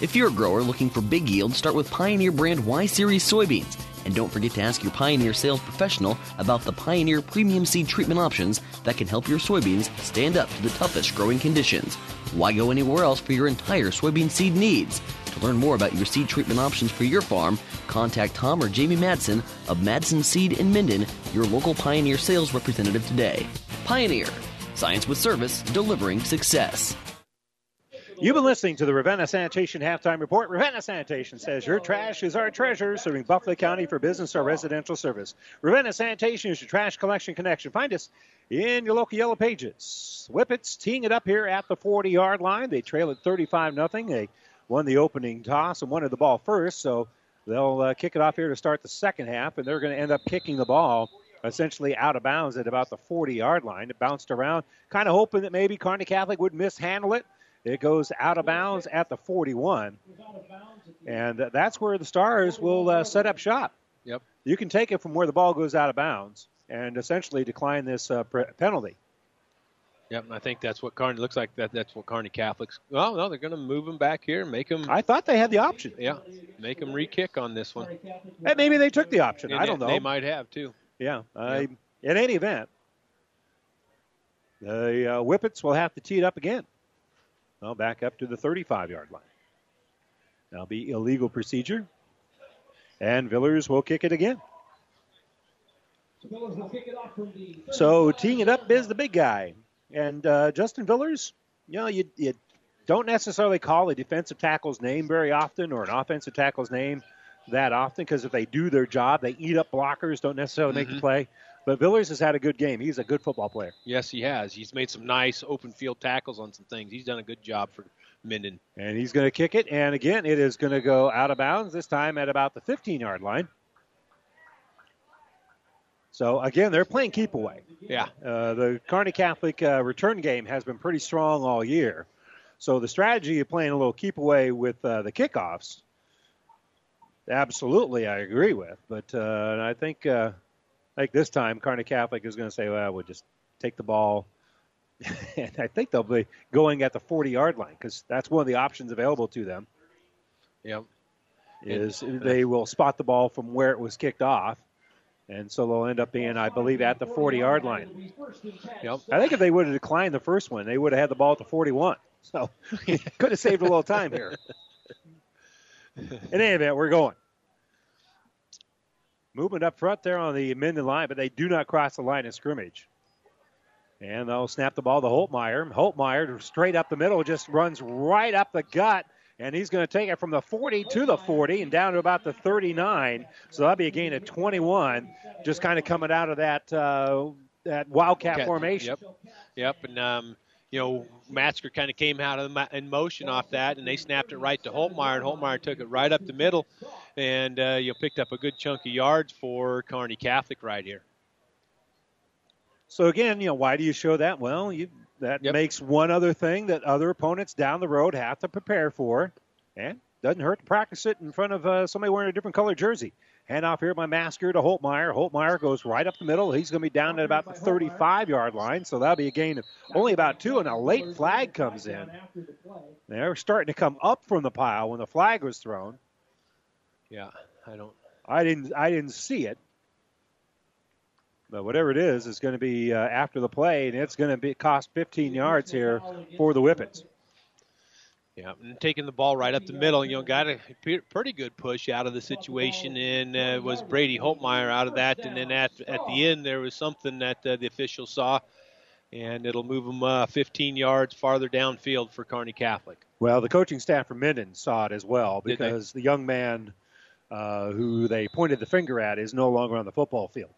If you're a grower looking for big yield, start with Pioneer brand Y-Series soybeans. And don't forget to ask your Pioneer sales professional about the Pioneer premium seed treatment options that can help your soybeans stand up to the toughest growing conditions. Why go anywhere else for your entire soybean seed needs? To learn more about your seed treatment options for your farm, contact Tom or Jamie Madsen of Madsen Seed in Minden, your local Pioneer sales representative today. Pioneer, science with service, delivering success. You've been listening to the Ravenna Sanitation Halftime Report. Ravenna Sanitation says your trash is our treasure, serving Buffalo County for business or residential service. Ravenna Sanitation is your trash collection connection. Find us in your local Yellow Pages. Whippets teeing it up here at the forty-yard line. They trail at thirty-five nothing. They won the opening toss and wanted the ball first, so they'll uh, kick it off here to start the second half, and they're going to end up kicking the ball essentially out of bounds at about the forty-yard line. It bounced around, kind of hoping that maybe Kearney Catholic would mishandle it. It goes out of bounds at the forty-one, and that's where the Stars will uh, set up shop. Yep. You can take it from where the ball goes out of bounds and essentially decline this uh, pre- penalty. Yep, and I think that's what Kearney looks like. That That's what Kearney Catholics – well, no, they're going to move them back here, make them – I thought they had the option. Yeah, make them re-kick on this one. And maybe they took the option. And I don't they, know. They might have, too. Yeah. Uh, yep. In any event, the uh, Whippets will have to tee it up again. Well, back up to the thirty-five-yard line. That'll be illegal procedure. And Villers will kick it again. So teeing it up is the big guy. And uh, Justin Villers, you know, you, you don't necessarily call a defensive tackle's name very often or an offensive tackle's name that often, because if they do their job, they eat up blockers, don't necessarily mm-hmm. make the play. But Villers has had a good game. He's a good football player. Yes, he has. He's made some nice open field tackles on some things. He's done a good job for Minden. And he's going to kick it. And, again, it is going to go out of bounds, this time at about the fifteen-yard line. So, again, they're playing keep away. Yeah. Uh, the Kearney Catholic uh, return game has been pretty strong all year. So the strategy of playing a little keep away with uh, the kickoffs, absolutely I agree with. But uh, I think uh, – Like this time, Kearney Catholic is going to say, well, we'll just take the ball. And I think they'll be going at the forty-yard line because that's one of the options available to them. Yep. Is and, uh, they will spot the ball from where it was kicked off. And so they'll end up being, I believe, at the forty-yard line. Yep. I think if they would have declined the first one, they would have had the ball at the forty-one. So could have saved a little time here. In any event, we're going. Movement up front there on the Minden line, but they do not cross the line of scrimmage. And they'll snap the ball to Holtmeyer. Holtmeyer straight up the middle, just runs right up the gut. And he's going to take it from the forty to the forty and down to about the thirty-nine. So that'll be a gain of twenty-one, just kind of coming out of that uh, that Wildcat okay. formation. Yep, yep. And, um, you know, Masker kind of came out of the, in motion off that, and they snapped it right to Holtmeyer, and Holtmeyer took it right up the middle. And uh, you picked up a good chunk of yards for Kearney Catholic right here. So, again, you know, why do you show that? Well, you... That yep. makes one other thing that other opponents down the road have to prepare for. And doesn't hurt to practice it in front of uh, somebody wearing a different color jersey. Hand off here by Masker to Holtmeyer. Holtmeyer goes right up the middle. He's going to be down at about the thirty-five-yard line, so that'll be a gain of only about two, and a late flag comes in. They're starting to come up from the pile when the flag was thrown. Yeah, I don't. I didn't. I didn't see it. But whatever it is, it's going to be uh, after the play, and it's going to be cost fifteen yards here for the Whippets. Yeah, and taking the ball right up the middle, you know, got a pretty good push out of the situation, and uh, was Brady Holtmeyer out of that. And then at, at the end, there was something that uh, the official saw, and it'll move them uh, fifteen yards farther downfield for Kearney Catholic. Well, the coaching staff from Minden saw it as well, because the young man uh, who they pointed the finger at is no longer on the football field.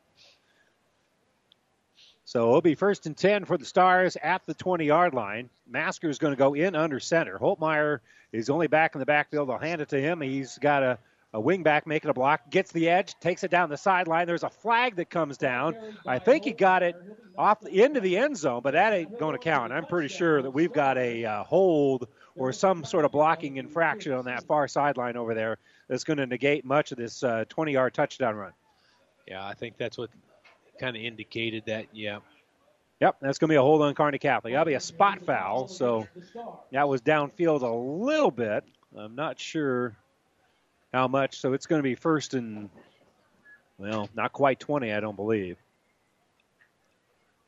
So it'll be first and ten for the Stars at the twenty-yard line. Masker is going to go in under center. Holtmeyer is only back in the backfield. They'll hand it to him. He's got a, a wingback making a block, gets the edge, takes it down the sideline. There's a flag that comes down. I think he got it off the end of the end zone, but that ain't going to count. I'm pretty sure that we've got a uh, hold or some sort of blocking infraction on that far sideline over there that's going to negate much of this uh, twenty-yard touchdown run. Yeah, I think that's what... kind of indicated that, yeah. Yep, that's going to be a hold on Kearney Catholic. That'll be a spot foul, so that was downfield a little bit. I'm not sure how much, so it's going to be first and, well, not quite twenty, I don't believe.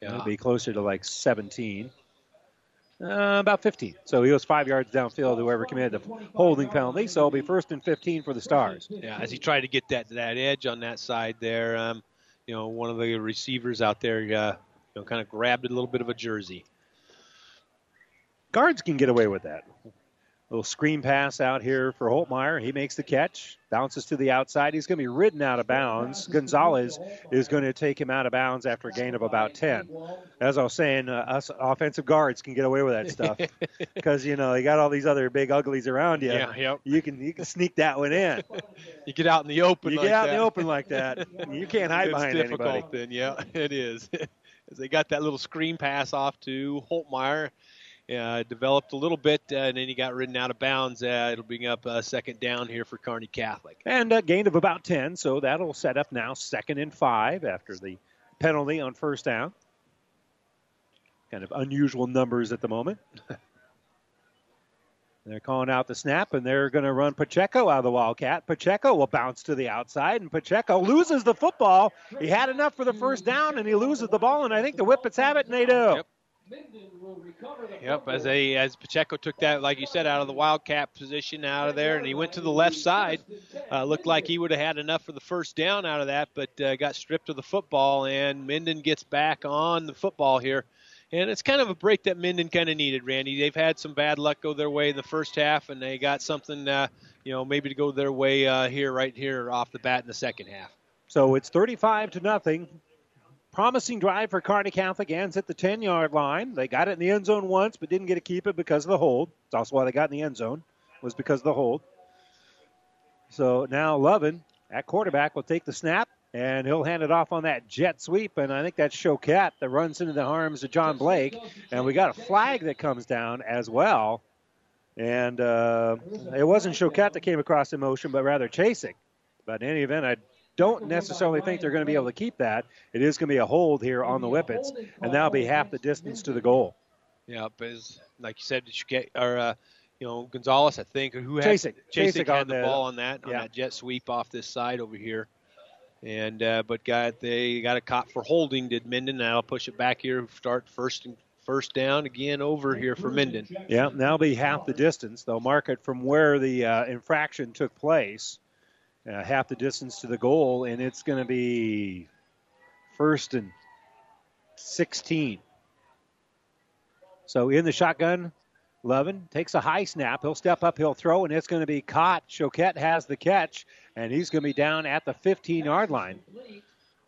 Yeah. It'll be closer to like seventeen. Uh, about fifteen. So he was five yards downfield, whoever committed the holding penalty. So it'll be first and fifteen for the Stars. Yeah, as he tried to get that, that edge on that side there, um, you know, one of the receivers out there, uh, you know, kind of grabbed a little bit of a jersey. Guards can get away with that. A little screen pass out here for Holtmeyer. He makes the catch, bounces to the outside. He's going to be ridden out of bounds. Gonzalez is going to take him out of bounds after a gain of about ten. As I was saying, uh, us offensive guards can get away with that stuff because, you know, you got all these other big uglies around you. Yeah, yep. You can you can sneak that one in. You get out in the open. You like get out that. in the open like that. You can't hide it's behind anybody. It's difficult then, yeah, it is. They got that little screen pass off to Holtmeyer. Uh, developed a little bit, uh, and then he got ridden out of bounds. Uh, it'll bring up a second down here for Kearney Catholic. And a gain of about ten, so that'll set up now second and five after the penalty on first down. Kind of unusual numbers at the moment. They're calling out the snap, and they're going to run Pacheco out of the Wildcat. Pacheco will bounce to the outside, and Pacheco loses the football. He had enough for the first down, and he loses the ball, and I think the Whippets have it, and they do. Yep. Minden will recover the yep, as a as Pacheco took that, like you said, out of the Wildcat position out of there, and he went to the left side. Uh, looked like he would have had enough for the first down out of that, but uh, got stripped of the football, and Minden gets back on the football here. And it's kind of a break that Minden kind of needed, Randy. They've had some bad luck go their way in the first half, and they got something, uh, you know, maybe to go their way uh, here, right here off the bat in the second half. So it's thirty-five to nothing. Promising drive for Kearney Catholic. Ends at the ten-yard line. They got it in the end zone once, but didn't get to keep it because of the hold. It's also why they got in the end zone, was because of the hold. So now Lovin at quarterback will take the snap, and he'll hand it off on that jet sweep, and I think that's Choquette that runs into the arms of John Blake, and we got a flag that comes down as well. And uh, it wasn't Choquette that came across in motion, but rather Chasing. But in any event, I don't necessarily think they're going to be able to keep that. It is going to be a hold here on the Whippets, and that'll be half the distance to the goal. Yeah, but as, like you said, did you get, or, uh, you know, Gonzalez, I think, or who had, Chasing. Chasing had the, the ball on that, yeah. on that jet sweep off this side over here. And uh, but got they got a cop for holding, did Minden. That'll push it back here, start first and first down again over here for Minden. Yeah, that'll be half the distance. They'll mark it from where the uh, infraction took place. Uh, half the distance to the goal, and it's going to be first and sixteen. So in the shotgun, Lovin takes a high snap. He'll step up, he'll throw, and it's going to be caught. Choquette has the catch, and he's going to be down at the fifteen-yard line.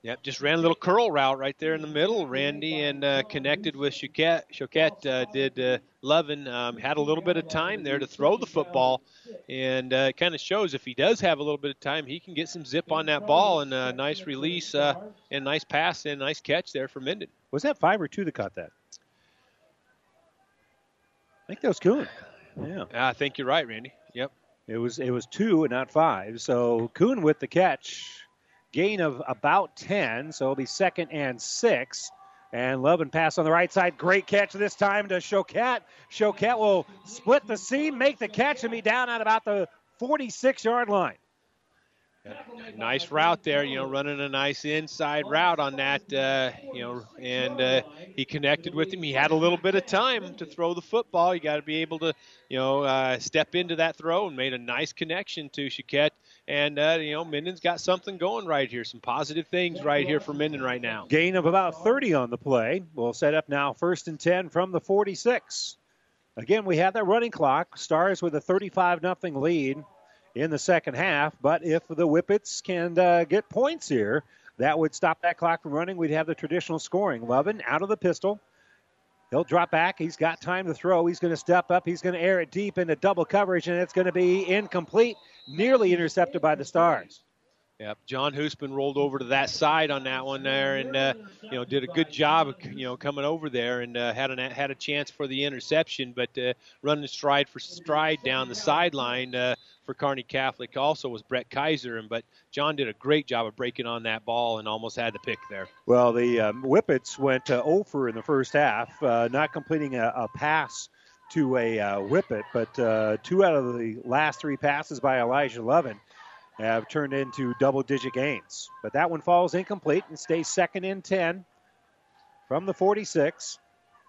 Yep, just ran a little curl route right there in the middle, Randy, and uh, connected with Choquette. Choquette uh, did uh, Lovin, um, had a little bit of time there to throw the football, and uh, it kind of shows if he does have a little bit of time, he can get some zip on that ball, and a nice release uh, and nice pass and nice catch there for Minden. Was that five or two that caught that? I think that was Kuhn. Yeah, I think you're right, Randy. Yep. It was, it was two and not five, so Kuhn with the catch. Gain of about ten, so it'll be second and six. And Lovin pass on the right side. Great catch this time to Choquette. Choquette will split the seam, make the catch, and be down at about the forty-six-yard line. Nice route there, you know, running a nice inside route on that, uh, you know, and uh, he connected with him. He had a little bit of time to throw the football. You got to be able to, you know, uh, step into that throw and made a nice connection to Choquette. And, uh, you know, Minden's got something going right here, some positive things right here for Minden right now. Gain of about thirty on the play. We'll set up now first and ten from the forty-six. Again, we have that running clock. Stars with a thirty-five nothing lead in the second half, but if the Whippets can uh, get points here, that would stop that clock from running. We'd have the traditional scoring. Lovin out of the pistol. He'll drop back. He's got time to throw. He's going to step up. He's going to air it deep into double coverage, and it's going to be incomplete, nearly intercepted by the Stars. Yep, John Hoosman rolled over to that side on that one there, and uh, you know, did a good job, you know, coming over there and uh, had an, had a chance for the interception, but uh, running stride for stride down the sideline uh, for Kearney Catholic also was Brett Kaiser, and but John did a great job of breaking on that ball and almost had the pick there. Well, the um, Whippets went uh, oh for in the first half, uh, not completing a, a pass to a uh, Whippet, but uh, two out of the last three passes by Elijah Lovin have turned into double-digit gains. But that one falls incomplete and stays second and ten from the forty-six.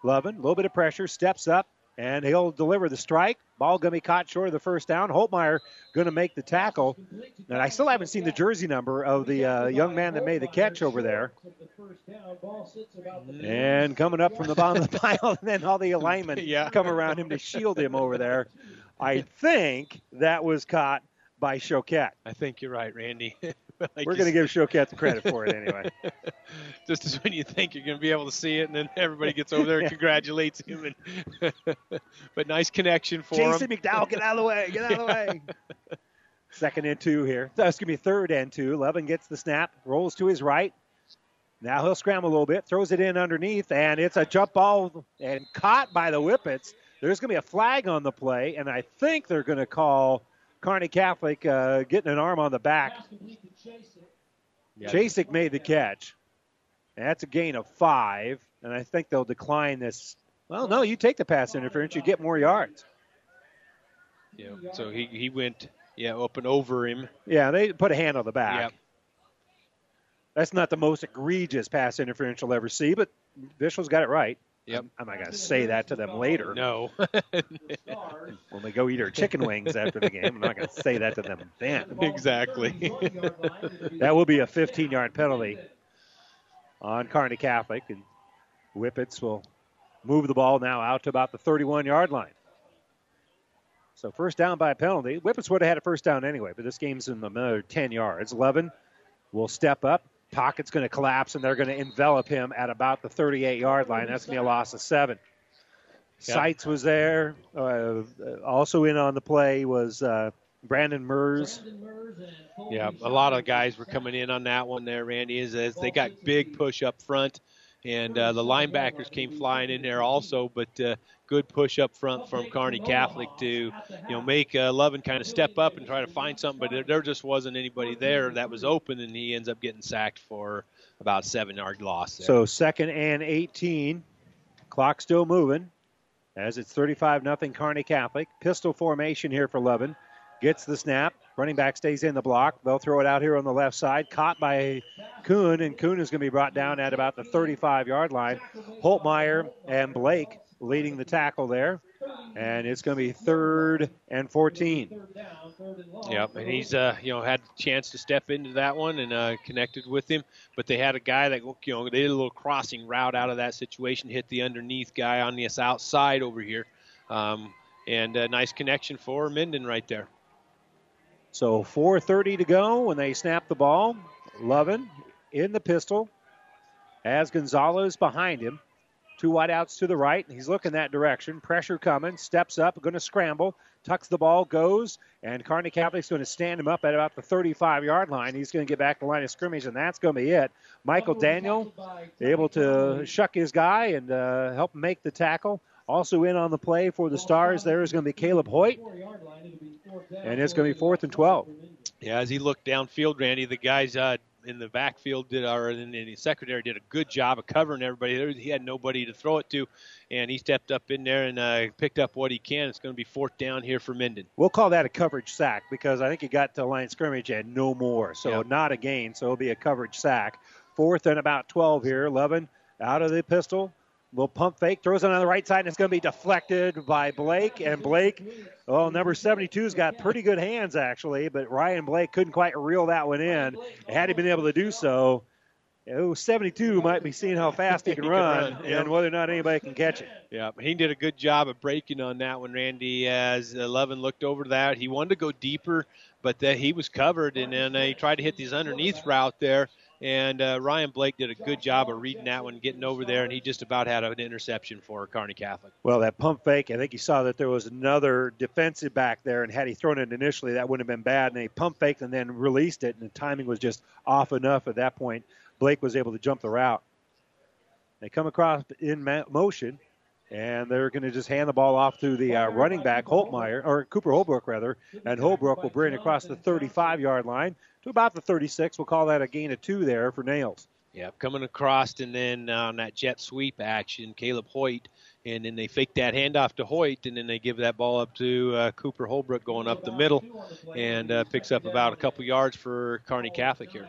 Lovin, a little bit of pressure, steps up, and he'll deliver the strike. Ball going to be caught short of the first down. Holtmeyer going to make the tackle. And I still haven't seen the jersey number of the uh, young man that made the catch over there. And coming up from the bottom of the pile, and then all the linemen yeah. come around him to shield him over there. I think that was caught by Choquette. I think you're right, Randy. like We're going to give Choquette the credit for it anyway. Just as when you think you're going to be able to see it, and then everybody gets over there and congratulates him. And but nice connection for Jason him. Jason McDowell, get out of the way. Get out yeah. of the way. Second and two here. That's going to be third and two. Lovin gets the snap, rolls to his right. Now he'll scramble a little bit, throws it in underneath, and it's a jump ball and caught by the Whippets. There's going to be a flag on the play, and I think they're going to call Kearney Catholic uh, getting an arm on the back. Chasick made the catch. And that's a gain of five, and I think they'll decline this. Well, no, you take the pass interference. You get more yards. Yeah, so he, he went, yeah, up and over him. Yeah, they put a hand on the back. Yep. That's not the most egregious pass interference you'll ever see, but Vishal's got it right. Yep. I'm not going to say that to them later. No. When we go eat our chicken wings after the game, I'm not going to say that to them then. Exactly. That will be a fifteen-yard penalty on Kearney Catholic, and Whippets will move the ball now out to about the thirty-one-yard line. So first down by a penalty. Whippets would have had a first down anyway, but this game's in another ten yards. Lovin will step up. Pocket's going to collapse, and they're going to envelop him at about the thirty-eight-yard line. That's going to be a loss of seven. Yep. Seitz was there. Uh, also in on the play was uh, Brandon Mers. Yeah, a lot of guys were coming in on that one there, Randy, as, as they got big push up front. And uh, the linebackers came flying in there also, but uh, good push up front from Kearney Catholic to, you know, make uh, Lovin kind of step up and try to find something, but there, there just wasn't anybody there that was open, and he ends up getting sacked for about seven-yard loss there. So second and eighteen, clock still moving as it's thirty-five nothing Kearney Catholic. Pistol formation here for Lovin. Gets the snap. Running back stays in the block. They'll throw it out here on the left side. Caught by Kuhn, and Kuhn is going to be brought down at about the thirty-five-yard line. Holtmeyer and Blake leading the tackle there. And it's going to be third and fourteen. Yep, and he's uh, you know had a chance to step into that one and uh, connected with him. But they had a guy that you know they did a little crossing route out of that situation, hit the underneath guy on this outside over here, um, and a nice connection for Minden right there. So four thirty to go when they snap the ball. Lovin in the pistol as Gonzalez behind him. Two wideouts to the right, and he's looking that direction. Pressure coming, steps up, going to scramble, tucks the ball, goes, and Kearney Catholic's going to stand him up at about the thirty-five-yard line. He's going to get back to the line of scrimmage, and that's going to be it. Michael Daniel able to shuck his guy and uh, help make the tackle. Also in on the play for the Stars there is going to be Caleb Hoyt, and it's going to be fourth and twelve. Yeah, as he looked downfield, Randy, the guys uh, – in the backfield did our in the secondary did a good job of covering everybody there. He had nobody to throw it to, and he stepped up in there and uh, picked up what he can. It's going to be fourth down here for Minden. We'll call that a coverage sack because I think he got to the line of scrimmage and no more, so yep. Not a gain, so it'll be a coverage sack. Fourth and about twelve here. Lovin out of the pistol. Will pump fake, throws it on the right side, and it's going to be deflected by Blake. And Blake, oh, number seventy-two's got pretty good hands, actually, but Ryan Blake couldn't quite reel that one in. Had he been able to do so, oh, seventy-two might be seeing how fast he can, he can run, run and whether or not anybody can catch it. Yeah, he did a good job of breaking on that one, Randy, as Lovin looked over that. He wanted to go deeper, but that he was covered, and then he tried to hit these underneath route there. And uh, Ryan Blake did a good job of reading that one, getting over there, and he just about had an interception for Kearney Catholic. Well, that pump fake, I think you saw that there was another defensive back there, and had he thrown it initially, that wouldn't have been bad. And he pump faked and then released it, and the timing was just off enough at that point. Blake was able to jump the route. They come across in motion, and they're going to just hand the ball off to the uh, running back, Holtmeyer, or Cooper Holbrook, rather, and Holbrook will bring it across the thirty-five-yard line. To about the thirty-six, we'll call that a gain of two there for Nails. Yeah, coming across, and then on that jet sweep action, Caleb Hoyt, and then they fake that handoff to Hoyt, and then they give that ball up to uh, Cooper Holbrook going up the middle, and uh, picks up about a couple yards for Kearney Catholic here.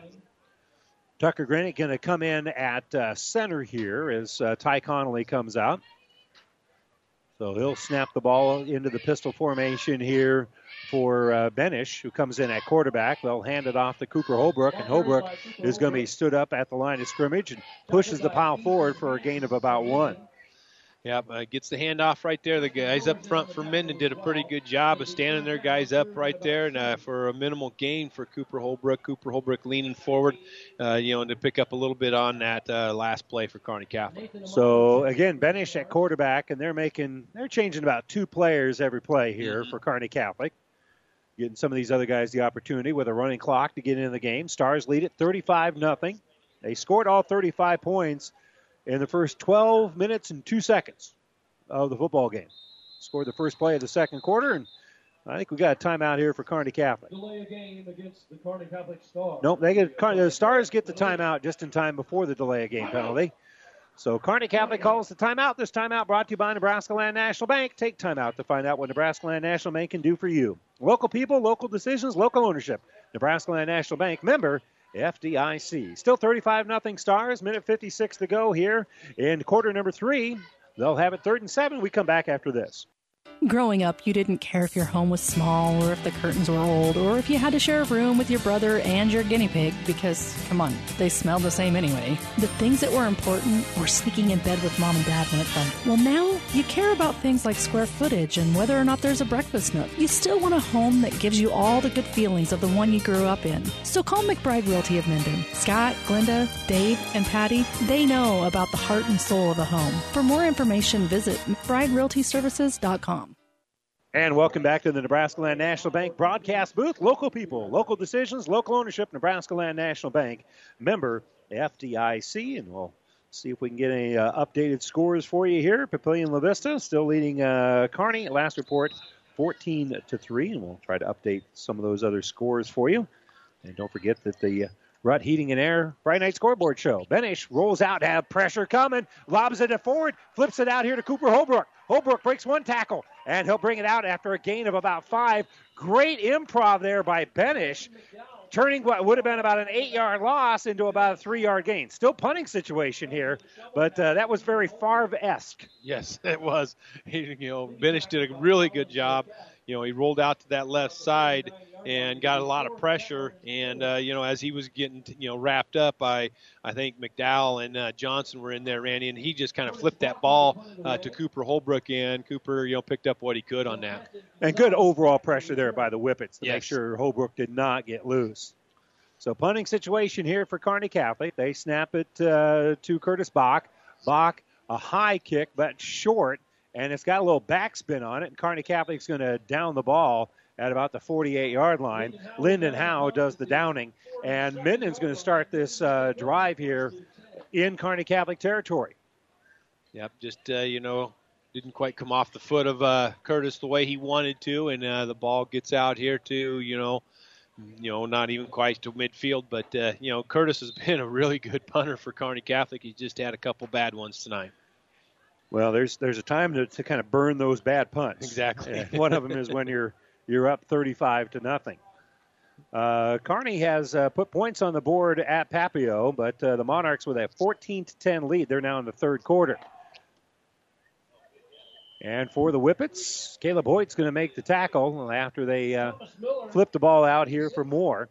Tucker Granite going to come in at uh, center here as uh, Ty Connolly comes out. So he'll snap the ball into the pistol formation here for uh, Benish, who comes in at quarterback. They'll hand it off to Cooper Holbrook, and Holbrook is going to be stood up at the line of scrimmage and pushes the pile forward for a gain of about one. Yep, uh, gets the handoff right there. The guys up front for Minden did a pretty good job of standing their guys up right there, and uh, for a minimal gain for Cooper Holbrook. Cooper Holbrook leaning forward, uh, you know, to pick up a little bit on that uh, last play for Kearney Catholic. So again, Benish at quarterback, and they're making they're changing about two players every play here mm-hmm. for Kearney Catholic, getting some of these other guys the opportunity with a running clock to get into the game. Stars lead it thirty-five nothing. They scored all thirty-five points in the first twelve minutes and two seconds of the football game. Scored the first play of the second quarter, and I think we got a timeout here for Kearney Catholic. Delay a game against the Kearney Catholic Stars. Nope, they get, the Stars get the timeout just in time before the delay a game penalty. So Kearney Catholic calls the timeout. This timeout brought to you by Nebraska Land National Bank. Take time out to find out what Nebraska Land National Bank can do for you. Local people, local decisions, local ownership. Nebraska Land National Bank, member F D I C. Still thirty-five nothing Stars, minute fifty-six to go here in quarter number three. They'll have it third and seven. We come back after this. Growing up, you didn't care if your home was small or if the curtains were old or if you had to share a room with your brother and your guinea pig because, come on, they smelled the same anyway. The things that were important were sneaking in bed with mom and dad when it thunder. Well, now you care about things like square footage and whether or not there's a breakfast nook. You still want a home that gives you all the good feelings of the one you grew up in. So call McBride Realty of Minden. Scott, Glenda, Dave, and Patty, they know about the heart and soul of a home. For more information, visit McBride Realty Services dot com. And welcome back to the Nebraska Land National Bank broadcast booth. Local people, local decisions, local ownership, Nebraska Land National Bank, member F D I C. And we'll see if we can get any uh, updated scores for you here. Papillion La Vista still leading uh, Kearney, last report, fourteen to three. And we'll try to update some of those other scores for you. And don't forget that the uh, Rutt Heating and Air Friday Night Scoreboard Show. Benish rolls out to have pressure coming, lobs it forward, flips it out here to Cooper Holbrook. Holbrook breaks one tackle, and he'll bring it out after a gain of about five. Great improv there by Benish, turning what would have been about an eight-yard loss into about a three-yard gain. Still punting situation here, but uh, that was very Favre-esque. Yes, it was. He, you know, Benish did a really good job. you know, he rolled out to that left side and got a lot of pressure. And, uh, you know, as he was getting, you know, wrapped up, I, I think McDowell and uh, Johnson were in there, Randy, and he just kind of flipped that ball uh, to Cooper Holbrook, and Cooper, you know, picked up what he could on that. And good overall pressure there by the Whippets to yes. make sure Holbrook did not get loose. So punting situation here for Kearney Catholic. They snap it uh, to Curtis Bach. Bach, a high kick, but short, and it's got a little backspin on it, and Kearney Catholic's going to down the ball at about the forty-eight-yard line. Lyndon Howe does the downing, and Minden's going to start this uh, drive here in Kearney Catholic territory. Yep, just, uh, you know, didn't quite come off the foot of uh, Curtis the way he wanted to, and uh, the ball gets out here to, you know, You know, not even quite to midfield, but, uh, you know, Curtis has been a really good punter for Kearney Catholic. He's just had a couple bad ones tonight. Well, there's there's a time to, to kind of burn those bad punts. Exactly. Yeah. One of them is when you're you're up thirty-five to nothing. Uh, Kearney has uh, put points on the board at Papio, but uh, the Monarchs with a fourteen to ten lead. They're now in the third quarter. And for the Whippets, Caleb Hoyt's going to make the tackle after they uh, flip the ball out here for Moore.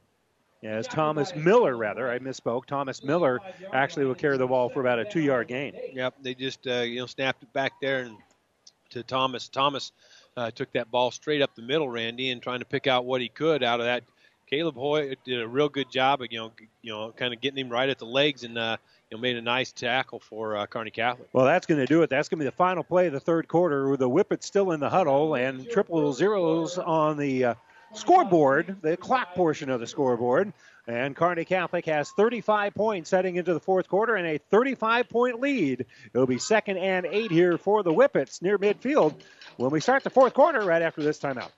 As Thomas Miller, rather, I misspoke. Thomas Miller actually will carry the ball for about a two-yard gain. Yep, they just uh, you know snapped it back there and to Thomas. Thomas uh, took that ball straight up the middle, Randy, and trying to pick out what he could out of that. Caleb Hoyt did a real good job of you know you know kind of getting him right at the legs and. Uh, You know, made a nice tackle for uh, Kearney Catholic. Well, that's going to do it. That's going to be the final play of the third quarter with the Whippets still in the huddle and triple zeros on the uh, scoreboard, the clock portion of the scoreboard. And Kearney Catholic has thirty-five points heading into the fourth quarter and a thirty-five-point lead. It'll be second and eight here for the Whippets near midfield when we start the fourth quarter right after this timeout.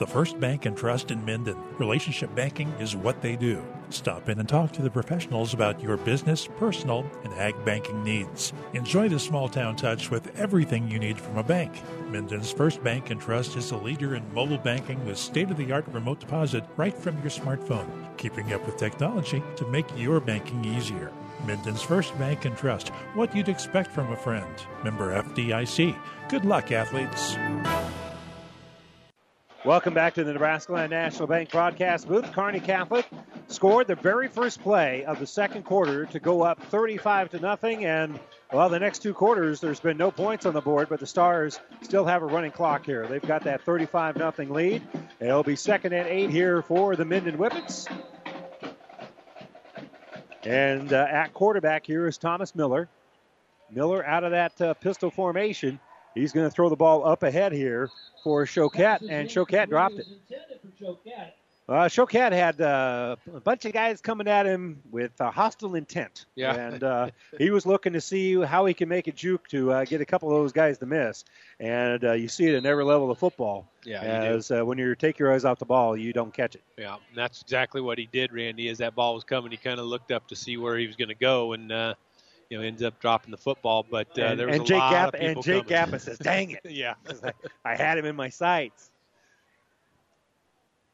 The First Bank and Trust in Minden. Relationship banking is what they do. Stop in and talk to the professionals about your business, personal, and ag banking needs. Enjoy the small-town touch with everything you need from a bank. Minden's First Bank and Trust is a leader in mobile banking with state-of-the-art remote deposit right from your smartphone, keeping up with technology to make your banking easier. Minden's First Bank and Trust, what you'd expect from a friend. Member F D I C. Good luck, athletes. Welcome back to the Nebraska Land National Bank broadcast booth. Kearney Catholic scored the very first play of the second quarter to go up thirty-five to nothing. And, well, the next two quarters, there's been no points on the board, but the Stars still have a running clock here. They've got that thirty-five nothing lead. It'll be second and eight here for the Minden Whippets. And uh, at quarterback here is Thomas Miller. Miller out of that uh, pistol formation. He's going to throw the ball up ahead here for Choquette, and Choquette dropped it. Uh, Choquette had uh, a bunch of guys coming at him with uh, hostile intent. Yeah. And uh, he was looking to see how he can make a juke to uh, get a couple of those guys to miss. And uh, you see it in every level of football. Yeah, as uh, when you take your eyes off the ball, you don't catch it. Yeah, and that's exactly what he did, Randy. As that ball was coming, he kind of looked up to see where he was going to go, and uh, you know, ends up dropping the football, but uh, and, there was and a Jake lot Gap, of people And Jake coming. Gappa says, dang it. Yeah. I, I had him in my sights.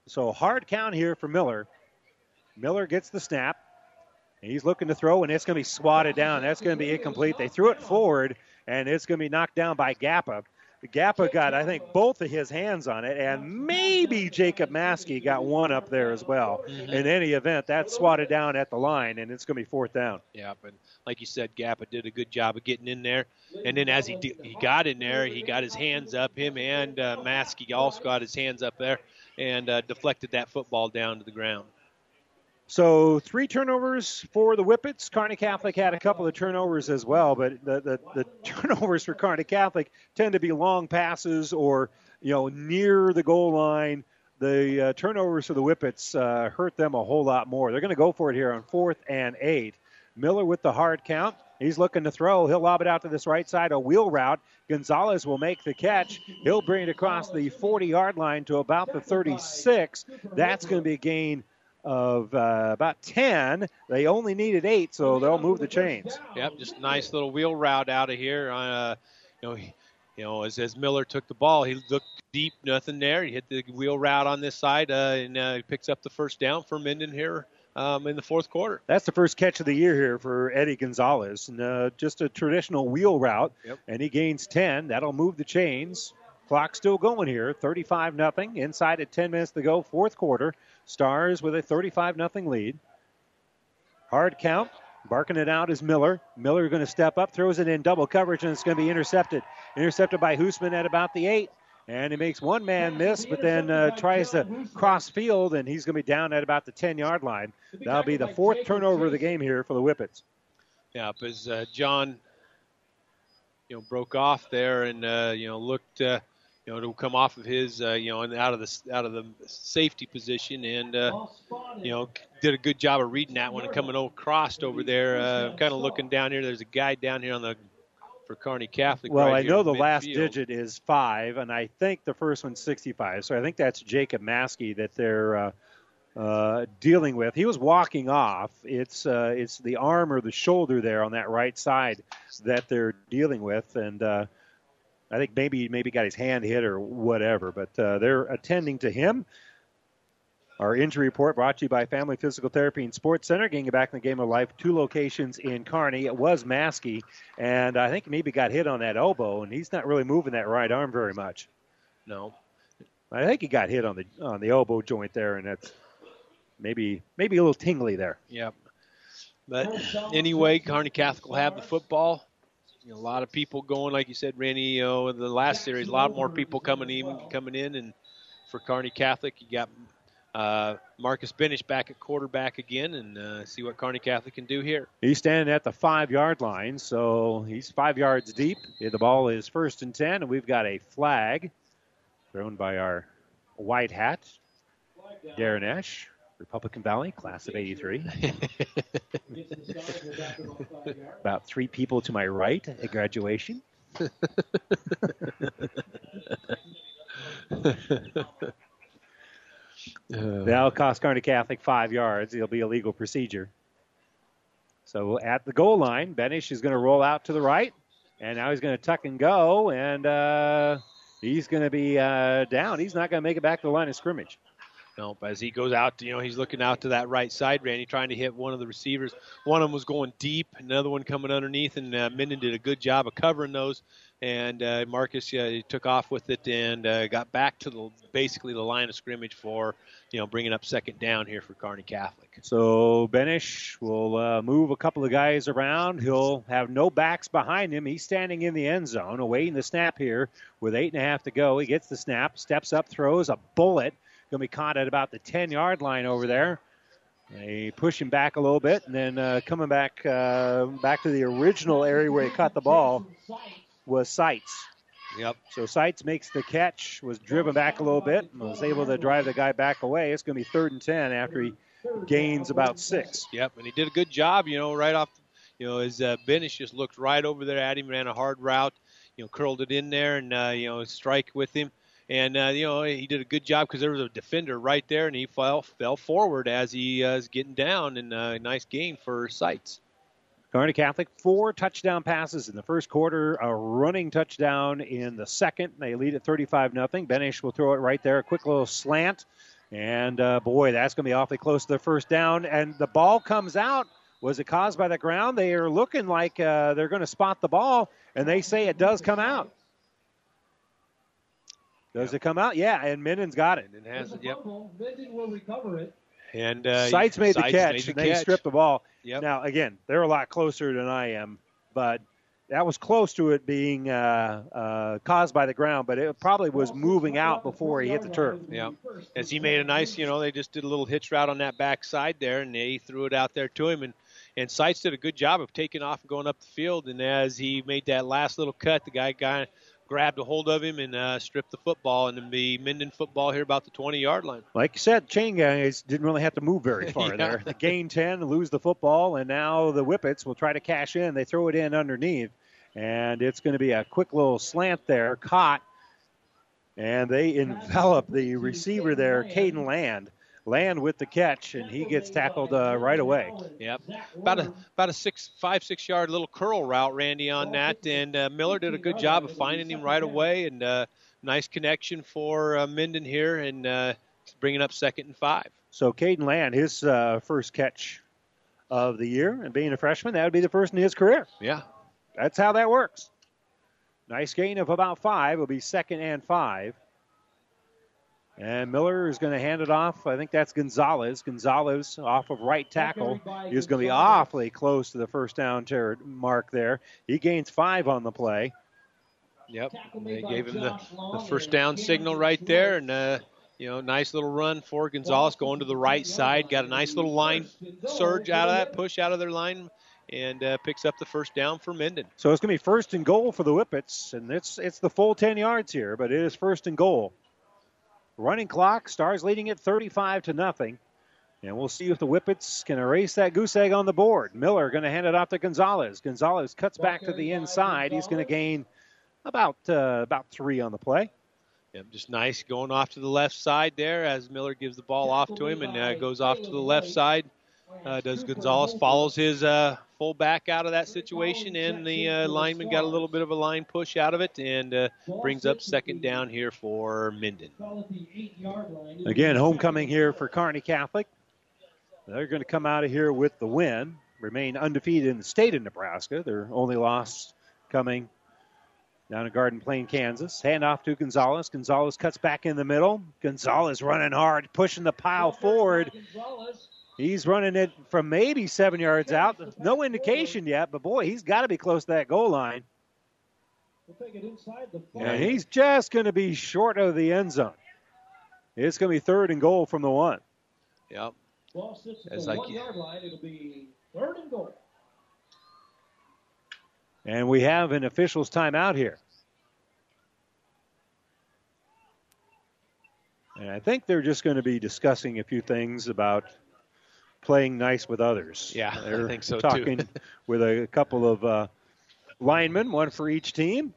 So hard count here for Miller. Miller gets the snap. And he's looking to throw, and it's going to be swatted down. That's going to be incomplete. They threw it forward, and it's going to be knocked down by Gappa. Gappa got, I think, both of his hands on it, and maybe Jacob Maskey got one up there as well. Mm-hmm. In any event, that's swatted down at the line, and it's going to be fourth down. Yeah, but like you said, Gappa did a good job of getting in there. And then as he did, he got in there, he got his hands up. Him and uh, Maskey also got his hands up there and uh, deflected that football down to the ground. So three turnovers for the Whippets. Kearney Catholic had a couple of turnovers as well, but the, the, the turnovers for Kearney Catholic tend to be long passes or, you know, near the goal line. The uh, turnovers for the Whippets uh, hurt them a whole lot more. They're going to go for it here on fourth and eight. Miller with the hard count. He's looking to throw. He'll lob it out to this right side, a wheel route. Gonzalez will make the catch. He'll bring it across the forty-yard line to about the thirty-six. That's going to be a gain of uh, about ten. They only needed eight, so they'll move the chains. Yep, just nice little wheel route out of here. Uh, you know, he, you know, as, as Miller took the ball, he looked deep, nothing there. He hit the wheel route on this side, uh, and uh, he picks up the first down for Minden here um, in the fourth quarter. That's the first catch of the year here for Eddie Gonzalez. And, uh, just a traditional wheel route, yep. And he gains ten. That'll move the chains. Clock still going here, thirty-five nothing. Inside at ten minutes to go, fourth quarter. Stars with a thirty-five nothing lead. Hard count. Barking it out is Miller. Miller going to step up, throws it in double coverage, and it's going to be intercepted. Intercepted by Hoosman at about the eight. And he makes one man miss, but then uh, tries to cross field, and he's going to be down at about the ten-yard line. That'll be the fourth turnover of the game here for the Whippets. Yeah, because uh, John, you know, broke off there and, uh, you know, looked, uh, you know, to come off of his, uh, you know, and out of the out of the safety position, and, uh, you know, did a good job of reading that one and coming over, crossed over there, uh, kind of looking down here. There's a guy down here on the. For Kearney Catholic. Well, right I know the midfield. Last digit is five, and I think the first one's sixty-five. So I think that's Jacob Maskey that they're uh, uh, dealing with. He was walking off. It's uh, it's the arm or the shoulder there on that right side that they're dealing with, and uh, I think maybe maybe got his hand hit or whatever. But uh, they're attending to him. Our injury report brought to you by Family Physical Therapy and Sports Center. Getting you back in the game of life. Two locations in Kearney. It was Maskey, and I think maybe got hit on that elbow, and he's not really moving that right arm very much. No. I think he got hit on the on the elbow joint there, and that's maybe maybe a little tingly there. Yep. But anyway, Kearney Catholic will have the football. You know, a lot of people going, like you said, Randy, you know, in the last series, a lot more people coming in, coming in, and for Kearney Catholic, you got – Uh, Marcus Benish back at quarterback again, and uh, see what Kearney Catholic can do here. He's standing at the five-yard line, so he's five yards deep. The ball is first and ten, and we've got a flag thrown by our white hat, Darren Esch, Republican Valley, class of eighty-three. About three people to my right at graduation. Uh, That'll cost Kearney Catholic five yards. It'll be a legal procedure. So at the goal line, Benish is going to roll out to the right, and now he's going to tuck and go, and uh, he's going to be uh, down. He's not going to make it back to the line of scrimmage. Nope. As he goes out, you know, he's looking out to that right side, Randy, trying to hit one of the receivers. One of them was going deep, another one coming underneath, and uh, Minden did a good job of covering those. And uh, Marcus uh, took off with it and uh, got back to the basically the line of scrimmage for, you know, bringing up second down here for Kearney Catholic. So Benish will uh, move a couple of guys around. He'll have no backs behind him. He's standing in the end zone, awaiting the snap here with eight and a half to go. He gets the snap, steps up, throws a bullet. Going to be caught at about the ten-yard line over there. They push him back a little bit, and then uh, coming back uh, back to the original area where he caught the ball was Seitz. Yep. So Seitz makes the catch, was driven back a little bit, and was able to drive the guy back away. It's going to be third and ten after he gains about six. Yep, and he did a good job, you know, right off, you know, as uh, Benish just looked right over there at him, ran a hard route, you know, curled it in there, and, uh, you know, strike with him. And, uh, you know, he did a good job because there was a defender right there, and he fell, fell forward as he uh, was getting down, and a uh, nice game for Seitz. Kearney Catholic, four touchdown passes in the first quarter, a running touchdown in the second. They lead at thirty-five nothing. Benish will throw it right there, a quick little slant. And, uh, boy, that's going to be awfully close to the first down. And the ball comes out. Was it caused by the ground? They are looking like uh, they're going to spot the ball, and they say it does come out. Does it come out? Yeah, and Minden's got it. And has it, yep. Minden will recover it. And uh, Seitz made Seitz the catch, made the and catch. They stripped the ball. Yep. Now, again, they're a lot closer than I am, but that was close to it being uh, uh, caused by the ground, but it probably was moving out before he hit the turf. Yeah, as he made a nice, you know, they just did a little hitch route on that backside there, and they threw it out there to him, and And Seitz did a good job of taking off and going up the field, and as he made that last little cut, the guy got grabbed a hold of him and uh, stripped the football, and then the Minden football here about the twenty-yard line. Like you said, chain guys didn't really have to move very far yeah. there. They gain ten, lose the football, and now the Whippets will try to cash in. They throw it in underneath, and it's going to be a quick little slant there, caught, and they envelop the receiver there, Caden Land. Land with the catch, and he gets tackled uh, right away. Yep. About a about a six, five, six-yard little curl route, Randy, on that, and uh, Miller did a good job of finding him right away, and uh, nice connection for uh, Minden here, and uh, bringing up second and five. So Caden Land, his uh, first catch of the year, and being a freshman, that would be the first in his career. Yeah. That's how that works. Nice gain of about five. It'll be second and five. And Miller is going to hand it off. I think that's Gonzalez. Gonzalez off of right tackle. He's going to be awfully close to the first down ter- mark there. He gains five on the play. Yep, they gave him the, the first down signal right there. And, uh, you know, nice little run for Gonzalez going to the right side. Got a nice little line surge out of that, push out of their line, and uh, picks up the first down for Minden. So it's going to be first and goal for the Whippets. And it's, it's the full ten yards here, but it is first and goal. Running clock, Stars leading at thirty-five to nothing. And we'll see if the Whippets can erase that goose egg on the board. Miller going to hand it off to Gonzalez. Gonzalez cuts back to the inside. He's going to gain about uh, about three on the play. Yeah, just nice going off to the left side there as Miller gives the ball off to him and uh, goes off to the left side. Uh, does Gonzalez follows his uh, fullback out of that situation, and the uh, lineman got a little bit of a line push out of it, and uh, brings up second down here for Minden. Again, homecoming here for Kearney Catholic. They're going to come out of here with the win, remain undefeated in the state of Nebraska. Their only loss coming down to Garden Plain, Kansas. Handoff to Gonzalez. Gonzalez cuts back in the middle. Gonzalez running hard, pushing the pile forward. He's running it from maybe seven yards out. No indication yet, but boy, he's got to be close to that goal line. We'll take it inside the four. And he's just going to be short of the end zone. It's going to be third and goal from the one. Yep. Ball sits at the one-yard line. It'll be third and goal. And we have an official's timeout here. And I think they're just going to be discussing a few things about playing nice with others. Yeah, They're I think so talking too. With a couple of uh, linemen, one for each team.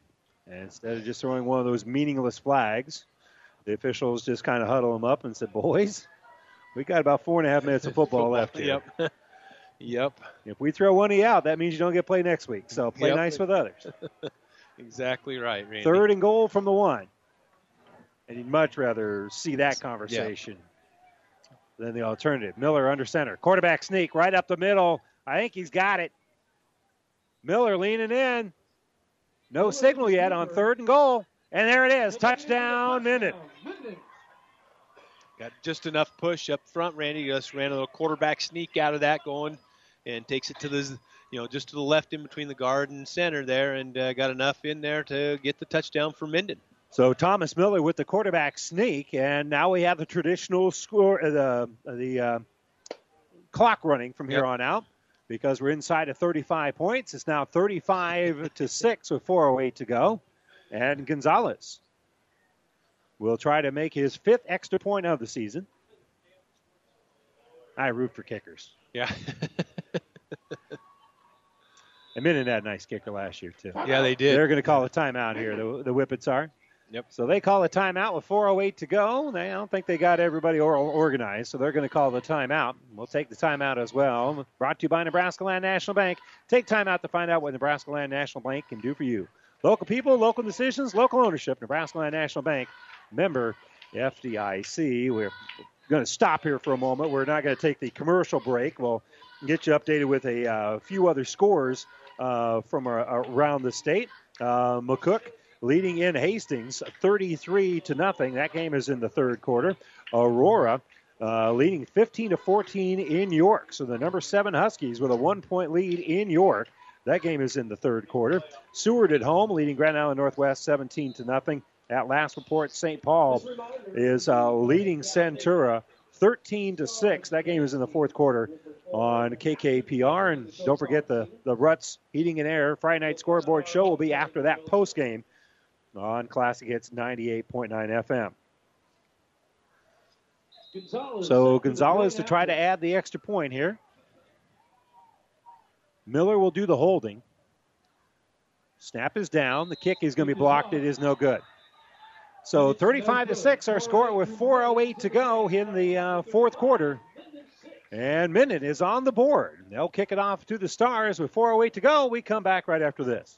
And instead of just throwing one of those meaningless flags, the officials just kind of huddle them up and said, boys, we got about four and a half minutes of football left here. Yep. Yep. If we throw one of you out, that means you don't get to play next week. So play yep. nice with others. Exactly right, Randy. Third and goal from the one. And you'd much rather see that conversation. Yep. Then the alternative. Miller under center. Quarterback sneak right up the middle. I think he's got it. Miller leaning in. No signal yet on third and goal. And there it is. Touchdown, Minden. Got just enough push up front, Randy. Just ran a little quarterback sneak out of that going and takes it to the, you know, just to the left in between the guard and center there, and uh, got enough in there to get the touchdown for Minden. So Thomas Miller with the quarterback sneak, and now we have the traditional score, uh, the the uh, clock running from here yep. on out, because we're inside of thirty-five points. It's now thirty-five to six with four oh eight to go, and Gonzalez will try to make his fifth extra point of the season. I root for kickers. Yeah. And Minden had a nice kicker last year too. Yeah, they did. They're going to call a timeout here. The, the Whippets are. Yep. So they call a timeout with four oh eight to go. They, I don't think they got everybody or, organized, so they're going to call the timeout. We'll take the timeout as well. Brought to you by Nebraska Land National Bank. Take time out to find out what Nebraska Land National Bank can do for you. Local people, local decisions, local ownership. Nebraska Land National Bank, member F D I C. We're going to stop here for a moment. We're not going to take the commercial break. We'll get you updated with a uh, few other scores uh, from uh, around the state. Uh, McCook leading in Hastings, thirty-three to nothing. That game is in the third quarter. Aurora uh, leading fifteen to fourteen in York. So the number seven Huskies with a one-point lead in York. That game is in the third quarter. Seward at home leading Grand Island Northwest seventeen to nothing. At last report, Saint Paul is uh, leading Centura thirteen to six. That game is in the fourth quarter on K K P R. And don't forget the, the Ruts Heating and Air Friday Night Scoreboard Show will be after that post game on Classic Hits ninety-eight point nine F M. Gonzalez so Gonzalez to try to add the extra point here. Miller will do the holding. Snap is down. The kick is going to be blocked. It is no good. So thirty-five to six, our score with four oh eight to go in the uh, fourth quarter. And Minden is on the board. They'll kick it off to the Stars with four oh eight to go. We come back right after this.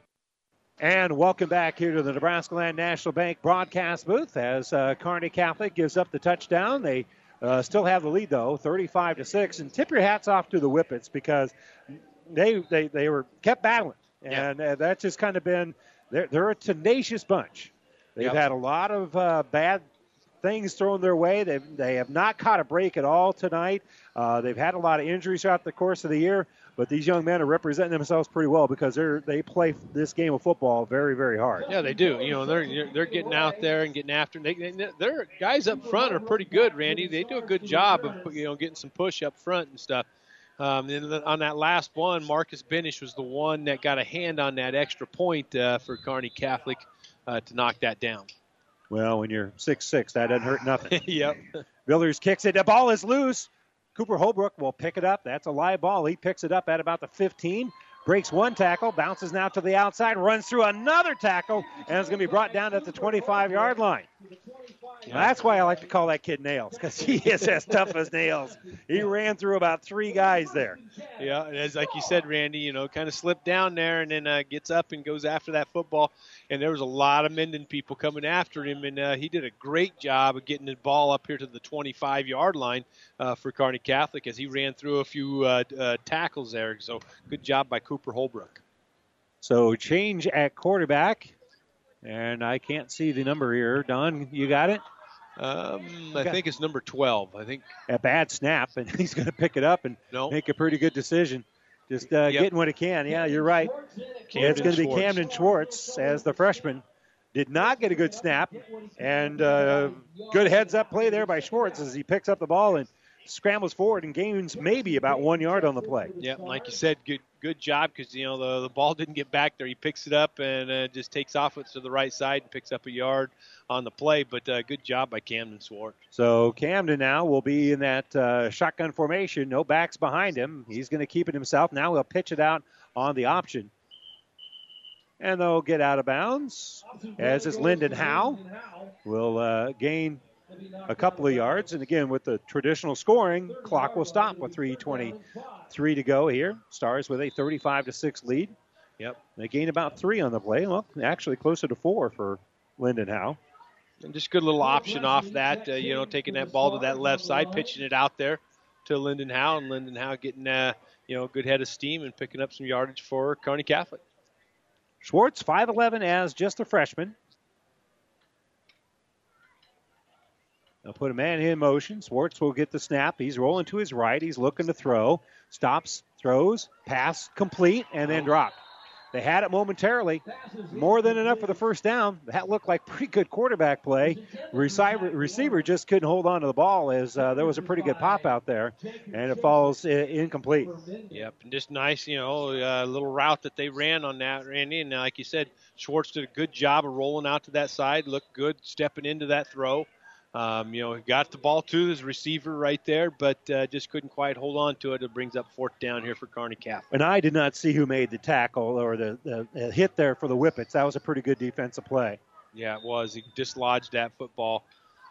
And welcome back here to the Nebraska Land National Bank broadcast booth as uh, Kearney Catholic gives up the touchdown. They uh, still have the lead, though, thirty-five to six. And tip your hats off to the Whippets because they they, they were kept battling. And yeah. uh, that's just kind of been they're, – they're a tenacious bunch. They've yep. had a lot of uh, bad things thrown their way. They've, they have not caught a break at all tonight. Uh, they've had a lot of injuries throughout the course of the year. But these young men are representing themselves pretty well because they they play this game of football very, very hard. Yeah, they do. You know, they're they're getting out there and getting after. They, they, their guys up front are pretty good, Randy. They do a good job of, you know, getting some push up front and stuff. Um, and on that last one, Marcus Benish was the one that got a hand on that extra point uh, for Kearney Catholic uh, to knock that down. Well, when you're six six, that doesn't hurt nothing. Yep. Villers kicks it. The ball is loose. Cooper Holbrook will pick it up. That's a live ball. He picks it up at about the fifteen. Breaks one tackle, bounces now to the outside, runs through another tackle, and it's going to be brought down at the twenty-five-yard line. Yeah. That's why I like to call that kid Nails, because he is as tough as nails. He ran through about three guys there. Yeah, and as like you said, Randy, you know, kind of slipped down there and then uh, gets up and goes after that football. And there was a lot of Minden people coming after him, and uh, he did a great job of getting the ball up here to the twenty-five-yard line uh, for Kearney Catholic as he ran through a few uh, uh, tackles there. So good job by Cooper Holbrook. So change at quarterback, and I can't see the number here. Don, you got it? Um, I got think it. It's number twelve. I think a bad snap, and he's going to pick it up and nope. make a pretty good decision. Just uh, yep. getting what he can. Yeah, you're right. Camden it's going to be Schwartz. Camden Schwartz as the freshman. Did not get a good snap, and uh, good heads-up play there by Schwartz as he picks up the ball and scrambles forward and gains maybe about one yard on the play. Yeah, like you said, good good job because, you know, the, the ball didn't get back there. He picks it up and uh, just takes off it to the right side and picks up a yard on the play, but uh, good job by Camden Swart. So Camden now will be in that uh, shotgun formation. No backs behind him. He's going to keep it himself. Now he'll pitch it out on the option. And they'll get out of bounds as is Lyndon Howe. Will uh, gain a couple of yards, and again, with the traditional scoring, clock will stop with three twenty-three to go here. Stars with a thirty-five to six lead. Yep. They gain about three on the play. Well, actually closer to four for Lyndon Howe. And just good little option off that, uh, you know, taking that ball to that left side, pitching it out there to Lyndon Howe, and Lyndon Howe getting, uh, you know, a good head of steam and picking up some yardage for Kearney Catholic. Schwartz, five eleven as just a freshman. They'll put a man in motion. Schwartz will get the snap. He's rolling to his right. He's looking to throw. Stops, throws, pass, complete, and then dropped. They had it momentarily. More than enough for the first down. That looked like pretty good quarterback play. Receiver, receiver just couldn't hold on to the ball as uh, there was a pretty good pop out there, and it falls in- incomplete. Yep, and just nice, you know, uh, little route that they ran on that, Randy. And like you said, Schwartz did a good job of rolling out to that side. Looked good stepping into that throw. Um, you know, he got the ball to his receiver right there, but uh, just couldn't quite hold on to it. It brings up fourth down here for Kearney Catholic. And I did not see who made the tackle or the, the, the hit there for the Whippets. That was a pretty good defensive play. Yeah, it was. He dislodged that football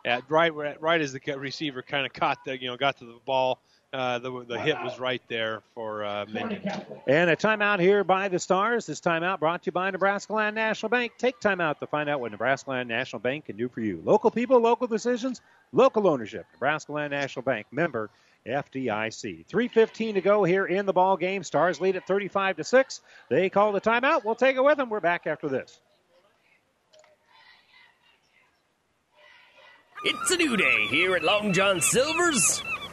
at right, right as the receiver kind of caught the, you know, got to the ball. Uh, the the hit was right there for uh, Minden. And a timeout here by the Stars. This timeout brought to you by Nebraska Land National Bank. Take time out to find out what Nebraska Land National Bank can do for you. Local people, local decisions, local ownership. Nebraska Land National Bank, member F D I C. three fifteen to go here in the ball game. Stars lead at thirty-five to six. They call the timeout. We'll take it with them. We're back after this. It's a new day here at Long John Silver's.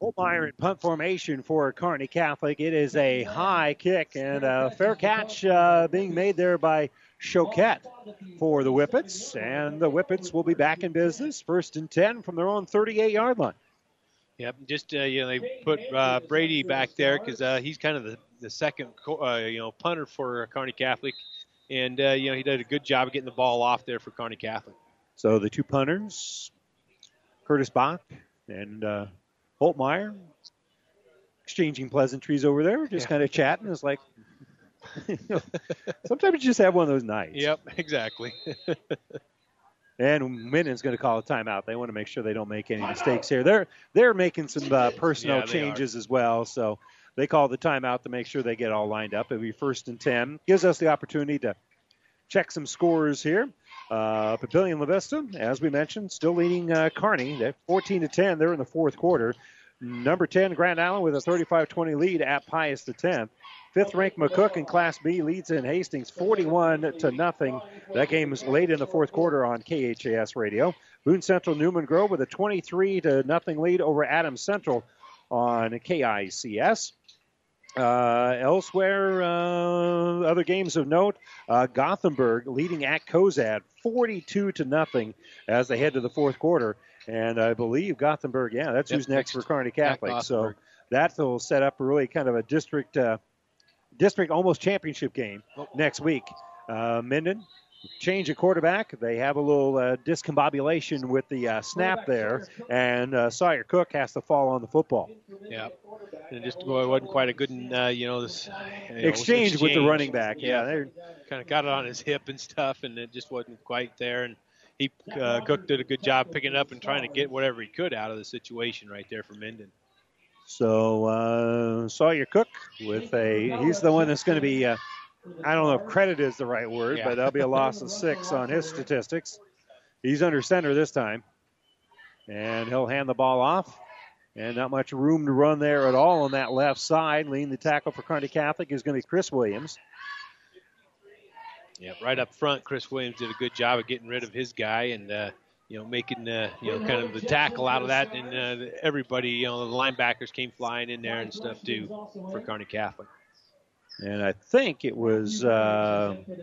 Holbrook in punt formation for Kearney Catholic. It is a high kick and a fair catch uh, being made there by Choquette for the Whippets. And the Whippets will be back in business, first and ten from their own thirty-eight-yard line. Yep, just, uh, you know, they put uh, Brady back there because uh, he's kind of the, the second, uh, you know, punter for Kearney Catholic. And, uh, you know, he did a good job of getting the ball off there for Kearney Catholic. So the two punters, Curtis Bach and uh, Holtmeyer, exchanging pleasantries over there, just yeah. kind of chatting. It's like, you know, sometimes you just have one of those nights. Yep, exactly. And Minden's going to call a timeout. They want to make sure they don't make any mistakes here. They're they're making some uh, personnel yeah, changes are. as well, so they call the timeout to make sure they get all lined up. It'll be first and ten. Gives us the opportunity to check some scores here. Uh, Papillion La Vista, as we mentioned, still leading uh, Kearney. They're fourteen to ten. They're in the fourth quarter. Number ten, Grand Island, with a thirty-five twenty lead at Pius the tenth. Fifth-ranked McCook in Class B leads in Hastings forty-one to nothing. That game is late in the fourth quarter on K H A S Radio. Boone Central Newman Grove with a twenty-three to nothing lead over Adams Central on K I C S. Uh, elsewhere, uh, other games of note, uh, Gothenburg leading at Cozad forty-two to nothing as they head to the fourth quarter. And I believe Gothenburg, yeah, that's yep, who's next, next for Kearney Catholic. So that will set up really kind of a district uh, district almost championship game oh. next week. Uh, Minden, change of quarterback. They have a little uh, discombobulation with the uh, snap there, and uh, Sawyer Cook has to fall on the football. Yeah, and it just wasn't quite a good, uh, you know, this you know, exchange, exchange with the running back. Yeah, yeah, they kind of got it on his hip and stuff, and it just wasn't quite there. And he uh, Cook did a good job picking it up and trying to get whatever he could out of the situation right there for Minden. So uh, Sawyer Cook with a he's the one that's going to be. Uh, I don't know if credit is the right word, yeah. but that'll be a loss of six on his statistics. He's under center this time. And he'll hand the ball off. And not much room to run there at all on that left side. Leading the tackle for Kearney Catholic is going to be Chris Williams. Yeah, right up front, Chris Williams did a good job of getting rid of his guy and, uh, you know, making, uh, you know, kind of the tackle out of that. And uh, everybody, you know, the linebackers came flying in there and stuff, too, for Kearney Catholic. And I think it was, uh, you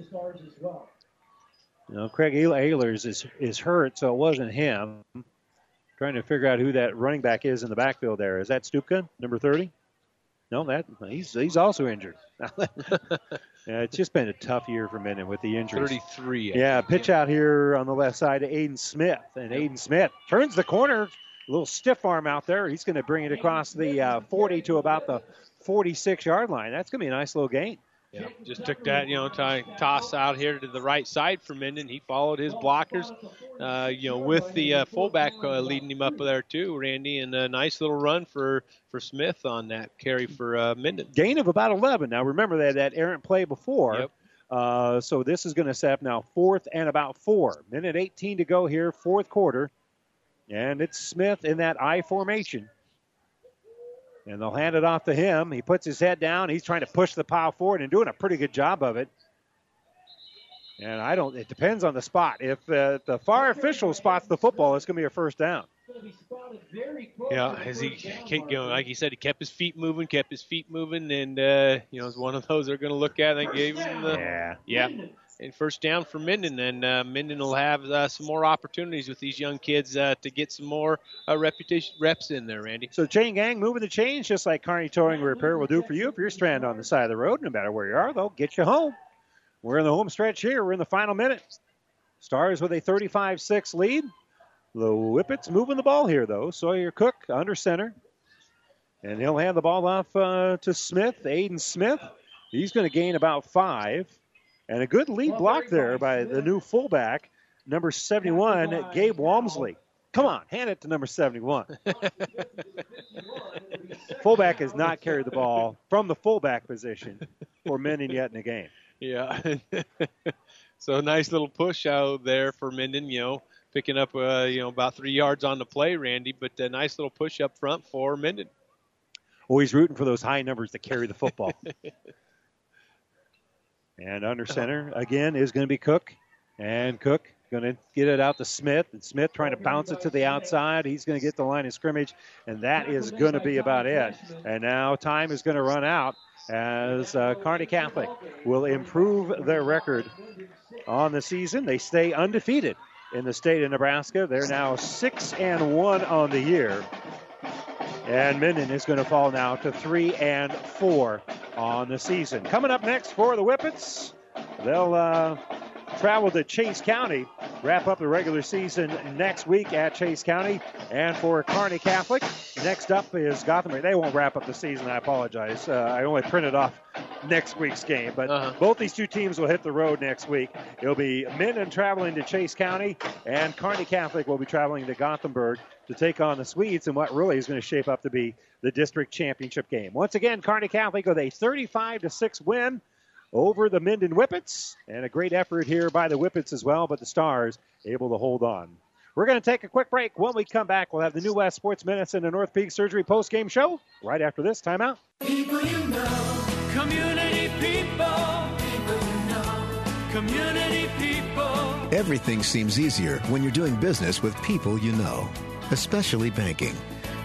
know, Craig Ehlers is, is hurt, so it wasn't him. I'm trying to figure out who that running back is in the backfield there. Is that Stupka, number thirty? No, that he's he's also injured. Yeah, it's just been a tough year for Minden with the injuries. thirty-three. I yeah, think. Pitch out here on the left side to Aiden Smith. And yep. Aiden Smith turns the corner, a little stiff arm out there. He's going to bring it across the uh, forty to about the forty-six-yard line. That's going to be a nice little gain. Yeah, just took that, you know, t- toss out here to the right side for Minden. He followed his blockers, uh, you know, with the uh, fullback uh, leading him up there too, Randy, and a nice little run for, for Smith on that carry for uh, Minden. Gain of about eleven. Now, remember that that errant play before. Yep. Uh, so this is going to set up now fourth and about four. Minute eighteen to go here, fourth quarter. And it's Smith in that I formation. And they'll hand it off to him. He puts his head down. He's trying to push the pile forward and doing a pretty good job of it. And I don't, it depends on the spot. If uh, the V A R official spots the football, it's going to be a first down. Yeah, as he kept going, like he said, he kept his feet moving, kept his feet moving, and, uh, you know, it's one of those they're going to look at. They gave him the. Yeah. Yeah. And first down for Minden, and uh, Minden will have uh, some more opportunities with these young kids uh, to get some more uh, reputation reps in there, Randy. So chain gang moving the chains, just like Kearney Towing Repair will do for you. If you're stranded on the side of the road, no matter where you are, they'll get you home. We're in the home stretch here. We're in the final minute. Stars with a thirty-five six lead. The Whippets moving the ball here, though. Sawyer Cook under center, and he'll hand the ball off uh, to Smith, Aiden Smith. He's going to gain about five. And a good lead block there by the new fullback, number seventy-one, Gabe Walmsley. Come on, hand it to number seventy-one. Fullback has not carried the ball from the fullback position for Minden yet in the game. Yeah. So nice little push out there for Minden, you know, picking up, uh, you know, about three yards on the play, Randy, but a nice little push up front for Minden. Always rooting for those high numbers that carry the football. And under center, again, is going to be Cook. And Cook Going to get it out to Smith, and Smith trying to bounce it to the outside. He's going to get the line of scrimmage, and that is going to be about it. And now time is going to run out as uh, Kearney Catholic will improve their record on the season. They stay undefeated in the state of Nebraska. They're now six and one on the year. And Minden is going to fall now to three and four on the season. Coming up next for the Whippets, they'll uh, travel to Chase County, wrap up the regular season next week at Chase County. And for Kearney Catholic, next up is Gothenburg. They won't wrap up the season, I apologize. Uh, I only printed off next week's game, but uh-huh. both these two teams will hit the road next week. It'll be Minden traveling to Chase County, and Kearney Catholic will be traveling to Gothenburg to take on the Swedes in what really is going to shape up to be the district championship game. Once again, Kearney Catholic with a thirty-five to six win over the Minden Whippets, and a great effort here by the Whippets as well, but the Stars able to hold on. We're going to take a quick break. When we come back, we'll have the New West Sports Minutes and the North Peak Surgery postgame show right after this timeout. People you know. Community people. People you know. Community people. Everything seems easier when you're doing business with people you know, especially banking.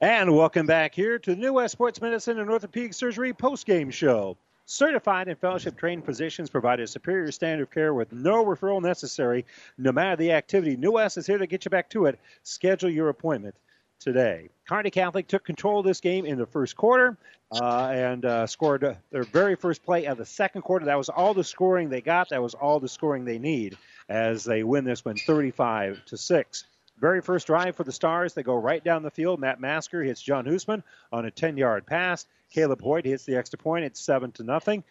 And welcome back here to the New West Sports Medicine and Orthopedic Surgery postgame show. Certified and fellowship-trained physicians provide a superior standard of care with no referral necessary, no matter the activity. New West is here to get you back to it. Schedule your appointment today. Kearney Catholic took control of this game in the first quarter uh, and uh, scored their very first play of the second quarter. That was all the scoring they got. That was all the scoring they need as they win this one thirty-five to six. Very first drive for the Stars. They go right down the field. Matt Masker hits John Hoosman on a ten-yard pass. Caleb Hoyt hits the extra point. It's seven to nothing.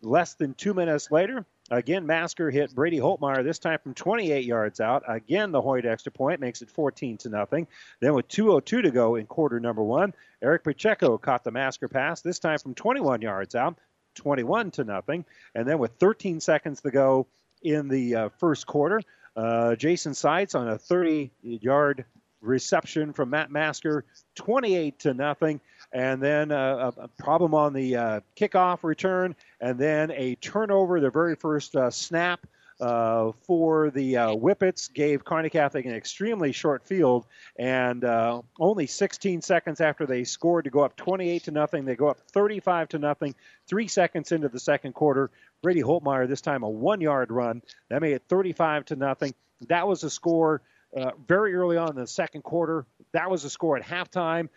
Less than two minutes later, again, Masker hit Brady Holtmeyer, this time from twenty-eight yards out. Again, the Hoyt extra point makes it fourteen to nothing. Then with two oh two to go in quarter number one, Eric Pacheco caught the Masker pass, this time from twenty-one yards out, twenty-one to nothing. And then with thirteen seconds to go in the uh, first quarter, Uh, Jason Seitz on a thirty-yard reception from Matt Masker, twenty-eight to nothing, and then uh, a problem on the uh, kickoff return, and then a turnover. The very first uh, snap uh, for the uh, Whippets gave Kearney Catholic an extremely short field, and uh, only sixteen seconds after they scored to go up twenty-eight to nothing, they go up thirty-five to nothing. Three seconds into the second quarter, Brady Holtmeyer, this time a one-yard run. That made it thirty-five to nothing. That was a score uh, very early on in the second quarter. That was a score at halftime.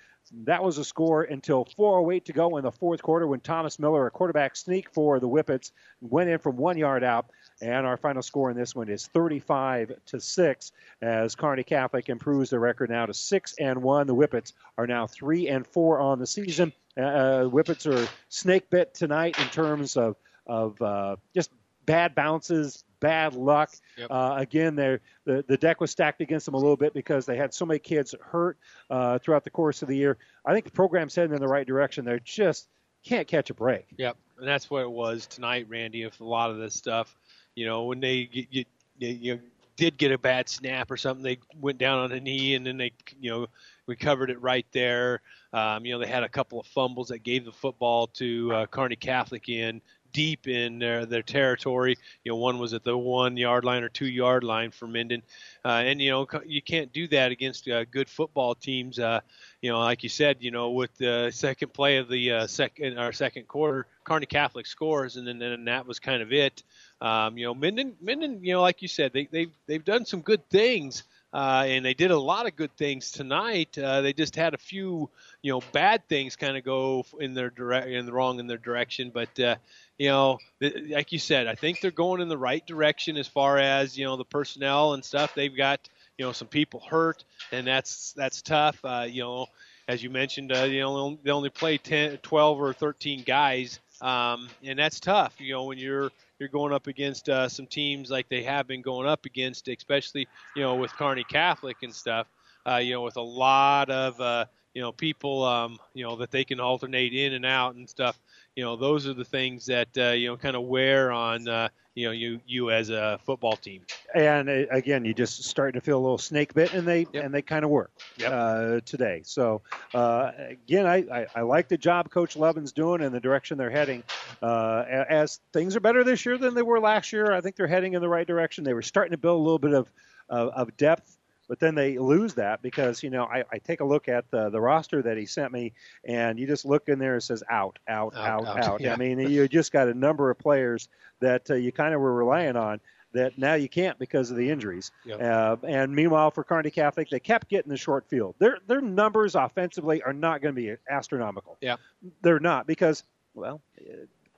That was a score until four oh eight to go in the fourth quarter when Thomas Miller, a quarterback sneak for the Whippets, went in from one yard out. And our final score in this one is thirty-five to six as Kearney Catholic improves their record now to six and one. The Whippets are now three and four on the season. Uh, Whippets are snake bit tonight in terms of of uh, just bad bounces, bad luck. Yep. Uh, again, the the deck was stacked against them a little bit because they had so many kids hurt uh, throughout the course of the year. I think the program's heading in the right direction. They just can't catch a break. Yep, and that's what it was tonight, Randy, with a lot of this stuff. You know, when they you, you, you did get a bad snap or something, they went down on a knee and then they, you know, recovered it right there. Um, you know, they had a couple of fumbles that gave the football to uh, Kearney Catholic in. Deep in their, their territory. You know, one was at the one-yard line or two-yard line for Minden. Uh, and, you know, you can't do that against uh, good football teams. Uh, you know, like you said, you know, with the second play of the uh, second or second quarter, Kearney Catholic scores, and then and that was kind of it. Um, you know, Minden, Minden, you know, like you said, they, they've, they've done some good things. Uh, and they did a lot of good things tonight. Uh, they just had a few, you know, bad things kind of go in their direct, in the wrong in their direction. But uh, you know, th- like you said, I think they're going in the right direction as far as, you know, the personnel and stuff. They've got, you know, some people hurt, and that's that's tough. Uh, you know, as you mentioned, uh, you know, they only play ten, twelve, or thirteen guys, um, and that's tough. You know, when you're You're going up against uh, some teams like they have been going up against, especially, you know, with Kearney Catholic and stuff, uh, you know, with a lot of, uh, you know, people, um, you know, that they can alternate in and out and stuff. You know, those are the things that, uh, you know, kind of wear on, uh, you know, you you as a football team. And, again, you just starting to feel a little snake bit, and they yep. and they kind of work yep. uh, today. So, uh, again, I, I, I like the job Coach Lovin's doing and the direction they're heading. Uh, as things are better this year than they were last year, I think they're heading in the right direction. They were starting to build a little bit of, of, of depth. But then they lose that because, you know, I, I take a look at the, the roster that he sent me, and you just look in there and it says out, out, out, out. out. Yeah. I mean, you just got a number of players that uh, you kind of were relying on that now you can't because of the injuries. Yep. Uh, and meanwhile, for Kearney Catholic, they kept getting the short field. Their their numbers offensively are not going to be astronomical. Yeah, they're not because, well,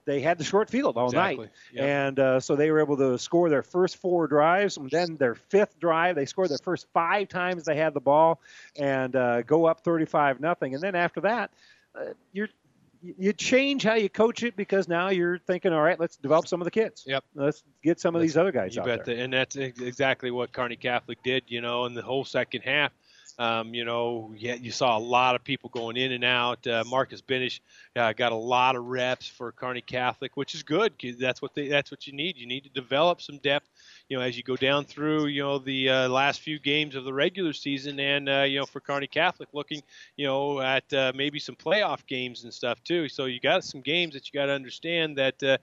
they had the short field all exactly. night. Yep. And uh, so they were able to score their first four drives. And then their fifth drive, they scored their first five times they had the ball and uh, go up thirty-five nothing. And then after that, uh, you're, you change how you coach it because now you're thinking, all right, let's develop some of the kids. Yep. Let's get some of that's, these other guys you out bet there. The, and that's exactly what Kearney Catholic did, you know, in the whole second half. Um, you know, yeah, you saw a lot of people going in and out. Uh, Marcus Benish uh, got a lot of reps for Kearney Catholic, which is good because that's what they, that's what you need. You need to develop some depth, you know, as you go down through, you know, the uh, last few games of the regular season, and uh, you know, for Kearney Catholic, looking, you know, at uh, maybe some playoff games and stuff too. So you got some games that you got to understand that. Uh,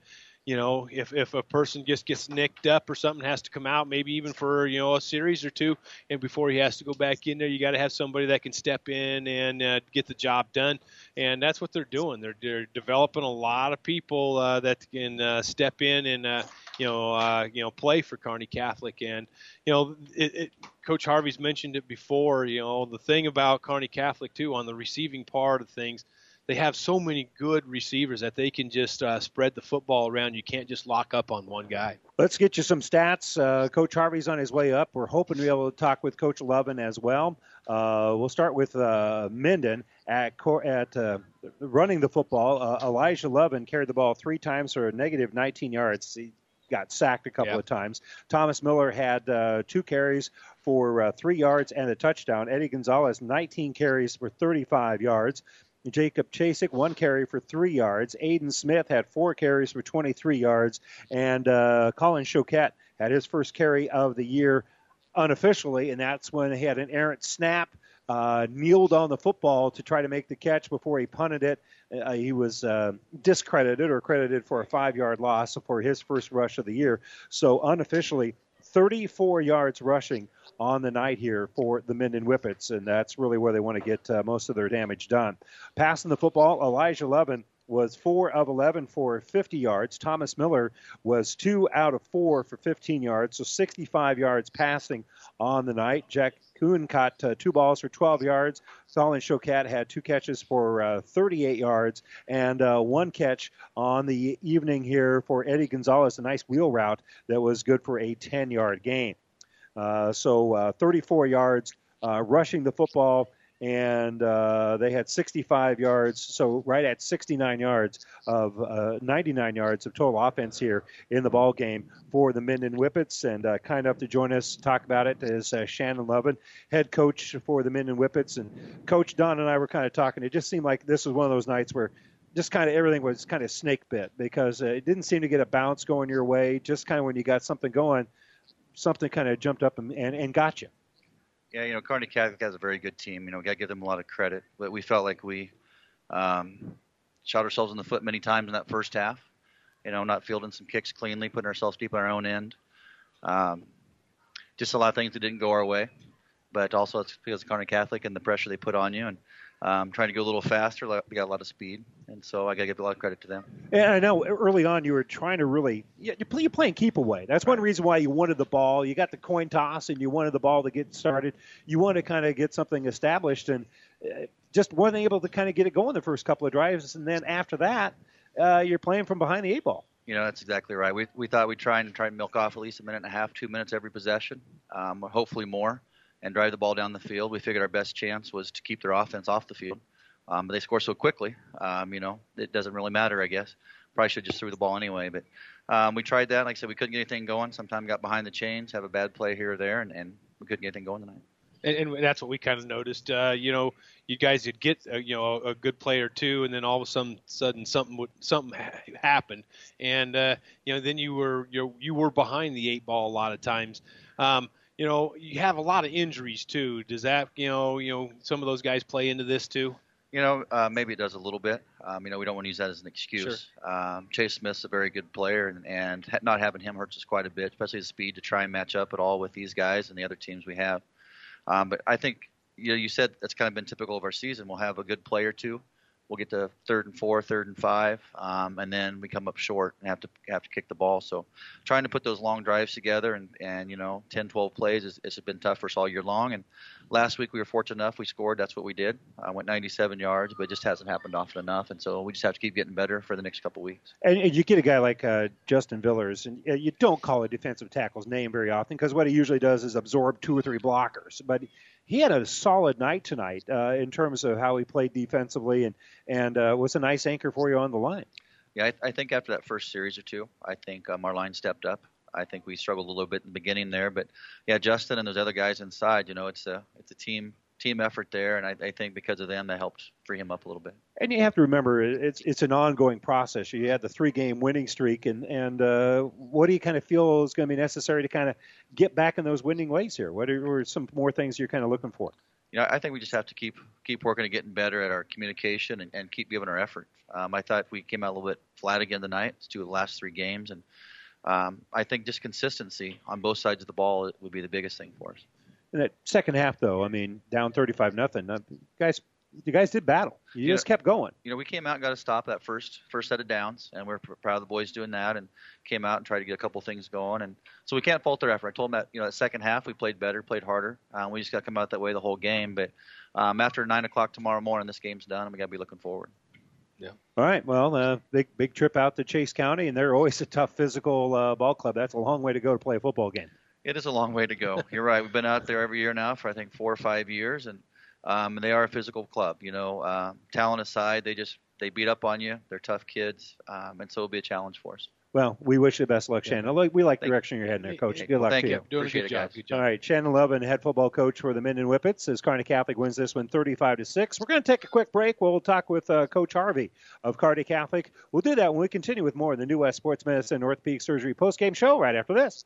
You know, if, if a person just gets nicked up or something, has to come out, maybe even for, you know, a series or two, and before he has to go back in there, you got to have somebody that can step in and uh, get the job done. And that's what they're doing. They're they're developing a lot of people uh, that can uh, step in and uh, you know uh, you know play for Kearney Catholic. And you know, it, it, Coach Harvey's mentioned it before. You know, the thing about Kearney Catholic too on the receiving part of things. They have so many good receivers that they can just uh, spread the football around. You can't just lock up on one guy. Let's get you some stats. Uh, Coach Harvey's on his way up. We're hoping to be able to talk with Coach Lovin as well. Uh, we'll start with uh, Minden at cor- at uh, running the football. Uh, Elijah Lovin carried the ball three times for a negative nineteen yards. He got sacked a couple yeah. of times. Thomas Miller had uh, two carries for uh, three yards and a touchdown. Eddie Gonzalez, nineteen carries for thirty-five yards. Jacob Chasik, one carry for three yards. Aiden Smith had four carries for twenty-three yards. And uh, Colin Choquette had his first carry of the year unofficially, and that's when he had an errant snap, uh, kneeled on the football to try to make the catch before he punted it. Uh, he was uh, discredited or credited for a five-yard loss for his first rush of the year. So unofficially, thirty-four yards rushing on the night here for the Minden Whippets, and that's really where they want to get uh, most of their damage done. Passing the football, Elijah Lovin was four of eleven for fifty yards. Thomas Miller was two out of four for fifteen yards, so sixty-five yards passing on the night. Jack Kuhn caught uh, two balls for twelve yards. Colin Choquette had two catches for uh, thirty-eight yards and uh, one catch on the evening here for Eddie Gonzalez, a nice wheel route that was good for a ten-yard gain. Uh, so uh, thirty-four yards uh, rushing the football, and uh, they had sixty-five yards, so right at sixty-nine yards of uh, ninety-nine yards of total offense here in the ball game for the Minden Whippets. And uh, kind enough to join us to talk about it is uh, Shannon Lovin, head coach for the Minden Whippets. And Coach, Don and I were kind of talking. It just seemed like this was one of those nights where just kind of everything was kind of snake bit, because uh, it didn't seem to get a bounce going your way. Just kind of when you got something going, something kind of jumped up and, and, and got you. Yeah, you know, Kearney Catholic has a very good team. You know, we got to give them a lot of credit. But we felt like we um, shot ourselves in the foot many times in that first half. You know, not fielding some kicks cleanly, putting ourselves deep on our own end. Um, just a lot of things that didn't go our way. But also it's because of Kearney Catholic and the pressure they put on you. And Um, trying to go a little faster. We got a lot of speed, and so I got to give a lot of credit to them. And I know early on you were trying to really – you're playing keep away. That's one reason why you wanted the ball. You got the coin toss, and you wanted the ball to get started. You want to kind of get something established, and just weren't able to kind of get it going the first couple of drives. And then after that, uh, you're playing from behind the eight ball. You know, that's exactly right. We we thought we'd try and try and milk off at least a minute and a half, two minutes every possession, um, hopefully more, and drive the ball down the field. We figured our best chance was to keep their offense off the field. Um, but they score so quickly, um, you know, it doesn't really matter, I guess. Probably should have just threw the ball anyway. But um, we tried that. Like I said, we couldn't get anything going. Sometimes got behind the chains, have a bad play here or there, and, and we couldn't get anything going tonight. And, and that's what we kind of noticed. Uh, you know, you guys would get, uh, you know, a, a good play or two, and then all of a sudden, sudden something would, something ha- happened, and uh, you know, then you were you you were behind the eight ball a lot of times. Um, You know, you have a lot of injuries too. Does that, you know, you know, some of those guys play into this too? You know, uh, maybe it does a little bit. Um, you know, we don't want to use that as an excuse. Sure. Um, Chase Smith's a very good player, and, and not having him hurts us quite a bit, especially the speed to try and match up at all with these guys and the other teams we have. Um, but I think, you know, you said that's kind of been typical of our season. We'll have a good play or two. We'll get to third and four, third and five, um, and then we come up short and have to have to kick the ball. So trying to put those long drives together and, and you know, ten, twelve plays, is, it's been tough for us all year long. And last week we were fortunate enough. We scored. That's what we did. I uh, went ninety-seven yards, but it just hasn't happened often enough. And so we just have to keep getting better for the next couple weeks. And, and you get a guy like uh, Justin Villers, and you don't call a defensive tackle's name very often, because what he usually does is absorb two or three blockers. But he had a solid night tonight uh, in terms of how he played defensively, and, and uh, was a nice anchor for you on the line. Yeah, I, I think after that first series or two, I think um, our line stepped up. I think we struggled a little bit in the beginning there. But, yeah, Justin and those other guys inside, you know, it's a, it's a team team effort there, and I, I think because of them that helped free him up a little bit. And you have to remember, it's it's an ongoing process. You had the three-game winning streak, and, and uh, what do you kind of feel is going to be necessary to kind of get back in those winning ways here? What are, are some more things you're kind of looking for? You know, I think we just have to keep keep working at getting better at our communication and, and keep giving our effort. Um, I thought we came out a little bit flat again tonight. It's two of the last three games, and um, I think just consistency on both sides of the ball would be the biggest thing for us. In that second half, though, I mean, down thirty-five nothing. Guys, you guys did battle. You, you just know, kept going. You know, we came out and got to stop that first first set of downs, and we're proud of the boys doing that, and came out and tried to get a couple things going. And so we can't fault their effort. I told them that, you know, that second half we played better, played harder. Um, we just got to come out that way the whole game. But um, after nine o'clock tomorrow morning, this game's done, and we got to be looking forward. Yeah. All right. Well, uh, big big trip out to Chase County, and they're always a tough physical uh, ball club. That's a long way to go to play a football game. It is a long way to go. You're right. We've been out there every year now for, I think, four or five years, and um, they are a physical club. You know, uh, talent aside, they just they beat up on you. They're tough kids, um, and so it'll be a challenge for us. Well, we wish you the best of luck, yeah. Shannon. We like the direction you're heading there, Coach. Hey, good well, luck thank to you. you. Doing Appreciate a good, it, job. good job. All right, Shannon Lovin, head football coach for the Minden Whippets, as Kearney Catholic wins this one thirty-five to six. We're going to take a quick break. We'll talk with uh, Coach Harvey of Kearney Catholic. We'll do that when we continue with more of the New West Sports Medicine North Peak Surgery postgame show right after this.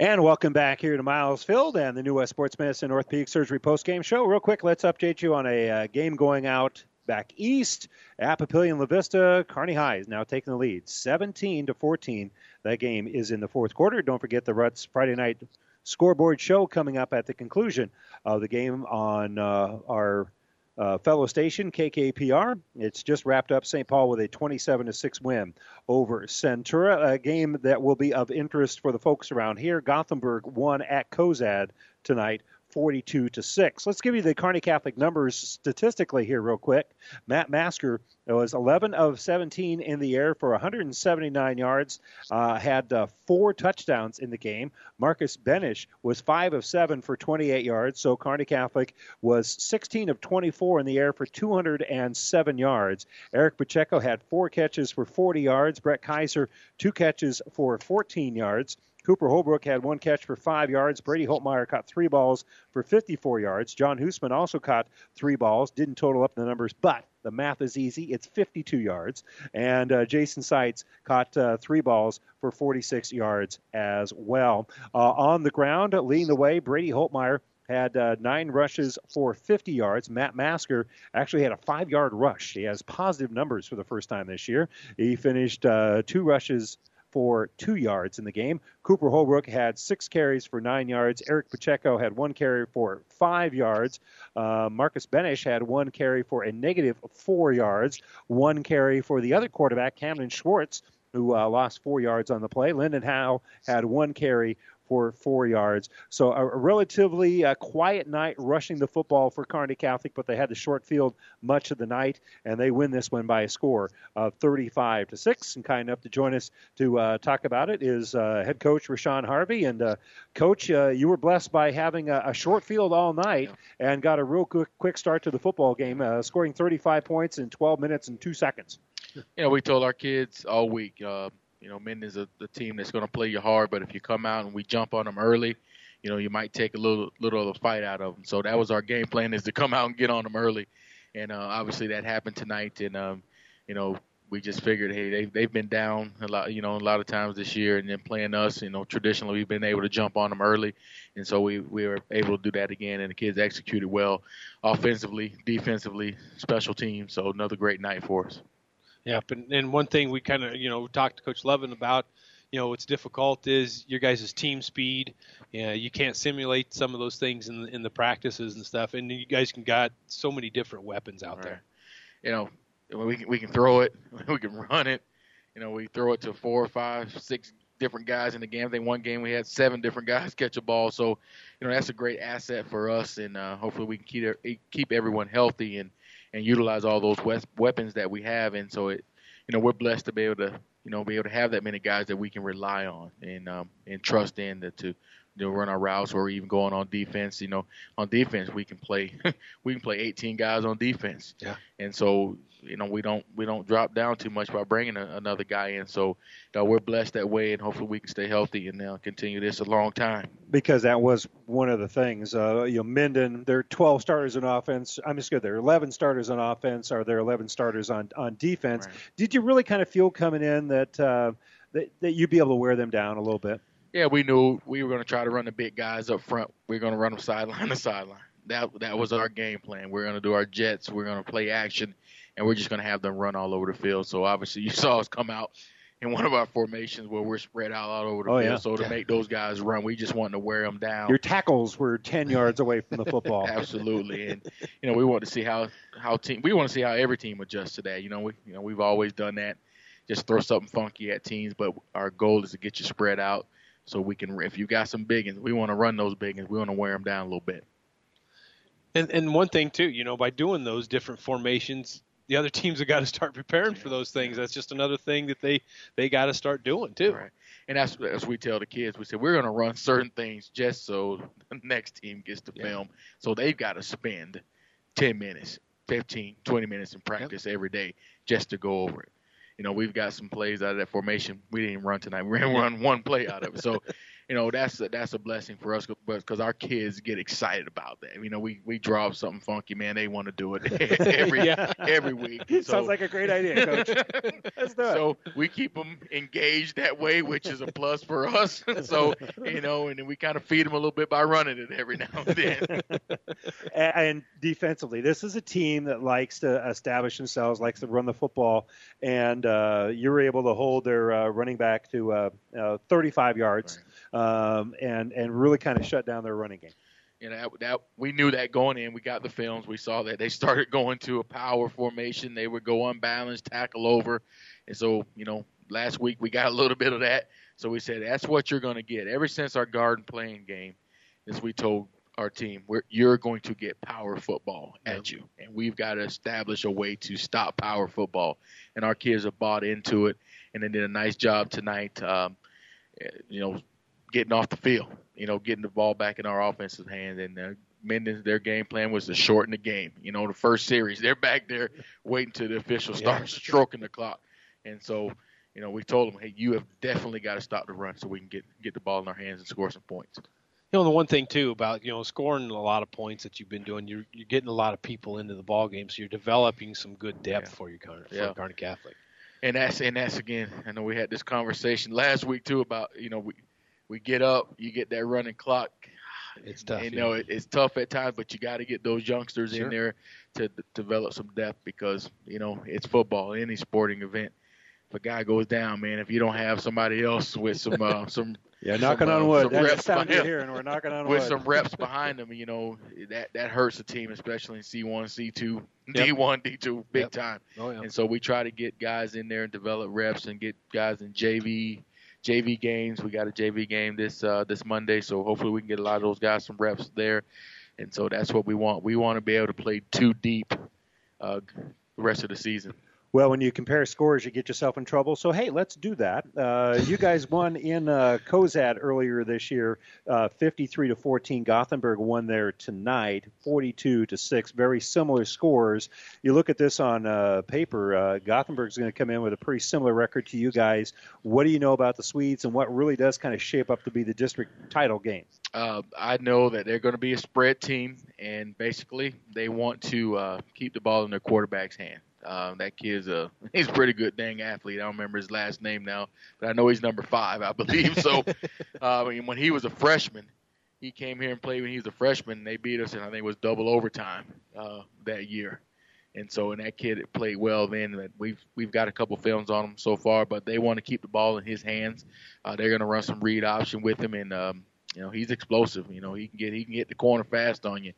And welcome back here to Miles Field and the New West Sports Medicine North Peak Surgery postgame show. Real quick, let's update you on a uh, game going out back east at Papillion La Vista. Kearney High is now taking the lead, seventeen to fourteen. That game is in the fourth quarter. Don't forget the Ruts Friday night scoreboard show coming up at the conclusion of the game on uh, our Uh, fellow station, K K P R. It's just wrapped up Saint Paul with a twenty-seven to six win over Centura, a game that will be of interest for the folks around here. Gothenburg won at Cozad tonight, forty-two to six. Let's give you the Kearney Catholic numbers statistically here real quick. Matt Masker was eleven of seventeen in the air for one hundred seventy-nine yards, uh, had uh, four touchdowns in the game. Marcus Benish was five of seven for twenty-eight yards, so Kearney Catholic was sixteen of twenty-four in the air for two hundred seven yards. Eric Pacheco had four catches for forty yards. Brett Kaiser, two catches for fourteen yards. Cooper Holbrook had one catch for five yards. Brady Holtmeyer caught three balls for fifty-four yards. John Hoosman also caught three balls. Didn't total up the numbers, but the math is easy. It's fifty-two yards. And uh, Jason Seitz caught uh, three balls for forty-six yards as well. Uh, on the ground, leading the way, Brady Holtmeyer had uh, nine rushes for fifty yards. Matt Masker actually had a five-yard rush. He has positive numbers for the first time this year. He finished uh, two rushes for two yards in the game. Cooper Holbrook had six carries for nine yards. Eric Pacheco had one carry for five yards. Uh, Marcus Benish had one carry for a negative four yards. One carry for the other quarterback, Camden Schwartz, who uh, lost four yards on the play. Lyndon Howe had one carry for four yards. So a relatively uh, quiet night rushing the football for Kearney Catholic, but they had the short field much of the night, and they win this one by a score of thirty-five to six. And kind enough to join us to uh, talk about it is uh, head coach Rashawn Harvey. And uh, coach, uh, you were blessed by having a, a short field all night yeah. and got a real quick, quick start to the football game, uh, scoring thirty-five points in twelve minutes and two seconds. You know, we told our kids all week, uh, You know, Minden's a, a team that's going to play you hard, but if you come out and we jump on them early, you know, you might take a little little of a fight out of them. So that was our game plan, is to come out and get on them early. And uh, obviously that happened tonight. And, um, you know, we just figured, hey, they've, they've been down a lot, you know, a lot of times this year. And then playing us, you know, traditionally we've been able to jump on them early. And so we, we were able to do that again. And the kids executed well offensively, defensively, special teams. So another great night for us. Yeah, but, and one thing we kind of, you know, talked to Coach Lovin about, you know, what's difficult is your guys' team speed. Yeah, you can't simulate some of those things in, in the practices and stuff, and you guys can got so many different weapons out right. there. You know, we can, we can throw it, we can run it. You know, we throw it to four, five, six different guys in the game. I think one game we had seven different guys catch a ball. So, you know, that's a great asset for us, and uh, hopefully we can keep keep everyone healthy and, and utilize all those weapons that we have. And so, it, you know, we're blessed to be able to, you know, be able to have that many guys that we can rely on and um, and trust in to, to you know, run our routes or even going on defense. You know, on defense we can play we can play eighteen guys on defense. Yeah. And so, you know, we don't we don't drop down too much by bringing a, another guy in. So, you know, we're blessed that way, and hopefully we can stay healthy and uh, continue this a long time. Because that was one of the things. Uh, you know, Minden, they're twelve starters on offense. I'm just good. They're eleven starters on offense. Are there eleven starters on, on defense? Right. Did you really kind of feel coming in that, uh, that that you'd be able to wear them down a little bit? Yeah, we knew we were going to try to run the big guys up front. We we're going to run them sideline to sideline. That that was our game plan. We're going to do our jets. We're going to play action, and we're just going to have them run all over the field. So obviously, you saw us come out in one of our formations where we're spread out all over the oh, field. Yeah. So to make those guys run, we just wanted to wear them down. Your tackles were ten yards away from the football. Absolutely. And, you know, we want to see how, how team, we want to see how every team adjusts to that. You know, we, you know, we've always done that. Just throw something funky at teams, but our goal is to get you spread out so we can, if you got some biggins, we want to run those biggins. We want to wear them down a little bit. And, and one thing too, you know, by doing those different formations, the other teams have got to start preparing for those things. That's just another thing that they, they got to start doing, too. Right. And that's as we tell the kids, we said, we're going to run certain things just so the next team gets to yeah. film. So they've got to spend ten minutes, fifteen, twenty minutes in practice yep. every day just to go over it. You know, we've got some plays out of that formation. We didn't even run tonight. We ran run one play out of it. So, you know, that's a, that's a blessing for us because our kids get excited about that. You know, we, we draw up something funky, man. They want to do it every yeah. every week. So, sounds like a great idea, Coach. Let's do it. So we keep them engaged that way, which is a plus for us. So, you know, and then we kind of feed them a little bit by running it every now and then. And, and defensively, this is a team that likes to establish themselves, likes to run the football, and Uh, you were able to hold their uh, running back to uh, uh, thirty-five yards right. um, and, and really kind of shut down their running game. You know, that, that, we knew that going in. We got the films. We saw that they started going to a power formation. They would go unbalanced, tackle over. And so, you know, last week we got a little bit of that. So we said, that's what you're going to get. Ever since our guard and playing game, as we told our team, we're, you're going to get power football at you, and we've got to establish a way to stop power football, and our kids have bought into it, and they did a nice job tonight, um, you know, getting off the field, you know, getting the ball back in our offensive hands, and uh, Minden, their game plan was to shorten the game. You know, the first series, they're back there waiting till the official starts yeah. stroking the clock, and so, you know, we told them, hey, you have definitely got to stop the run so we can get, get the ball in our hands and score some points. You know, the one thing, too, about, you know, scoring a lot of points that you've been doing, you're, you're getting a lot of people into the ballgame, so you're developing some good depth yeah. for your for yeah. Kearney Catholic. And that's, and that's, again, I know we had this conversation last week, too, about, you know, we we get up, you get that running clock. It's tough. You yeah. know, it, it's tough at times, but you got to get those youngsters sure. in there to d- develop some depth because, you know, it's football, any sporting event. If a guy goes down, man, if you don't have somebody else with some uh, some – Yeah, knocking some, on uh, wood. That's sound good here, and we're knocking on with wood. With some reps behind them, you know, that, that hurts the team, especially in C one, C two, yep. D one, D two, big yep. time. Oh, yeah. And so we try to get guys in there and develop reps and get guys in J V J V games. We got a J V game this uh, this Monday, so hopefully we can get a lot of those guys some reps there. And so that's what we want. We want to be able to play too deep uh, the rest of the season. Well, when you compare scores, you get yourself in trouble. So, hey, let's do that. Uh, you guys won in uh, COSAD earlier this year, uh, fifty-three to fourteen. Gothenburg won there tonight, forty-two to six. Very similar scores. You look at this on uh, paper. Uh, Gothenburg's going to come in with a pretty similar record to you guys. What do you know about the Swedes, and what really does kind of shape up to be the district title game? Uh, I know that they're going to be a spread team, and basically they want to uh, keep the ball in their quarterback's hand. Um, that kid's a he's a pretty good dang athlete. I don't remember his last name now, but I know he's number five, I believe. So uh, when he was a freshman, he came here and played when he was a freshman, and they beat us, and I think it was double overtime uh, that year. And so and that kid played well then. We've we've got a couple films on him so far, but they want to keep the ball in his hands. Uh, they're going to run some read option with him, and um, you know he's explosive. You know he can get he can get the corner fast on you.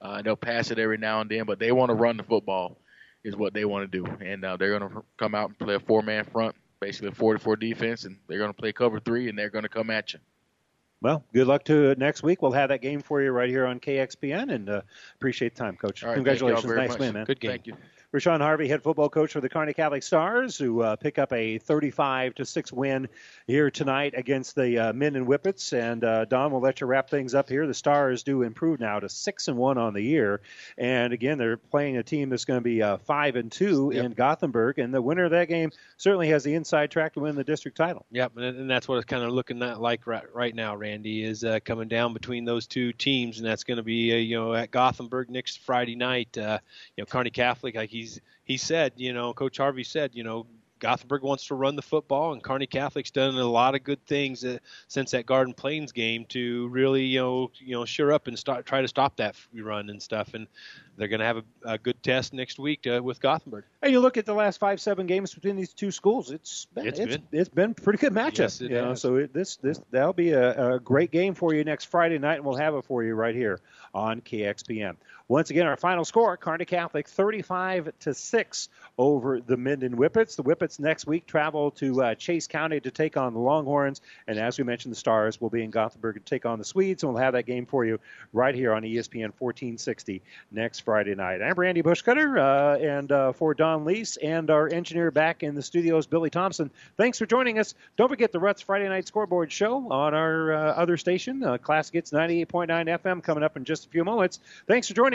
Uh, they'll pass it every now and then, but they want to run the football. Is what they want to do, and uh, they're going to come out and play a four-man front, basically a four to four defense, and they're going to play cover three, and they're going to come at you. Well, good luck to next week. We'll have that game for you right here on K X P N, and uh, appreciate the time, Coach. Right, congratulations, nice much. Win, man. Good game. Thank you. Rashawn Harvey, head football coach for the Kearney Catholic Stars, who uh, pick up a thirty-five to six win here tonight against the uh, Minden Whippets. And, uh, Don, we'll let you wrap things up here. The Stars do improve now to six and one on the year. And, again, they're playing a team that's going to be uh, five and two yep. in Gothenburg. And the winner of that game certainly has the inside track to win the district title. Yep, and that's what it's kind of looking like right, right now, Randy, is uh, coming down between those two teams. And that's going to be, uh, you know, at Gothenburg next Friday night. Uh, you know, Kearney Catholic, like he's He said, you know, Coach Harvey said, you know, Gothenburg wants to run the football, and Kearney Catholic's done a lot of good things uh, since that Garden Plains game to really, you know, you know, sure up and start try to stop that run and stuff. And they're going to have a, a good test next week to, with Gothenburg. And you look at the last five, seven games between these two schools. It's been it's, it's, been. it's been pretty good matchup. Yes, it you know, so it, this this that'll be a, a great game for you next Friday night, and we'll have it for you right here on K X P M. Once again, our final score, Kearney Catholic thirty-five to six over the Minden Whippets. The Whippets next week travel to uh, Chase County to take on the Longhorns. And as we mentioned, the Stars will be in Gothenburg to take on the Swedes. And we'll have that game for you right here on E S P N fourteen sixty next Friday night. I'm Randy Bushcutter, uh, and uh, for Don Leese and our engineer back in the studios, Billy Thompson, thanks for joining us. Don't forget the Ruts Friday Night Scoreboard Show on our uh, other station, uh, Classic Hits ninety-eight point nine F M, coming up in just a few moments. Thanks for joining